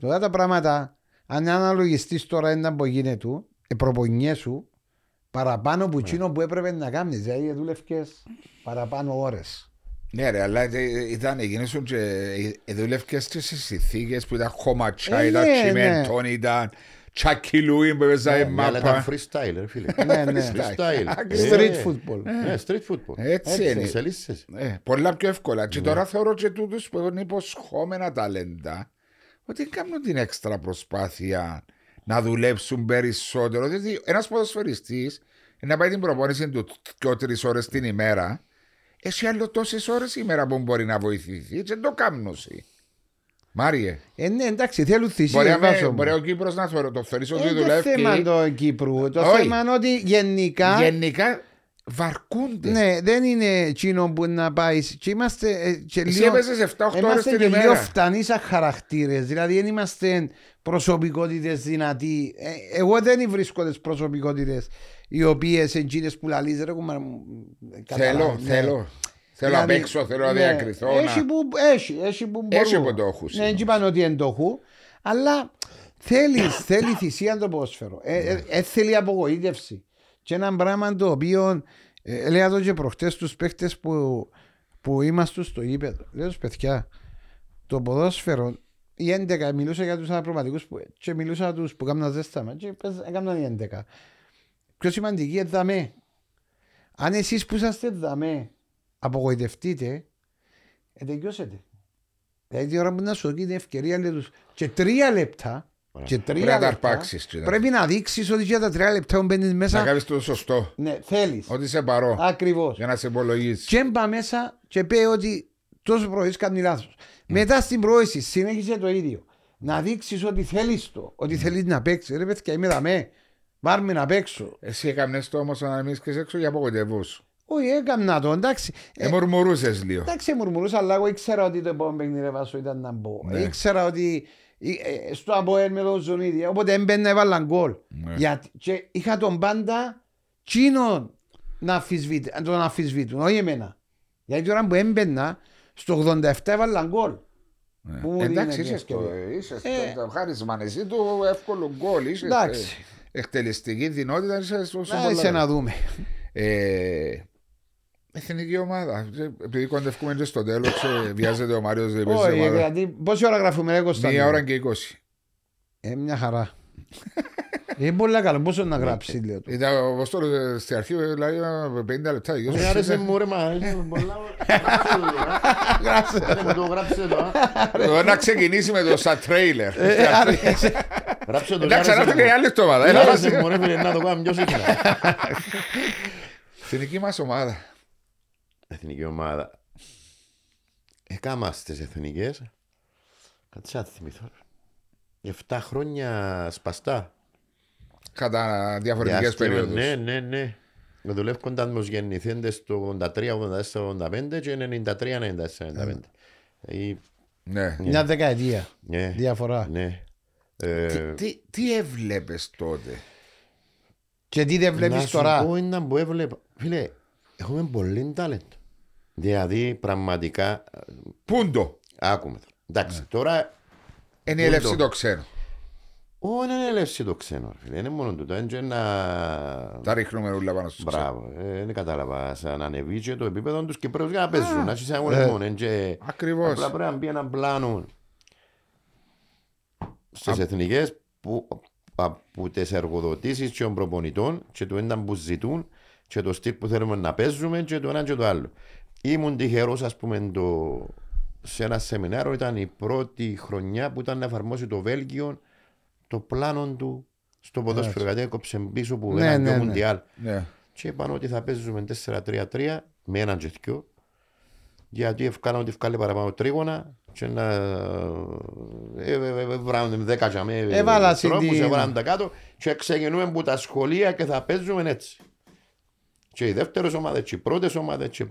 Τώρα τα πράγματα, αν αναλογιστείς τώρα έναν πογίνε του, προπονιές σου, παραπάνω από εκείνο που έπρεπε να κάνεις, δηλαδή δούλευκες παραπάνω ώρες. Ναι ρε, αλλά ήταν εκείνες και δούλευκες και στις συνθήκες που ήταν χωματσιά, ήταν τσιμέντον, ήταν τσακιλούιν που έπαιζαν μάπα. Αλλά ήταν freestyler φίλε. Ναι, ναι, street football. Ναι, street football. Έτσι είναι. Πολλά πιο εύκολα. Και τώρα θεωρώ και τούτους που έχουν υποσχόμενα ταλέντα. Ότι κάνουν την έξτρα προσπάθεια να δουλέψουν περισσότερο. Διότι ένας ποδοσφαιριστής να πάει την προπόνηση του και τρεις ώρες την ημέρα, έχει άλλο τόσες ώρες ημέρα που μπορεί να βοηθηθεί. Δεν το κάνουν. Μάριε. Ε, ναι, εντάξει, θέλουν θυσίες. Μπορεί, μπορεί ο Κύπρος να θεωρώ, το θεωρήσω ότι δουλεύει. Δεν είναι θέμα του Κύπρου. Το Όχι. θέμα είναι ότι γενικά. γενικά βαρκούνται. Ναι, δεν είναι εκείνο που να πάει. Και είμαστε και λίγο, έπαιζες εφτά οκτώ ώρες την ημέρα. Λίγο φτανείς σαν χαρακτήρες. Δηλαδή δεν είμαστε προσωπικότητες δυνατοί. Ε, εγώ δεν βρίσκω τις προσωπικότητες οι οποίες εκείνες που λαλίζουν. Θέλω, ναι. θέλω. Θέλω να παίξω, θέλω να διακριθώ. Έχει που, έχει, έχει που μπορούν. Έχει που το έχουν. Ναι, έτσι είπαν ότι δεν το έχουν. Αλλά θέλεις, θέλει θυσία το ποδόσφαιρο. Ε, ε, ε, θέλει απογοήτευση. Και ένα πράγμα το οποίο ε, λέω εδώ και προχτές τους παίχτες που, που είμαστε στο γήπεδο. Λέω τους παιδιά, το ποδόσφαιρο, οι έντεκα μιλούσα για τους αναπροματικούς που, και μιλούσα για τους που κάμουν ζέσταμα και έκαναν οι έντεκα. Πιο σημαντική είναι δαμέ. Αν εσείς που είσαστε δαμέ απογοητευτείτε, ε, τελειώσετε. Δηλαδή την ώρα που να σου δίνει την ευκαιρία λέει τους, και τρία λεπτά Και τρία πρέπει, λεπτά, αρπάξεις, πρέπει να δείξεις ότι για τα τρία λεπτά μπαίνεις μέσα. Να κάνεις το σωστό. Ναι, θέλεις. Ότι σε παρώ. Ακριβώς. Για να σε υπολογίσεις. Και έμπα μέσα και πει ότι τόσο πρωί κάνει λάθος. Mm. Μετά στην πρόηση συνέχισε το ίδιο. Να δείξεις ότι θέλεις το. Ότι mm. θέλεις να παίξεις. Ρε παιδιά, είμαι δαμέ. Βάρ' με να παίξω. Εσύ έκανες το όμως να μην είσαι έξω για απογοητεύσου. Όχι, έκανα το, εντάξει. Ε, μουρμουρούσες λίγο. Εντάξει, μουρμουρούσα, αλλά εγώ ήξερα ότι το επόμενο παιχνίδι Βάσο ήταν να μπω. Ναι. Ήξερα ότι ε, στο Αποέλ με το Ζωνίδι, οπότε έμπαινα έβαλαν γκολ. Ναι. Γιατί και είχα τον πάντα τσίνον να αμφισβητούν, όχι εμένα. Γιατί τώρα που έμπαινα, στο ογδόντα επτά έβαλαν γκολ. Ναι. Εντάξει, είσαι το, είσαι ε, το χάρισμα εσύ του εύκολο γκολ. Εντάξει. Εκτελεστική δυνότητα, είσαι στο σοβαρό. Να δούμε. Ε, εθνική ομάδα. Επειδή κοντεύκουμε και στο τέλος, βιάζεται ο Μάριος. Πόση ώρα γράφουμε, ρε Κωνσταντίνε? Μία ώρα και είκοσι. Ε, μια χαρά. Είναι πολύ καλό. Πόσο να γράψει, λέω. Ήταν ο Απόστολος στην αρχή, δηλαδή πενήντα λεπτά. Μου άρεσε μου, ρε μα. Γράψε το. Να ξεκινήσει με το σαν τρέιλερ. Γράψε το. Εντάξει, γράψε και άλλη εβδομάδα. Μου άρεσε μου, ρε, να το κάνω πιο σύντομα. Εθνική μας ομάδα. Εθνική ομάδα. Εκάμα στις εθνικές. Κάτσε να θυμηθώ. Εφτά χρόνια σπαστά. Κατά διαφορετικές περίοδους. Ναι, ναι, ναι. Με δουλεύκονταν με τους γεννηθέντες το ογδόντα τρία ογδόντα τέσσερα ογδόντα πέντε και ενενήντα τρία ενενήντα τέσσερα ενενήντα πέντε. Ναι. Μια δεκαετία. Διαφορά. Τι έβλεπες τότε και τι δεν βλέπεις τώρα? Να σου πω έναν που έβλεπα. Φίλε, έχουμε πολύ τάλεντο. Δηλαδή πραγματικά. Πούντο. Άκουμε τώρα. Εντάξει, τώρα είναι η έλευση το ξένο. Όχι, είναι έλευση το ξένο, φίλε. Είναι μόνο τούτο. Τα ρίχνουμε όλα πάνω στο ξένο. Μπράβο. Δεν κατάλαβα σαν ανεβεί και το επίπεδο τους Κυπρέους για να παίζουν. Να είσαι αγωνισμόν. Ακριβώς. Απλά πρέπει να μπει έναν πλάνο στις εθνικές που από τις εργοδοτήσεις των προπονητών και το έναν που ζητούν και το στυλ που θέλουμε να παίζουμε και το έναν και το άλλο. Ήμουν τυχερός, ας πούμε, το... σε ένα σεμινάριο ήταν η πρώτη χρονιά που ήταν να εφαρμόσει το Βέλγιο το πλάνο του στο ποδόσφαιρο, γιατί έκοψε πίσω που ναι, έναν ναι, ναι, μουντιάλ. Ναι. Και είπαν ότι θα παίζουμε τέσσερα τρία τρία με έναν τζεθκιό, γιατί ευκάλαν ότι ευκάλε παραπάνω τρίγωνα και να βράνουν δέκα τζαμέ τρόπους, έβαλαν τα κάτω και ξεκινούμε από τα σχολεία και θα παίζουμε έτσι. Και οι δεύτερες ομάδες, και οι πρώτες ομάδες, και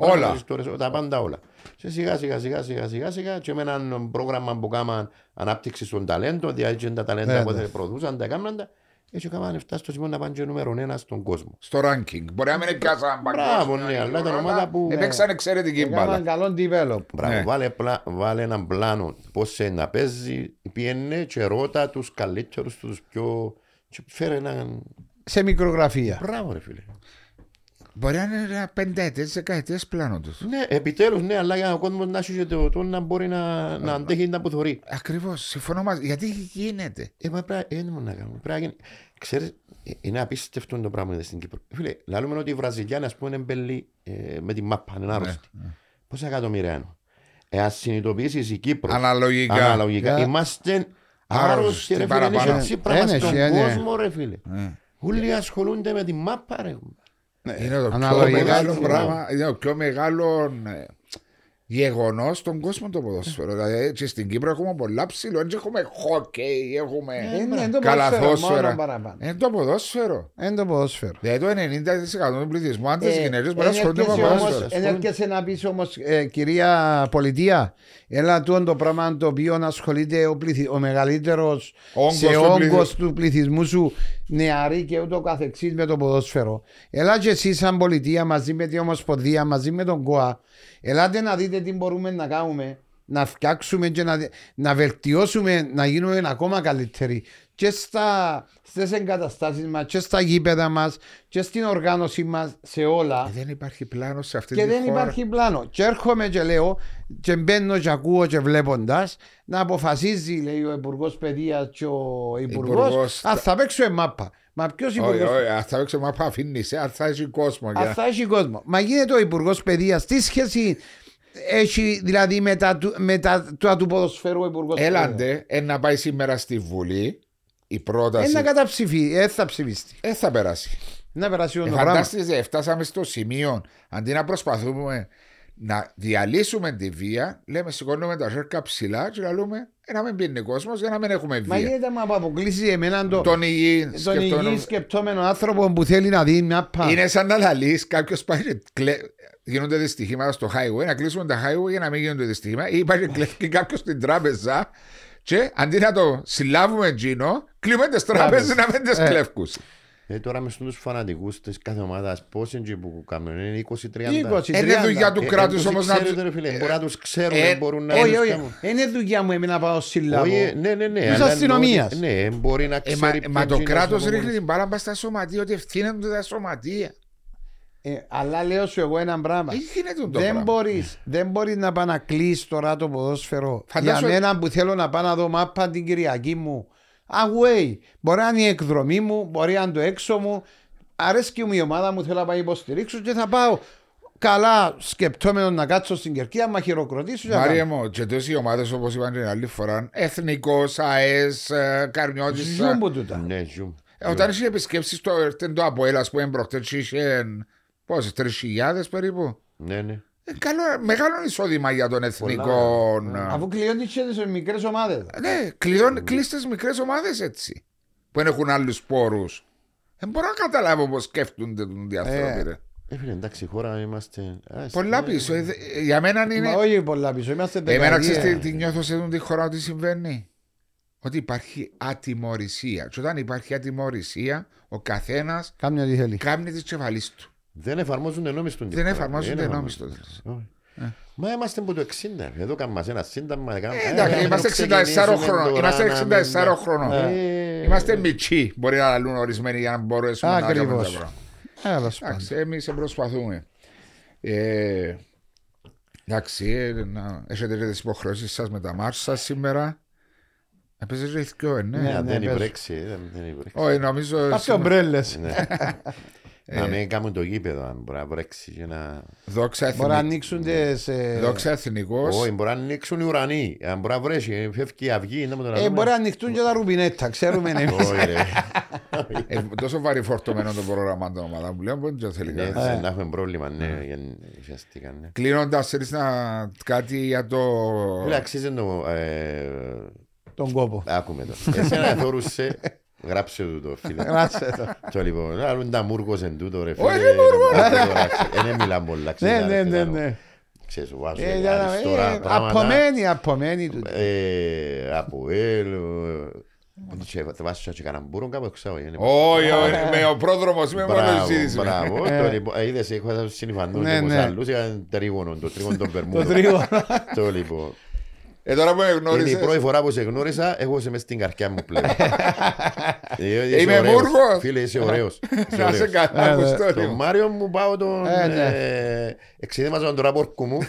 τα πάντα όλα. Και σιγά σιγά σιγά σιγά σιγά σιγά και με έναν πρόγραμμα που κάναν ανάπτυξη των ταλέντων, διάγει τα ταλέντα που θα προωθούσαν, τα κάναν τα. Έτσι έκαναν φτάσει στο σημείο να πάνε και νούμερο ένα στον κόσμο. Στο ranking. Μπορεί να μην έπιασαν παγκόσμια. Έπαιξαν εξαιρετική μπάλα. Έκαναν καλό develop. Βάλε έναν πλάνο πώς να παίζει, πιένε και ρώτα τους καλύτερους, τους πιο. Και φέρε έναν. Σε μικρογραφία. Μπράβο, ρε φίλε. Μπορεί να είναι πενταετές, δεκαετές πλάνο τους. Ναι, επιτέλους, ναι, αλλά ο κόσμος να έχει το τόνο να μπορεί να, να αντέχει να αποθωρεί. Ακριβώς, συμφωνώ μαζί. Γιατί γίνεται. Ε, μα πρέπει να κάνουμε. Πρέπει, ξέρεις, είναι απίστευτο το πράγμα στην Κύπρο. Φίλε, λαλούμε ότι οι Βραζιλιάνοι, ας πούμε, εμπελεί ε, με τη μάπα, είναι άρρωστοι. Ναι, ναι. Πόσα εκατομμύρια είναι. Εάν συνειδητοποιήσεις η Κύπρο. Αναλογικά. Αναλογικά. Yeah. Είμαστε άρρωστοι, ρε φίλε. Είναι έτσι πράγμα στον κόσμο, ρε φίλε. Όλοι ασχολούνται με τη μάπα, ρε. Είναι το, μεγάλο πράγμα, είναι το πιο μεγάλο γεγονός στον κόσμο το ποδόσφαιρο. Δηλαδή και στην Κύπρο έχουμε πολλά ψηλό, έτσι έχουμε χόκκι, έχουμε καλαθόσφαιρα. Είναι το ποδόσφαιρο. Δηλαδή το ενενήντα τοις εκατό του πληθυσμού, άντρες και γυναίκες, μπορεί να ασχολούνται με ποδόσφαιρο. Ενέρχεσαι να πεις όμως, κυρία Πολιτεία, έλα τούτο το πράγμα το οποίο ασχολείται ο μεγαλύτερος σε όγκος του πληθυσμού σου, νεαροί και ούτω καθεξής με το ποδόσφαιρο. Ελάτε και εσείς σαν πολιτεία μαζί με την Ομοσπονδία, μαζί με τον ΚΟΑ, ελάτε να δείτε τι μπορούμε να κάνουμε, να φτιάξουμε και να, να βελτιώσουμε, να γίνουμε ακόμα καλύτεροι και στα, στις εγκαταστάσεις μας, και στα γήπεδα μας, και στην οργάνωση μας, σε όλα. Και δεν υπάρχει πλάνο σε αυτή τη χώρα. Και δεν υπάρχει πλάνο. Και έρχομαι και λέω, και μπαίνω και ακούω και βλέποντας, να αποφασίζει, λέει ο Υπουργός Παιδείας και ο Υπουργός, αν θα παίξουμε μάπα. Μα ποιος υπουργός? Όχι, όχι, αν θα παίξουμε μάπα αφήνεις, αν θα έχει κόσμο. Αν θα έχει κόσμο. Μα γίνεται ο Υπουργός Παιδείας, τι σχέση έχει δηλαδή με τα, με τα, τα του ποδοσφαίρου ο Υπουργός Παιδείας? Έλαντε, ε, να πάει σήμερα στη Βουλή. Η πρόταση. Ένα καταψηφί, ε, θα ψηφίσει. Ε, θα περάσει. Να περάσει ο νόμος. Φαντάστηκε, φτάσαμε στο σημείο αντί να προσπαθούμε να διαλύσουμε τη βία, λέμε σηκώνουμε τα σέρκα ψηλά και λέμε να μην πίνει κόσμος για να μην έχουμε βία. Μα γίνεται να αποκλείσει εμένα το... τον υγιή σκεπτόμενο... σκεπτόμενο άνθρωπο που θέλει να δει μια πα. Είναι σαν να λαλείς, κάποιος πάει και κλε... γίνονται δυστυχήματα στο highway, να κλείσουμε τα highway για να μην γίνονται δυστυχήματα, ή πάει και κλέφτει κάποιος στην τράπεζα και αντί να το συλλάβουμε εκείνο, κλείνουμε τις τράπεζες να μην τις κλέφκους. Ε, τώρα με στους φανατικούς της κάθε ομάδας πώς είναι που κάνουν, είναι είκοσι τριάντα. Είναι δουλειά του κράτους όμως να τους... Μπορεί να τους ξέρουν, μπορούν να... Όχι, όχι, είναι δουλειά μου εμένα να πάω σύλλαβο. Ναι, ναι, ναι. Τους αστυνομίας. Ναι, μπορεί να ξέρει... Μα το κράτος ρίχνει την πάρα στα σωματεία, ότι ευθύνονται τα σωματεία. Αλλά λέω σου εγώ έναν πράγμα. Δεν μπορείς να πάω να κλείσεις τώρα το ποδόσφαιρο. Για μένα που θέλω να πάω να δω μάπα την Κυριακή μου. Away. Μπορεί να είναι η εκδρομή μου, μπορεί να είναι το έξω μου. Αρέσκει μου η ομάδα μου, θέλω να πάω υποστηρίξω και θα πάω καλά σκεπτόμενο να κάτσω στην Κερκία, να χειροκροτήσω. Μάριε μου, και τόσοι ομάδες όπως είπαν την άλλη φορά, Εθνικός, ΑΕΣ, Καρμιώτης. Ζουν που τούτα. Ναι, ζουν. Όταν είχε επισκέψεις το Αποέλ, ας πούμε, προχτές είχε πόσες, τρεις χιλιάδες περίπου. Ναι, ναι. Καλό, μεγάλο εισόδημα για τον εθνικό. Αφού κλειώνει τις μικρές ομάδες. Ναι, κλείς τις μικρές ομάδες έτσι. Που έχουν άλλους πόρους. Δεν μπορώ να καταλάβω πώς σκέφτονται τον διαθρώπη. Έφυγε εντάξει, χώρα είμαστε. Πολλά πίσω. Για μένα είναι. Όχι, πολλά πίσω. Εμένα ξέρεις τι νιώθω σε αυτή τη χώρα ότι συμβαίνει. Ότι υπάρχει ατιμωρησία. Και όταν υπάρχει ατιμωρησία, ο καθένας κάνει τις κεφαλής του. Δεν εφαρμόζουν ενόμιση του. Δεν εφαρμόζουν ενόμιση του. Μα είμαστε από το εξήντα. Εδώ κάνουμε ένα σύνταγμα. Εντάξει, είμαστε εξήντα τέσσερα χρονών. Είμαστε εξήντα τέσσερα χρονών. Είμαστε μητσοί. Μπορεί να λαλούν ορισμένοι για να μπορέσουμε να κάνουμε τα πράγματα. Εντάξει, εμείς προσπαθούμε. Εντάξει, έχετε τις υποχρεώσεις σας με τα μάτια σας σήμερα. Επίσης ρίχνει ναι. Δεν υπρέξει. Όχι, νομίζω... Αυτοί ομπρέλες. Να μην κάνουν το γήπεδο, αν μπορεί να βρέξει και να... Μπορεί να ανοίξουν τις... Δόξα εθνικός. Όχι, μπορεί να ανοίξουν οι ουρανοί. Αν μπορεί να βρέσει, φεύγει η αυγή. Μπορεί να ανοίχτουν και τα ρουμπινέτα, ξέρουμε εμείς. Τόσο βαρυφορτωμένο το πρόγραμμα των ομάδων που λέμε, δεν θέλει κάτι. Να έχουμε πρόβλημα, ναι, ουσιαστικά. Κλείνοντας, θέλεις να κάτι για το... Αξίζει τον κόπο. Άκουμε το. Εσένα θεωρούσε... Γράψε το το φίλε. Γράψε το. Το λοιπόν, άλλον ήταν μούργος εν τούτο ρε φίλε. Όχι μούργος. Εν μιλάμε πολλά. Ναι, ναι, ναι, ναι. Ξέρεις, βάζω Άρης τώρα πράγματα. Απομένει, απομένει τούτο. Αποέλ. Τε βάζω και κανέναν μπούρον κάπου εξάω. Όχι, με ο πρόδρομος είμαι μόνο συζήτηση. Μπράβο, μπράβο. Είδες, είχα συνειφαντούν τους άλλους, είχαν τρίγωνο, το τρίγωνο των Βερμούδων. Το τρίγωνο. Ε, τώρα που είναι η πρώτη φορά που σε γνώρισα, εγώ είσαι μέσα στην καρκιά μου πλέον. Είμαι μούργος. Φίλε, είσαι ωραίος. Να σε κατακουστώ. Τον Μάριο μου πάω τον... Εξεδίμαζαν τον ραπόρκο μου.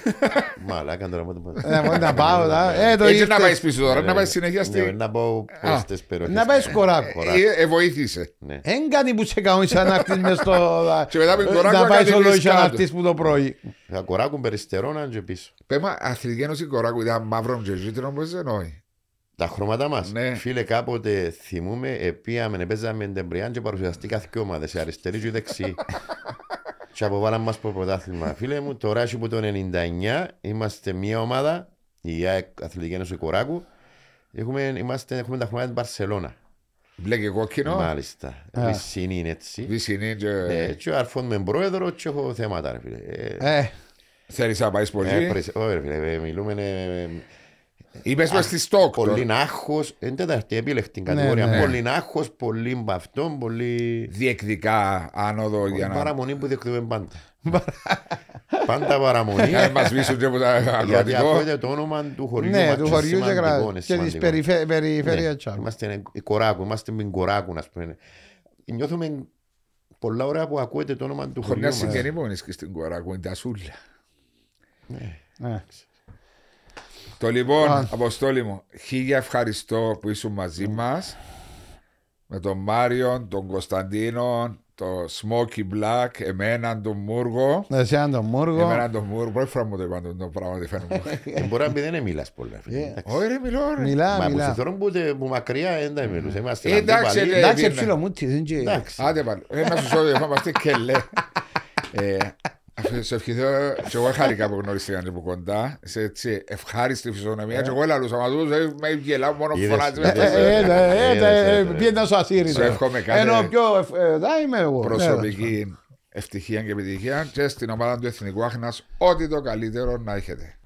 Μαλάκα τον ραπόρκο μου. Να πάω, έτσι να πάεις πίσω τώρα, να πάεις συνεχεία στη... Να πάω προς τις περιοχές. Να πάεις Κοράκου. Εβοήθησε. Εν κάτι που σε καόνισαν αυτοί μες στο... Και μετά με Κοράκου θα Κοράκου περιστερώναν και πίσω. Πέμα αθλητικένος η Κοράκου ήταν μαύρον και ζήτρον πως εννοεί. Τα χρώματα μας. Ναι. Φίλε κάποτε θυμούμε επίαμε, παίζαμε εντεμπριάν και παρουσιαστεί καθηκοί ομάδες, αριστερή και δεξί. Και αποβάλαμε μας προς πρωτάθλημα. Φίλε μου, τώρα έχει που το ενενήντα εννιά είμαστε μια ομάδα, η αθλητικένος η Κοράκου, έχουμε, είμαστε, έχουμε τα χρώματα της Μπαρσελώνα. Μπλε και κόκκινο. Μάλιστα. Βυσσινή είναι έτσι. Βυσσινή είναι και... Και αρφών με πρόεδρο και έχω θέματα. Θέλεις να πάεις πολύ. Όχι ρε φίλε, μιλούμε... Είπες μες στη στόκ. Πολύ νάχος, εν τέταρτη επιλεχτήν κατηγορία. Πολύ νάχος, πολύ μπαυτόν, πολύ... Διεκδικά άνοδο για να... Παραμονή που διεκδικούμε πάντα. Πάντα παραμονή. Γιατί ακούγεται το όνομα του χωριού μας και της περιφέρειας. Είμαστε Κοράκου, είμαστε με Κοράκου να πούμε. Νιώθουμε πολλά ώρα που ακούγεται το όνομα του χωριού μας. Χωριά συγγενή μου είναι και στην Κοράκου, είναι τα Σούλα. Το λοιπόν, Αποστόλη μου, χίλια ευχαριστώ που ήσουν μαζί μας. Με τον Μάριον, τον Κωνσταντίνο, το Smokey Black, εμέναν τον Μούργο. Εσέναν τον Μούργο. Εμέναν τον Μούργο. Πρώτη φορά μου το είπαν το πράγμα ότι φαίνομαι. Μπορεί να πει δεν μιλάς πολλά. Όχι ρε μιλώ ρε. Μιλά, μιλά. Μα που σε θεωρούν που μακριά δεν τα μιλούσε. Εντάξει, εντάξει ψιλομούτσι. Εντάξει. Άντε πάλι. Ένα σου σώδιο, είμαστε και λέ. σε ευχηθώ. Και εγώ χάρηκα που γνωριστήκαν από κοντά. Σε έτσι ευχάριστη φυσιογνωμία. Και εγώ έλαβα σαματούς. Με γελάω μόνο που φωνάζεις. Πήγαινε στο ασύρι. Σε εύχομαι κάθε προσωπική ευτυχία και επιτυχία. Και στην ομάδα του Εθνικού Άχνας ό,τι το καλύτερο να έχετε.